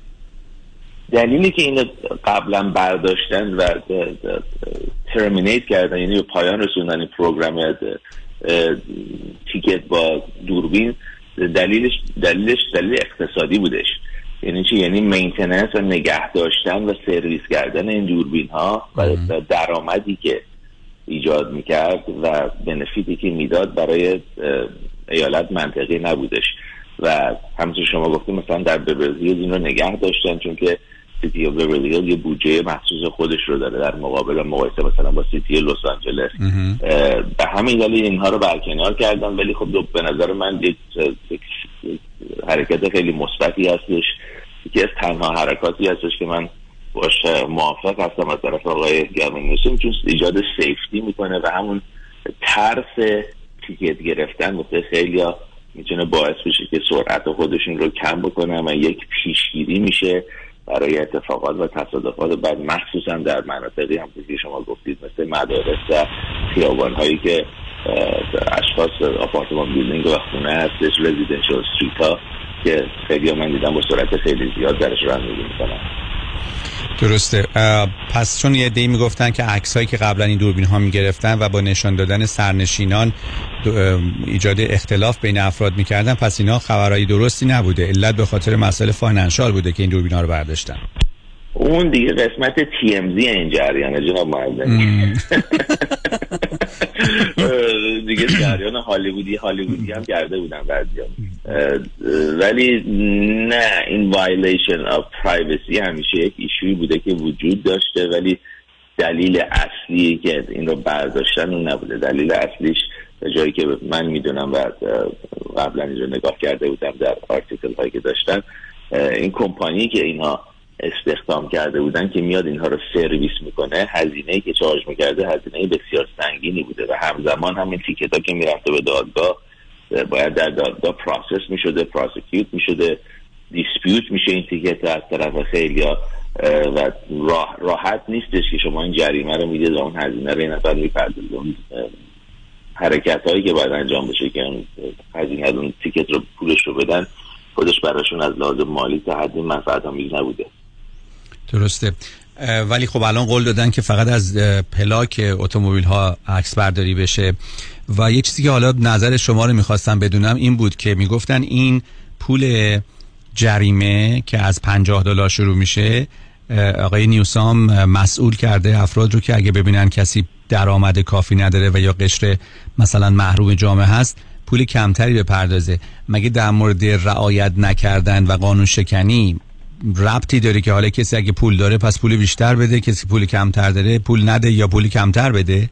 دلیلی که اینو قبلا برداشتن و ترمینیت کردن، یعنی پایان رسوندن این برنامه تیکت با دوربین، دلیلش دلیلش دلیل اقتصادی بودش. یعنی چی؟ یعنی مینتیننس و نگه داشتن و سرویس کردن این دوربین ها و درآمدی که ایجاد میکرد و بنفیتی که میداد برای ایالت منطقی نبودش و همونطور شما گفتیم مثلا در ببرزیل این رو نگه داشتن چون که سیتی ببرزیل یه بودجه مخصوص خودش رو داره در مقابل مقایسه مثلا با سیتی لس آنجلس. به همین دلیل اینها رو برکنار کردن، ولی خب به نظر من یک حرکت خیلی مثبتی هستش که از تنها حرکاتی هستش که من باش موافق هستم از طرف آقای گوین نیوسام، چون ایجاد سیفتی میکنه و همون ترس تیکت گرفتن مثل خیلی ها میتونه باعث بشه که سرعت خودشون رو کم بکنن و یک پیشگیری میشه برای اتفاقات و تصادفات بعد، مخصوصا در مناطقی هم که شما گفتید مثل مدارس و خیابان‌هایی که اشخاص آپارتمان بیلدینگ و خونه هستش، رزیدنشال استریت ها که خیلی ها من دیدم با سرعت خیلی زیاد درش رانندگی میکنن. درسته. پس چون یه عده‌ای میگفتن که عکسایی که قبلا این دوربین ها میگرفتن و با نشان دادن سرنشینان ایجاد اختلاف بین افراد میکردن، پس اینا خبرای درستی نبوده، علت به خاطر مسئله فاینانشال بوده که این دوربین ها رو برداشتن. اون دیگه قسمت تی ام زی این جریانه جناب معلم. دیگه جریان هالیوودی هالیوودی هم کرده بودن بعضیا، ولی نه این وایلیشن اف پرایوسی همیشه یک ایشویی بوده که وجود داشته، ولی دلیل اصلی که این رو برداشتن اون نبوده. دلیل اصلیش جایی که من میدونم و قبلا اینجا نگاه کرده بودم در آرتیکل هایی که داشتن، این کمپانی که اینها استخدام کرده بودن که میاد اینها رو سرویس میکنه، هزینه‌ای که چارج میکرده هزینه‌ای بسیار سنگینی بوده و همزمان همین تیکتا که میرفته به دادگاه باید در دادگاه پروسس میشده، پروسیکیوت میشده، دیسپیوت میشه این تیکتا از طرف خیلیا و راه راحت نیستش که شما این جریمه رو میدید و اون هزینه رو این نفر میپردازه، اون حرکتایی که باید انجام بشه که اون هزینه اون تیکت رو پولش رو بدن خودش براشون از لحاظ مالی تا حدی منفعت‌آمیز نبوده. درسته. ولی خب الان قول دادن که فقط از پلاک اتومبیل ها عکس برداری بشه و یه چیزی که حالا نظر شما رو میخواستم بدونم این بود که میگفتن این پول جریمه که از پنجاه دلار شروع میشه، آقای نیوسام مسئول کرده افراد رو که اگه ببینن کسی درآمد کافی نداره و یا قشر مثلا محروم جامعه هست پول کمتری بپردازه. مگه در مورد رعایت نکردن و قانون شکنی ربطی داره که حالا کسی اگه پول داره پس پول بیشتر بده، کسی پول کمتر داره پول نده یا پول کمتر بده؟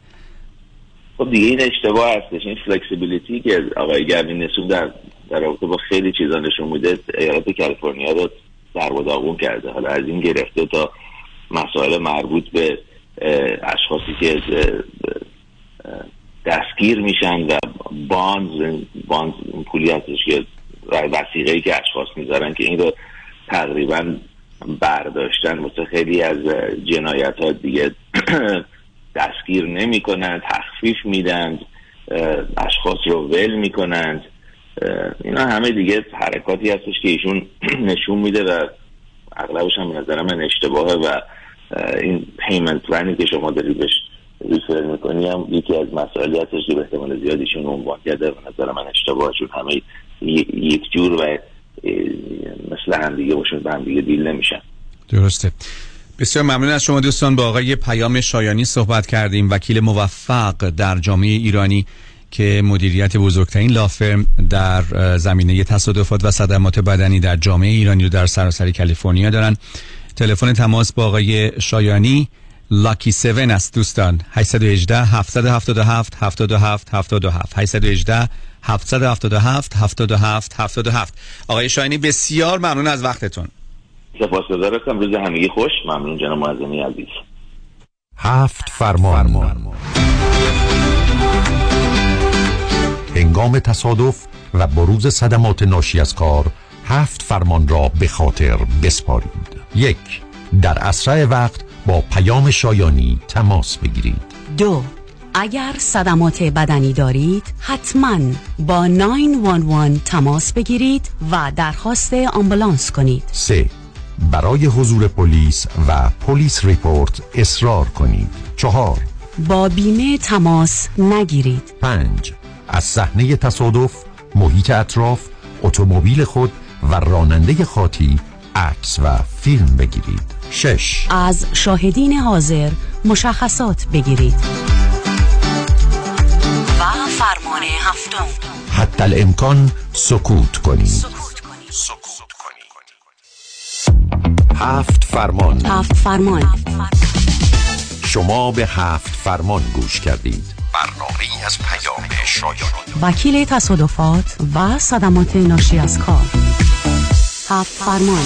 خب دیگه این اشتباه هستش. این فلکسیبیلیتی که آقای گوین نیوسام در در رابطه با خیلی چیزا نشون میده ایالت کالیفرنیا رو درو داغون کرده، حالا از این گرفته تا مسائل مربوط به اشخاصی که دستگیر میشن و باند باند پولی هستش که وثیقه‌ای که اشخاص میذارن که این رو تقریبا برداشتن مثل خیلی از جنایت ها دیگه دستگیر نمی کنند، تخفیف میدند، اشخاص رو ول میکنند. اینا همه دیگه حرکاتی هستش که ایشون نشون میده و اغلبش هم به نظر من اشتباهه و این پیمنت پلانی که شما دارید بهش ریفر میکنی هم یکی از مسائلی هستش که به احتمال زیاد ایشون عنوان کرده، به نظر من اشتباهه، چون همه یک جور و مثل هم دیگه باشون به هم دیگه دیل نمیشن. درسته. بسیار ممنون از شما دوستان. با آقای پیام شایانی صحبت کردیم، وکیل موفق در جامعه ایرانی که مدیریت بزرگترین لافرم در زمینه تصادفات و صدمات بدنی در جامعه ایرانی رو در سراسر کالیفرنیا دارن. تلفن تماس با آقای شایانی لاکی هفت است دوستان، هشت یک هشت هفت هفت هفت هفت هفت هفت هشت یک هشت هفت هفت هفت هفت هفت هفت. آقای شایانی بسیار ممنون از وقتتون. سپاسگزارم. روز همگی خوش. ممنون جناب معظمی عزیز. هفت فرمان, فرمان. هنگام تصادف و بروز صدمات ناشی از کار هفت فرمان را به خاطر بسپارید. یک، در اسرع وقت با پیام شایانی تماس بگیرید. دو، اگر صدمات بدنی دارید حتما با نه یک یک تماس بگیرید و درخواست آمبولانس کنید. سه، برای حضور پلیس و پلیس ریپورت اصرار کنید. چهار، با بیمه تماس نگیرید. پنج، از صحنه تصادف، محیط اطراف، اتومبیل خود و راننده خاطی عکس و فیلم بگیرید. شش، از شاهدین حاضر مشخصات بگیرید. و فرمان هفتم، حتی الامکان سکوت کنید. سکوت کنید. سکوت کنید. هفت فرمان. هفت فرمان. شما به هفت فرمان گوش کردید. برنامه‌ای از پیام شایانی، وکیل تصادفات و صدمات ناشی از کار. هفت فرمان.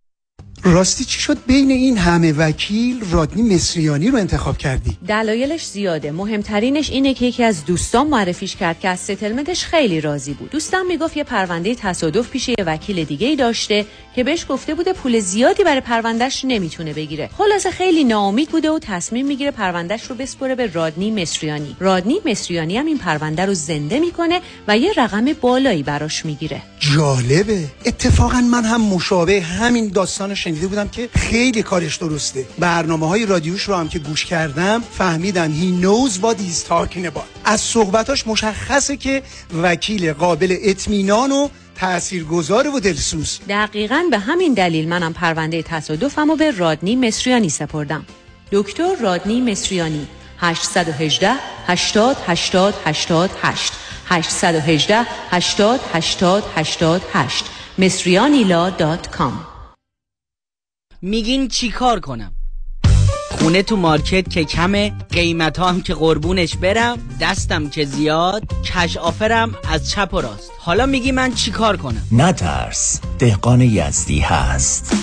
راستی چی شد بین این همه وکیل رادنی مصریانی رو انتخاب کردی؟ دلایلش زیاده. مهمترینش اینه که یکی از دوستان معرفیش کرد که از ستلمنتش خیلی راضی بود. دوستم میگفت یه پرونده تصادف پیش یه وکیل دیگه‌ای داشته که بهش گفته بوده پول زیادی برای پروندهش نمیتونه بگیره. خلاصه خیلی ناامید بوده و تصمیم میگیره پروندهش رو بسپره به رادنی مصریانی. رادنی مصریانی هم این پرونده رو زنده میکنه و یه رقم بالایی براش میگیره. جالبه. اتفاقا من هم مشابه همین داستانو شنیده بودم که خیلی کارش درسته. برنامه‌های رادیوش رو هم که گوش کردم فهمیدم he knows what he's talking about. از صحبتاش مشخصه که وکیل قابل اطمینان و تأثیرگذار و دلسوز. دقیقاً به همین دلیل منم پرونده تصادفمو به رادنی مصریانی سپردم. دکتر رادنی مصریانی. هشت یک هشت هشتاد هشتاد هشتاد هشت هشت یک هشت هشتاد هشتاد هشتاد هشت مصریانی لا دات کام. میگین چی کار کنم؟ خونه تو مارکت که کمه، قیمت هم که قربونش برم، دستم که زیاد، کش آفرم از چپ و راست. حالا میگی من چی کار کنم؟ نترس، دهقان یزدی هست.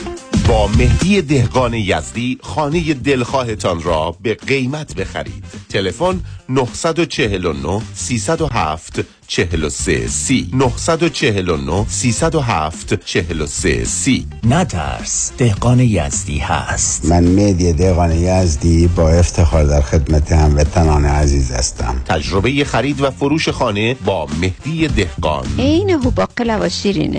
با مهدی دهقان یزدی خانه دلخواهتان را به قیمت بخرید. تلفن نه چهار نه سه صفر هفت چهار سه سی نه چهار نه سه صفر هفت چهار سه سی. نترس، دهقان یزدی هست. من مهدی دهقان یزدی با افتخار در خدمت هموطنان عزیز هستم. تجربه خرید و فروش خانه با مهدی دهقان عین هو باقلا و شیرینه.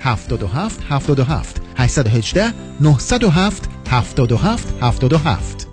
هفت هفت هفت هشت یک هشت نه صفر هفت هفت هفت هفت هفت.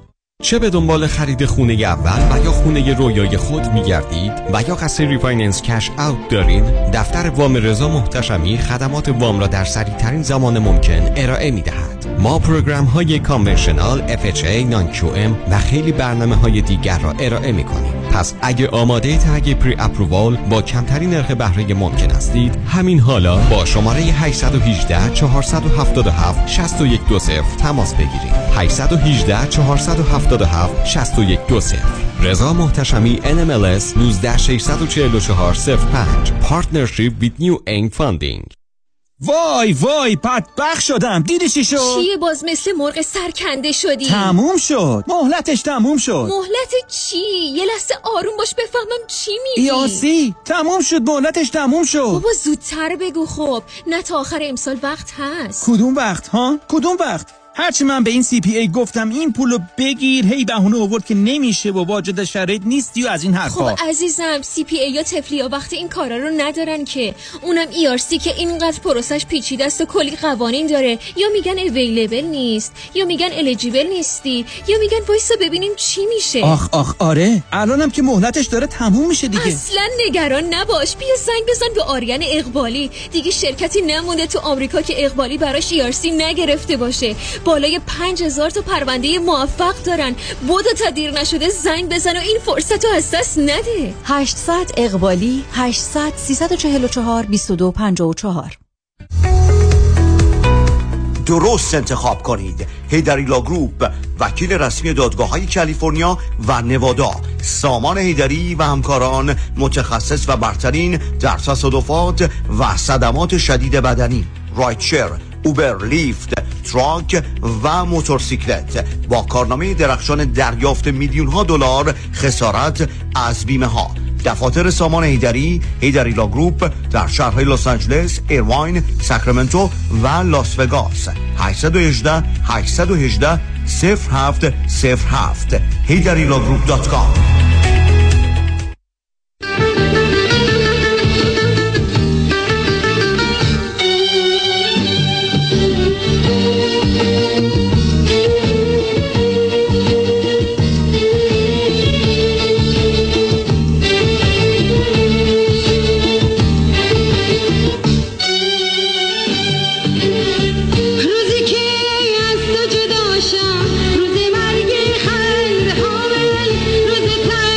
چه به دنبال خرید خونه اول و یا خونه رویای خود می‌گردید و یا قصد ریفایننس کش اوت دارید، دفتر وام رضا محتشمی خدمات وام را در سریع‌ترین زمان ممکن ارائه می‌دهد. ما پروگرام‌های کانونشنال، اف اچ ای، نان کیو ام و خیلی برنامه‌های دیگر را ارائه می‌کنیم. پس اگه آماده تگ پری اپرووال با کمترین نرخ بهره ممکن هستید، همین حالا با شماره هشت یک هشت چهار هفت هفت شش یک دو صفر تماس بگیرید. هشت یک هشت چهار هفت هفت شش یک دو صفر. رضا محتشمی ان ام ال اس یک نه شش چهار چهار صفر پنج. Partnership with New Aim Funding. وای وای بدبخت شدم. دیدی چی شد؟ چیه باز مثل مرغ سرکنده شدی؟ تموم شد، مهلتش تموم شد. مهلت چی؟ یه لحظه آروم باش بفهمم چی میگی. یاسی تموم شد، مهلتش تموم شد. بابا زودتر بگو خب، نه تا آخر امسال وقت هست. کدوم وقت ها؟ کدوم وقت؟ هرچی من به این سی پی ای گفتم این پولو بگیر، هی بهونه آورد که نمیشه و واجد شرایط نیستی و از این حرفا. خب عزیزم، سی پی ای یا تفلی ها وقتی این کارا رو ندارن که، اونم ای آر سی که اینقدر پروسش پیچیده است و کلی قوانین داره، یا میگن اویلیبل نیست، یا میگن الیجیبل نیستی، یا میگن وایسا ببینیم چی میشه. آخ آخ آره، الانم که مهلتش داره تموم میشه دیگه. اصلا نگران نباش، بیا زنگ بزن به آریان اقبالی. دیگه شرکتی نمونده تو آمریکا که اقبالی براش ای آر سی نگرفته باشه. بالای پنج هزار تا پرونده موفق دارن. بودو تا دیر نشده زنگ بزن و این فرصت رو از دست نده. هشتصد اقبالی، هشتصد سیصد و چهل و چهار بیست و دو پنجاه و چهار. درست انتخاب کنید. هیدری لا گروپ، وکیل رسمی دادگاه‌های کالیفرنیا و نوادا. سامان هیدری و همکاران، متخصص و برترین در تصادفات و صدمات شدید بدنی، رایتشر، اوبر، لیفت، تراک و موتورسیکلت، با کارنامه درخشان دریافت میلیون ها دلار خسارت از بیمه ها. دفاتر سامان هیدری، هیدری لا گروپ در شهرهای لس آنجلس، ایروین، ساکرامنتو و لاس وگاس. هشت یک هشت هشت یک هشت صفر هفت صفر هفت هیدری لا گروپ دات کام. Good night.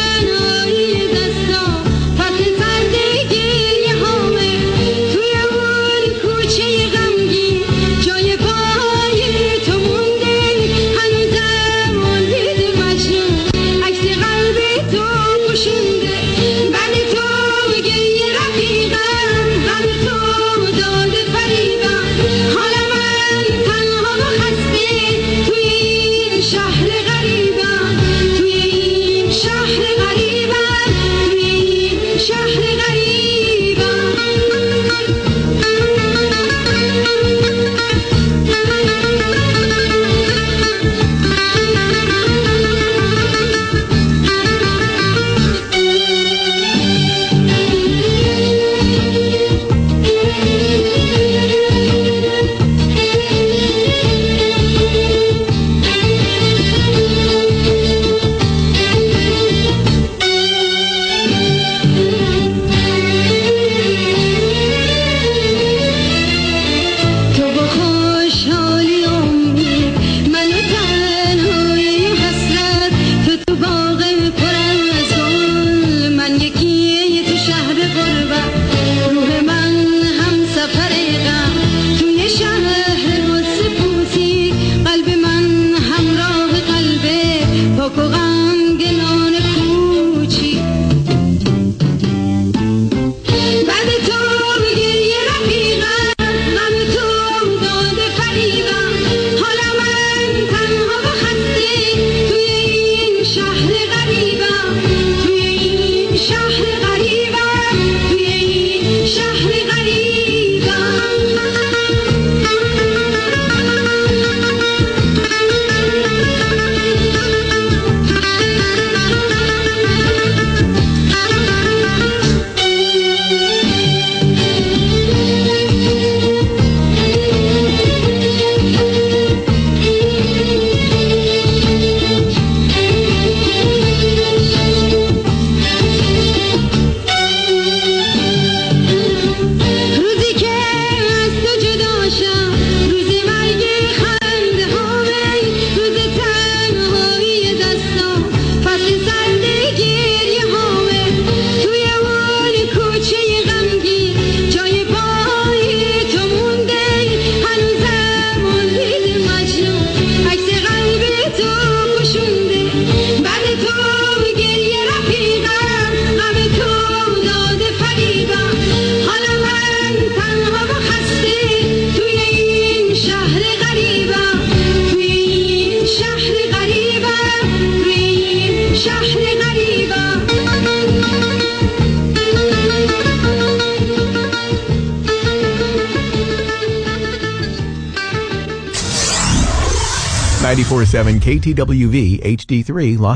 ninety-four point seven K T W V H D three Los